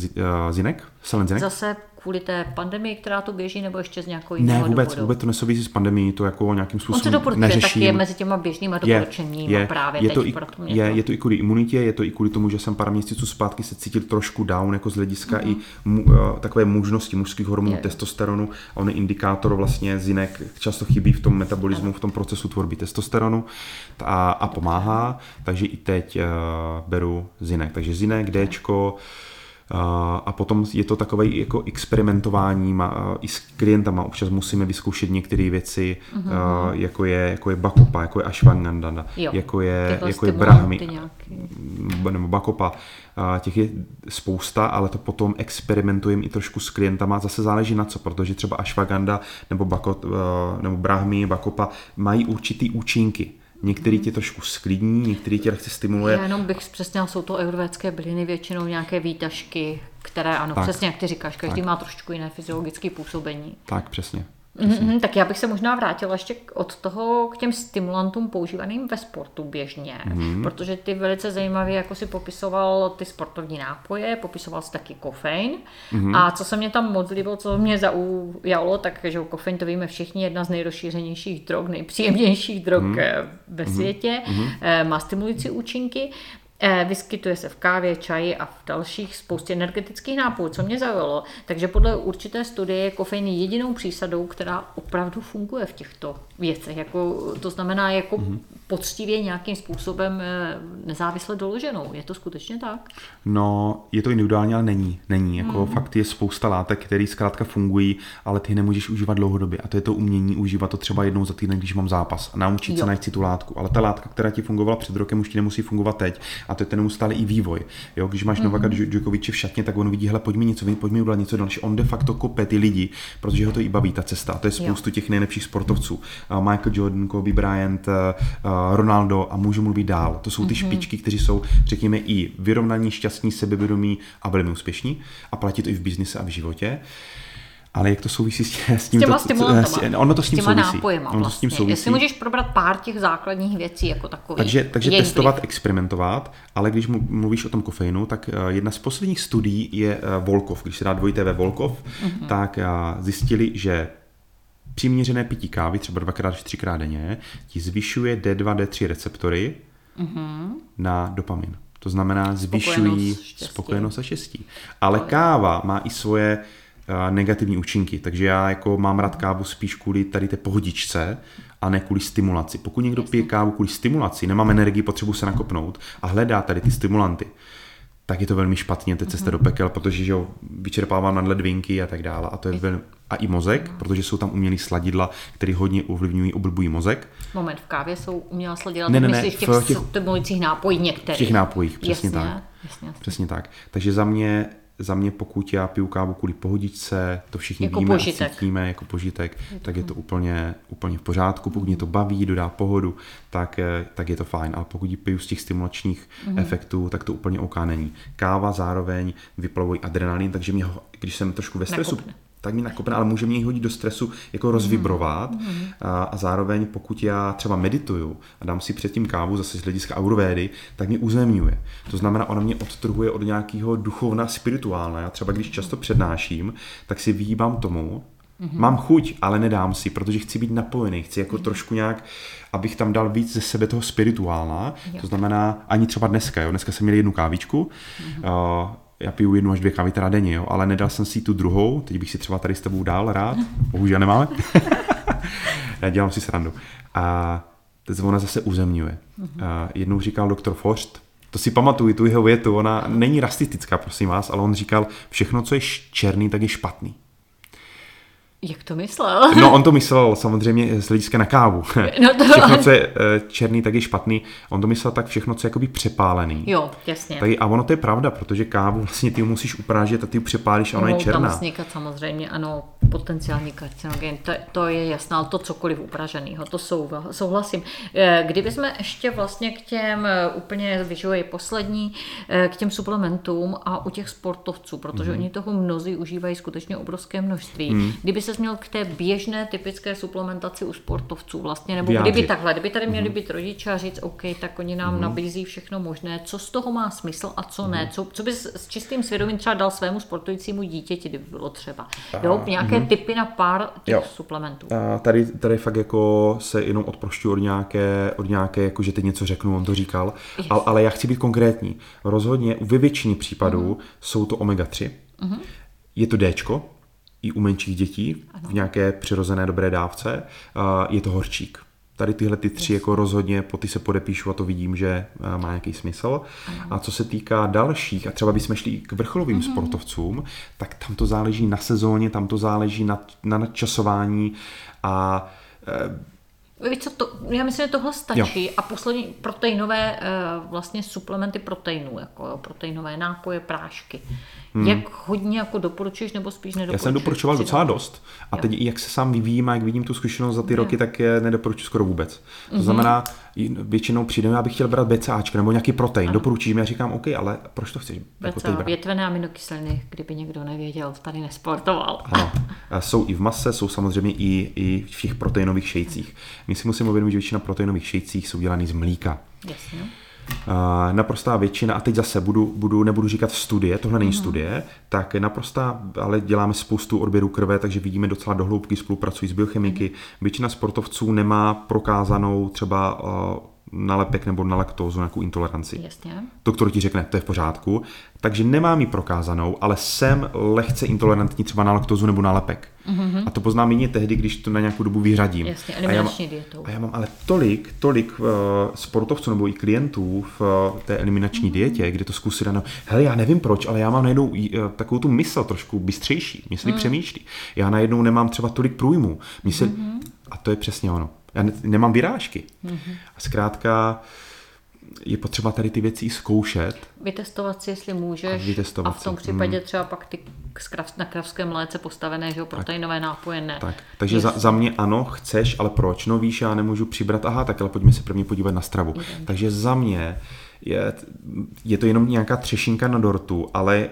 zinek, selen zinek. Zase kvůli té pandemii, která tu běží, nebo ještě z nějakou jiného důvodu? Ne, vůbec, vůbec to nesouvisí s pandemií, to jako nějakým způsobem on se neřeším. Taky je mezi těma běžnýma doporučeníma právě je teď. To i, proto mě je, to... je to i kvůli imunitě, je to i kvůli tomu, že jsem pár měsíců zpátky se cítil trošku down, jako z hlediska mm-hmm. i mu, takové mužnosti mužských hormonů, je. testosteronu, a on je indikátor vlastně zinek, často chybí v tom metabolismu, v tom procesu tvorby testosteronu a, a pomáhá, takže i teď uh, beru zinek. Takže zinek, Dčko, a potom je to takové jako experimentování i s klientama. Občas musíme vyzkoušet některé věci, mm-hmm. jako je, jako je bakopa, jako je ashwagandha, jako je, jako je brahmi, nebo bakopa. Těch je spousta, ale to potom experimentujeme i trošku s klientama. Zase záleží na co, protože třeba ashwagandha nebo, bako, nebo brahmi, bakopa mají určitý účinky. Některý tě trošku sklidní, některý tě lehce stimuluje. Já jenom bych přesněl, jsou to ayurvédské byliny, většinou nějaké výtažky, které ano, tak, přesně jak ty říkáš, každý tak. má trošku jiné fyziologické působení. Tak, přesně. Mm-hmm, tak já bych se možná vrátila ještě od toho k těm stimulantům používaným ve sportu běžně, mm-hmm. protože ty velice zajímavě jako si popisoval ty sportovní nápoje, popisoval jsi taky kofein mm-hmm. a co se mě tam moc líbilo, co mě zaujalo, tak že kofein to víme všichni, jedna z nejrozšířenějších drog, nejpříjemnějších drog mm-hmm. ve světě, mm-hmm. má stimulující účinky. Vyskytuje se v kávě, čaji a v dalších spoustě energetických nápojů, co mě zaujalo. Takže podle určité studie je kofein jedinou přísadou, která opravdu funguje v těchto věcech. Jako, to znamená jako mm-hmm. poctivě nějakým způsobem nezávisle doloženou. Je to skutečně tak? No, je to individuálně, ale není. Není. Jako mm-hmm. fakt je spousta látek, které zkrátka fungují, ale ty nemůžeš užívat dlouhodobě. A to je to umění užívat to třeba jednou za týden, když mám zápas a naučit se najít tu látku. Ale ta látka, která ti fungovala před rokem, už ti nemusí fungovat teď. A to je ten neustále i vývoj. Jo, když máš mm-hmm. Novaka Djokoviče v šatně, tak on vidí, hele, pojď mi něco, pojď mi udělat něco dalšího. On de facto kope ty lidi, protože ho to i baví ta cesta. A to je spoustu jo. těch nejlepších sportovců. Michael Jordan, Kobe Bryant, Ronaldo a můžu mluvit dál. To jsou ty mm-hmm. špičky, kteří jsou, řekněme, i vyrovnaní, šťastní, sebevědomí a velmi úspěšní. A platí to i v biznise a v životě. Ale jak to souvisí s tím, s to, ono to s tím souvisí. Nápojema, ono vlastně. to s tím Jestli můžeš probrat pár těch základních věcí jako takových. Takže, takže testovat, vliv. experimentovat, ale když mluvíš o tom kofeinu, tak jedna z posledních studií je Volkov. Když se dá dvojité ve Volkov, mm-hmm. tak zjistili, že přiměřené pití kávy, třeba dvakrát až třikrát denně, ti zvyšuje D dva D tři receptory mm-hmm. na dopamin. To znamená, zvyšují spokojenost a štěstí. Ale káva má i svoje negativní účinky, takže já jako mám rád kávu spíš kvůli tady té pohodičce a ne kvůli stimulaci. Pokud někdo pije kávu kvůli stimulaci, nemám energii, potřebuji se nakopnout a hledá tady ty stimulanty, tak je to velmi špatně, teď cesta do pekel, protože že jo, vyčerpává nadledvinky a tak dále. A to je velmi... a i mozek, protože jsou tam umělý sladidla, které hodně ovlivňují, oblbují mozek. Moment, v kávě jsou umělá sladidla, ne, ne, myslíš v těch, těch stimulujících nápojích některých. V těch nápojích, přesně jasně, tak. Jasně, jasně. Přesně tak. Takže za mě Za mě, pokud já piju kávu kvůli pohodičce, to všichni jako víme požitek. A cítíme jako požitek, tak je to úplně, úplně v pořádku. Pokud mě to baví, dodá pohodu, tak, tak je to fajn. Ale pokud ji piju z těch stimulačních mm-hmm. efektů, tak to úplně OK není. Káva zároveň vyplavuje adrenalin, takže mě ho, když jsem trošku ve stresu, nakopne. tak mě nakopne, ale může mě ji hodit do stresu, jako rozvibrovat. Mm-hmm. A, a zároveň, pokud já třeba medituju a dám si předtím kávu, zase z hlediska Ayurvédy, tak mě uzemňuje. To znamená, ona mě odtrhuje od nějakého duchovna, spirituálna. Já třeba když často přednáším, tak si vyhýbám tomu, mm-hmm. mám chuť, ale nedám si, protože chci být napojený, chci jako mm-hmm. trošku nějak, abych tam dal víc ze sebe toho spirituálna. Jo. To znamená, ani třeba dneska, jo. Dneska jsem měl jednu kávičku, mm-hmm. uh, já piju jednu až dvě kávy teda denně, jo, ale nedal jsem si tu druhou, teď bych si třeba tady s tebou dál rád, bohužel nemáme. Já dělám si srandu. A teď ona zase uzemňuje. A jednou říkal doktor Forst, to si pamatuju, tu jeho větu, ona není rasistická, prosím vás, ale on říkal, všechno, co je černý, tak je špatný. Jak to myslel? No, on to myslel samozřejmě z hlediska na kávu. No to... Všechno, co je černý, tak je špatný. On to myslel tak všechno, co je jakoby přepálený. Jo, jasně. Tak, a ono to je pravda, protože kávu vlastně ty musíš uprážet a ty ji přepálíš a ona no, je černá. Tam vznikat samozřejmě, ano, potenciální karcinogen, to, to je jasné, ale to cokoliv upraženého, to souhlasím. Kdybychom ještě vlastně k těm, úplně vyžuji poslední, k těm suplementům a u těch sportovců, protože mm. oni toho mnozí užívají skutečně obrovské množství. Mm. Kdyby se měl k té běžné typické suplementaci u sportovců vlastně, nebo vyjádřit. Kdyby takhle, kdyby tady měli mm. být rodiče a říct, OK, tak oni nám mm. nabízí všechno možné, co z toho má smysl a co mm. ne, co, co bys s čistým svědomím třeba dal svému sportujícímu dítěti, kdyby bylo třeba, a, jo, nějaké mm. tipy na pár těch jo. suplementů. A tady, tady fakt jako se jenom odprošťuji od nějaké, od nějaké jako že teď něco řeknu, on to říkal, yes. ale, ale já chci být konkrétní. Rozhodně ve většině případů mm. jsou to omega tři, mm. je to Dčko, i u menších dětí ano. v nějaké přirozené dobré dávce, je to horčík. Tady tyhle ty tři yes. jako rozhodně po ty se podepíšu a to vidím, že má nějaký smysl. Ano. A co se týká dalších, a třeba bychom šli i k vrcholovým ano. sportovcům, tak tam to záleží na sezóně, tam to záleží na, na nadčasování a... Co to, já myslím, že tohle stačí jo. a poslední proteinové vlastně suplementy proteinů, jako proteinové nápoje, prášky. Hmm. Jak hodně jako doporučuješ nebo spíš nedoporučuješ? Já jsem doporučoval docela dost a jo. teď jak se sám vyvíjím a jak vidím tu zkušenost za ty jo. roky, tak je nedoporučuji skoro vůbec. To mm-hmm. znamená, většinou přijde, já bych chtěl brát BCAčka nebo nějaký protein, ano. doporučíš mi, já říkám, OK, ale proč to chceš? B C A, jako větvené aminokyseliny, kdyby někdo nevěděl, tady nesportoval. Ano. Jsou i v mase, jsou samozřejmě i, i v těch proteinových šejcích. My si musíme uvědomit, že většina proteinových šejcích jsou dělaný z mlíka. Jasně. Uh, naprostá většina, a teď zase budu, budu, nebudu říkat studie, tohle není mm. studie, tak naprostá, ale děláme spoustu odběrů krve, takže vidíme docela dohloubky, spolupracují s biochemiky. Mm. Většina sportovců nemá prokázanou třeba uh, nalepek nebo na laktózu, nějakou intoleranci. Jasně. Doktor ti řekne, to je v pořádku, takže nemám ji prokázanou, ale jsem lehce intolerantní třeba na laktózu nebo na lepek. Mm-hmm. A to poznám jině tehdy, když to na nějakou dobu vyřadím. Jasně, eliminační a já, dietou. A já mám ale tolik, tolik uh, sportovců nebo i klientů v uh, té eliminační mm-hmm. dietě, kde to zkusí dano, hele, já nevím proč, ale já mám najednou uh, takovou tu mysl trošku bystřejší, mysli mm-hmm. přemýšlí. Já najednou nemám třeba tolik průjmů. Mysl... Mm-hmm. A to je přesně ono. Já nemám vyrážky. Mm-hmm. A zkrátka je potřeba tady ty věci zkoušet. Vytestovat si, jestli můžeš. A, vytestovat a v tom případě mm. třeba pak ty na kravském mléce postavené, že jo, proteinové nápoje ne. Tak. Takže za, za mě ano, chceš, ale proč? No víš, já nemůžu přibrat, aha, tak ale pojďme se prvně podívat na stravu. Mm-hmm. Takže za mě je, je to jenom nějaká třešinka na dortu, ale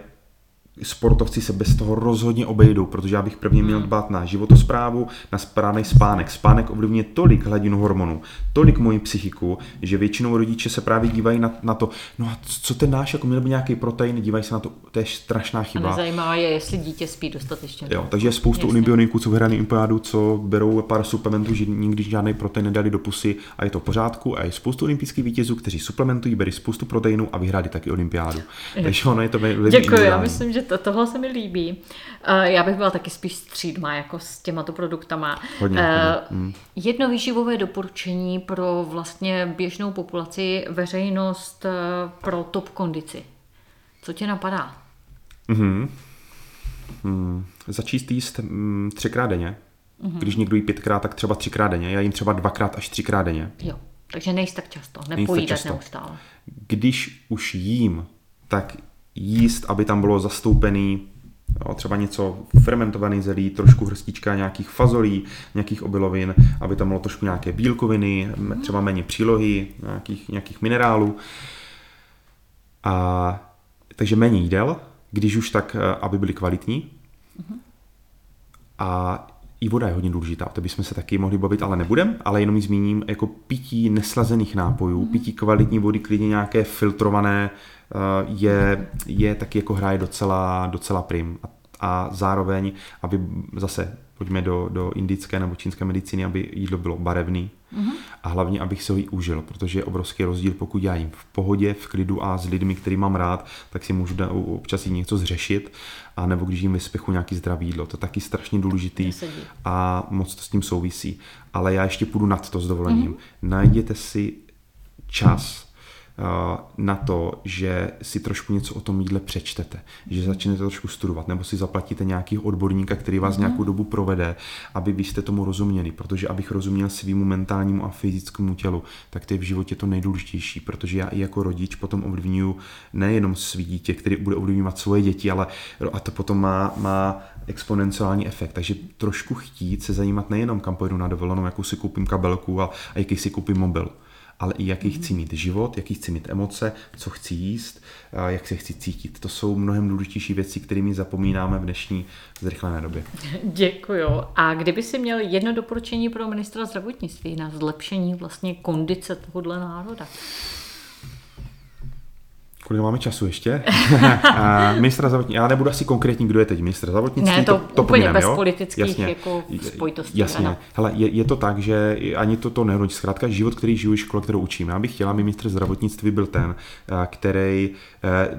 sportovci se bez toho rozhodně obejdou, protože já bych prvně měl dbát na životosprávu, na správný spánek. Spánek ovlivňuje tolik hladinu hormonů, tolik moji psychiku, že většinou rodiče se právě dívají na, na to, no a co ten náš, jako měl by nějaký protein, dívají se na to, to je strašná chyba. A nezajímá je, jestli dítě spí dostatečně. Jo, takže je spoustu olympioniků, co vyhrají olympiádu, co berou pár suplementů, že nikdy žádný protein nedali do pusy a je to v pořádku, a je spoustu olympijských vítězů, kteří suplementují, berou spoustu proteinu a vyhráli taky olympiádu. Takže ono je to velmi. Děkuji, já myslím, že To, tohle se mi líbí. Uh, já bych byla taky spíš střídma jako s těmato produktama. Hodně, uh, hodně. Mm. Jedno výživové doporučení pro vlastně běžnou populaci, veřejnost, uh, pro top kondici. Co tě napadá? Mm-hmm. Mm. Začít jíst mm, třikrát denně. Mm-hmm. Když někdo jí pětkrát, tak třeba třikrát denně. Já jím třeba dvakrát až třikrát denně. Jo, takže nejste tak často. Nepojídat neustále. Když už jím, tak jíst, aby tam bylo zastoupený jo, třeba něco fermentovaný zelí, trošku hrstička nějakých fazolí, nějakých obilovin, aby tam bylo trošku nějaké bílkoviny, třeba méně přílohy, nějakých, nějakých minerálů. A, takže méně jídel, když už tak, aby byly kvalitní. A i voda je hodně důležitá, to bychom se taky mohli bavit, ale nebudem, ale jenom ji zmíním jako pití neslazených nápojů, pití kvalitní vody, klidně nějaké filtrované, je, je taky jako hraje docela, docela prim. A, a zároveň, aby zase, pojďme do, do indické nebo čínské medicíny, aby jídlo bylo barevný mm-hmm. a hlavně, abych se ho jí užil, protože je obrovský rozdíl, pokud já jím v pohodě, v klidu a s lidmi, který mám rád, tak si můžu da, občas jít něco zřešit, a nebo když jím ve spěchu nějaký zdravý jídlo. To je taky strašně důležitý a moc to s tím souvisí. Ale já ještě půjdu nad to s dovolením. Mm-hmm. Najděte si čas na to, že si trošku něco o tom jídle přečtete, že začnete trošku studovat, nebo si zaplatíte nějakého odborníka, který vás mm. nějakou dobu provede, aby vy jste tomu rozuměli, protože abych rozuměl svýmu mentálnímu a fyzickému tělu, tak to je v životě to nejdůležitější, protože já i jako rodič potom ovlivňuju nejenom svý dítě, který bude ovlivňovat svoje děti, ale a to potom má, má exponenciální efekt, takže trošku chtít se zajímat nejenom kam pojedu na dovolenou, jakou si koupím kabelku a, a jaký si koupím mobil, ale i jaký chci mít život, jaký chci mít emoce, co chci jíst, jak se chci cítit. To jsou mnohem důležitější věci, kterými zapomínáme v dnešní zrychlené době. Děkuju. A kdyby si měl jedno doporučení pro ministra zdravotnictví na zlepšení vlastně kondice tohohle národa? Kolik máme času ještě? Ministra zdravotnictví. Já nebudu asi konkrétní, kdo je teď ministr zdravotnictví. Ne, to, to, to úplně poměrem, bez jo? politických jasně, jako spojitostí. Jasně. Hele, je, je to tak, že ani to to nehodí. Zkrátka život, který žiju, škola, kterou učím. Já bych chtěla, aby ministr zdravotnictví byl ten, který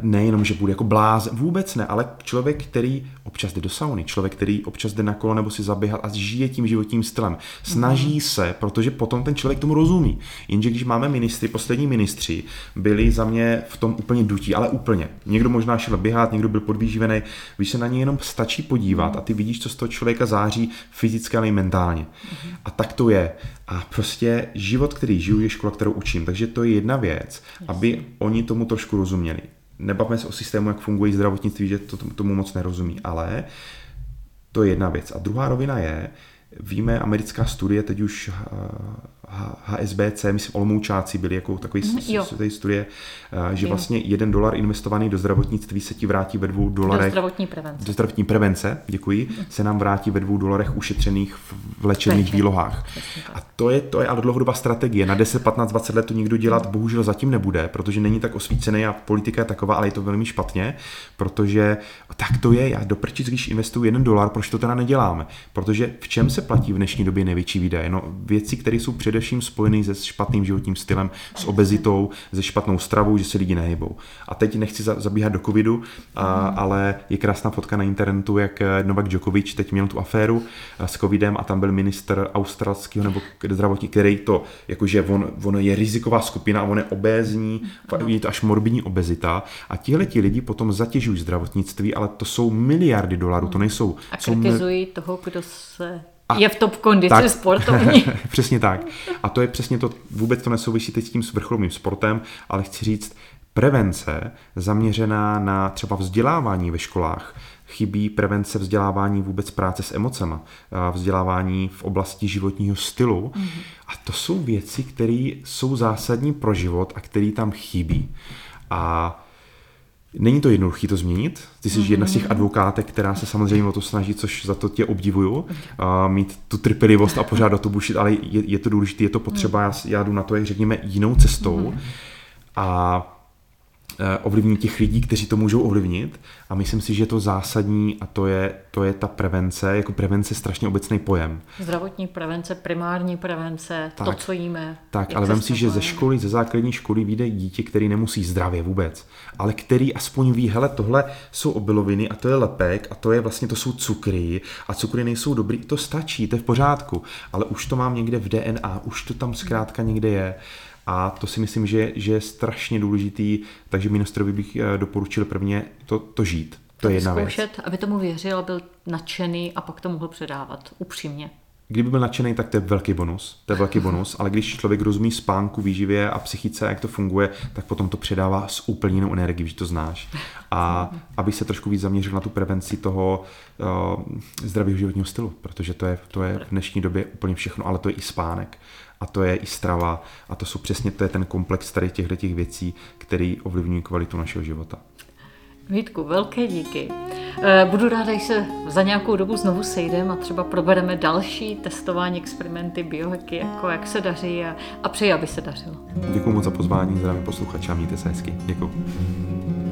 nejenom, že bude jako blázen, vůbec ne, ale člověk, který občas jde do sauny, člověk, který občas jde na kolo nebo si zaběhat a žije tím životním stylem. Snaží mm-hmm. se, protože potom ten člověk tomu rozumí. Jenže když máme ministry, poslední ministři byli za mě v tom úplně dutí, ale úplně. Někdo možná šel běhat, někdo byl podvýživený. Když se na ně jenom stačí podívat a ty vidíš, co z toho člověka září fyzicky, ale i mentálně. Mm-hmm. A tak to je. A prostě život, který žiju, je škola, kterou učím. Takže to je jedna věc, yes. aby oni tomu trošku rozuměli. Nebavme se o systému, jak funguje zdravotnictví, že to tomu moc nerozumí, ale to je jedna věc. A druhá rovina je, víme, americká studie, teď už H S B C, myslím, Olomoučáci byli jako takový mm, světej studie, že vlastně jeden dolar investovaný do zdravotnictví se ti vrátí ve dvou dolarech. Do zdravotní prevence. Do zdravotní prevence, děkuji, mm. se nám vrátí ve dvou dolarech ušetřených v léčebných výlohách. A to je, to je ale dlouhodobá strategie. Na deset, patnáct, dvacet let to nikdo dělat bohužel zatím nebude, protože není tak osvícený a politika je taková, ale je to velmi špatně, protože tak to je, já do prčic, když investuju jeden dolar, proč to teda neděláme? Protože v čem se platí v dnešní době největší výdaje? No, věci, které jsou před především spojený se špatným životním stylem, s obezitou, se špatnou stravou, že se lidi nehybou. A teď nechci zabíhat do covidu, a, ale je krásná fotka na internetu, jak Novak Djokovic teď měl tu aféru s covidem a tam byl ministr australského nebo zdravotní, který to, jakože on, on je riziková skupina, on je obézní, je to až morbidní obezita a tihleti lidi potom zatěžují zdravotnictví, ale to jsou miliardy dolarů, to nejsou... A kritizují toho, kdo se... A je v top kondici tak, sportovní. Přesně tak. A to je přesně to, vůbec to nesouvisí teď s tím vrcholovým sportem, ale chci říct, prevence zaměřená na třeba vzdělávání ve školách, chybí prevence vzdělávání vůbec práce s emocema, vzdělávání v oblasti životního stylu. Mm-hmm. A to jsou věci, které jsou zásadní pro život a které tam chybí. A není to jednoduché to změnit. Ty jsi mm-hmm. jedna z těch advokátek, která se samozřejmě o to snaží, což za to tě obdivuju. Uh, mít tu trpělivost a pořád do to bušit, ale je, je to důležité, je to potřeba. Já, já jdu na to, jak řekněme, jinou cestou mm-hmm. a ovlivnit těch lidí, kteří to můžou ovlivnit a myslím si, že je to zásadní a to je, to je ta prevence, jako prevence je strašně obecný pojem. Zdravotní prevence, primární prevence, tak, to, co jíme. Tak, ale vem si, že ze školy, ze základní školy vyjde dítě, který nemusí zdravě vůbec, ale který aspoň ví, hele, tohle jsou obiloviny a to je lepek a to je vlastně, to jsou cukry a cukry nejsou dobrý, to stačí, to je v pořádku, ale už to mám někde v D N A, už to tam zkrátka někde je. A to si myslím, že, že je strašně důležitý, takže ministrovi bych doporučil prvně to, to žít. To je jedna zkoušet, věc. Aby tomu věřil, byl nadšený a pak to mohl předávat, upřímně. Kdyby byl nadšený, tak to je velký bonus, to je velký bonus, ale když člověk rozumí spánku, výživě a psychice, jak to funguje, tak potom to předává s úplně jinou energií, že to znáš. A aby se trošku víc zaměřil na tu prevenci toho uh, zdravého životního stylu, protože to je, to je v dnešní době úplně všechno, ale to je i spánek. A to je i strava. A to jsou přesně to je ten komplex tady těchto těch věcí, které ovlivňují kvalitu našeho života. Vítku, velké díky. Budu ráda, když se za nějakou dobu znovu sejdeme a třeba probereme další testování, experimenty, biohacky, jako jak se daří a, a přeji, aby se dařilo. Děkuji moc za pozvání, zdravím posluchače a mějte se hezky. Děkuji.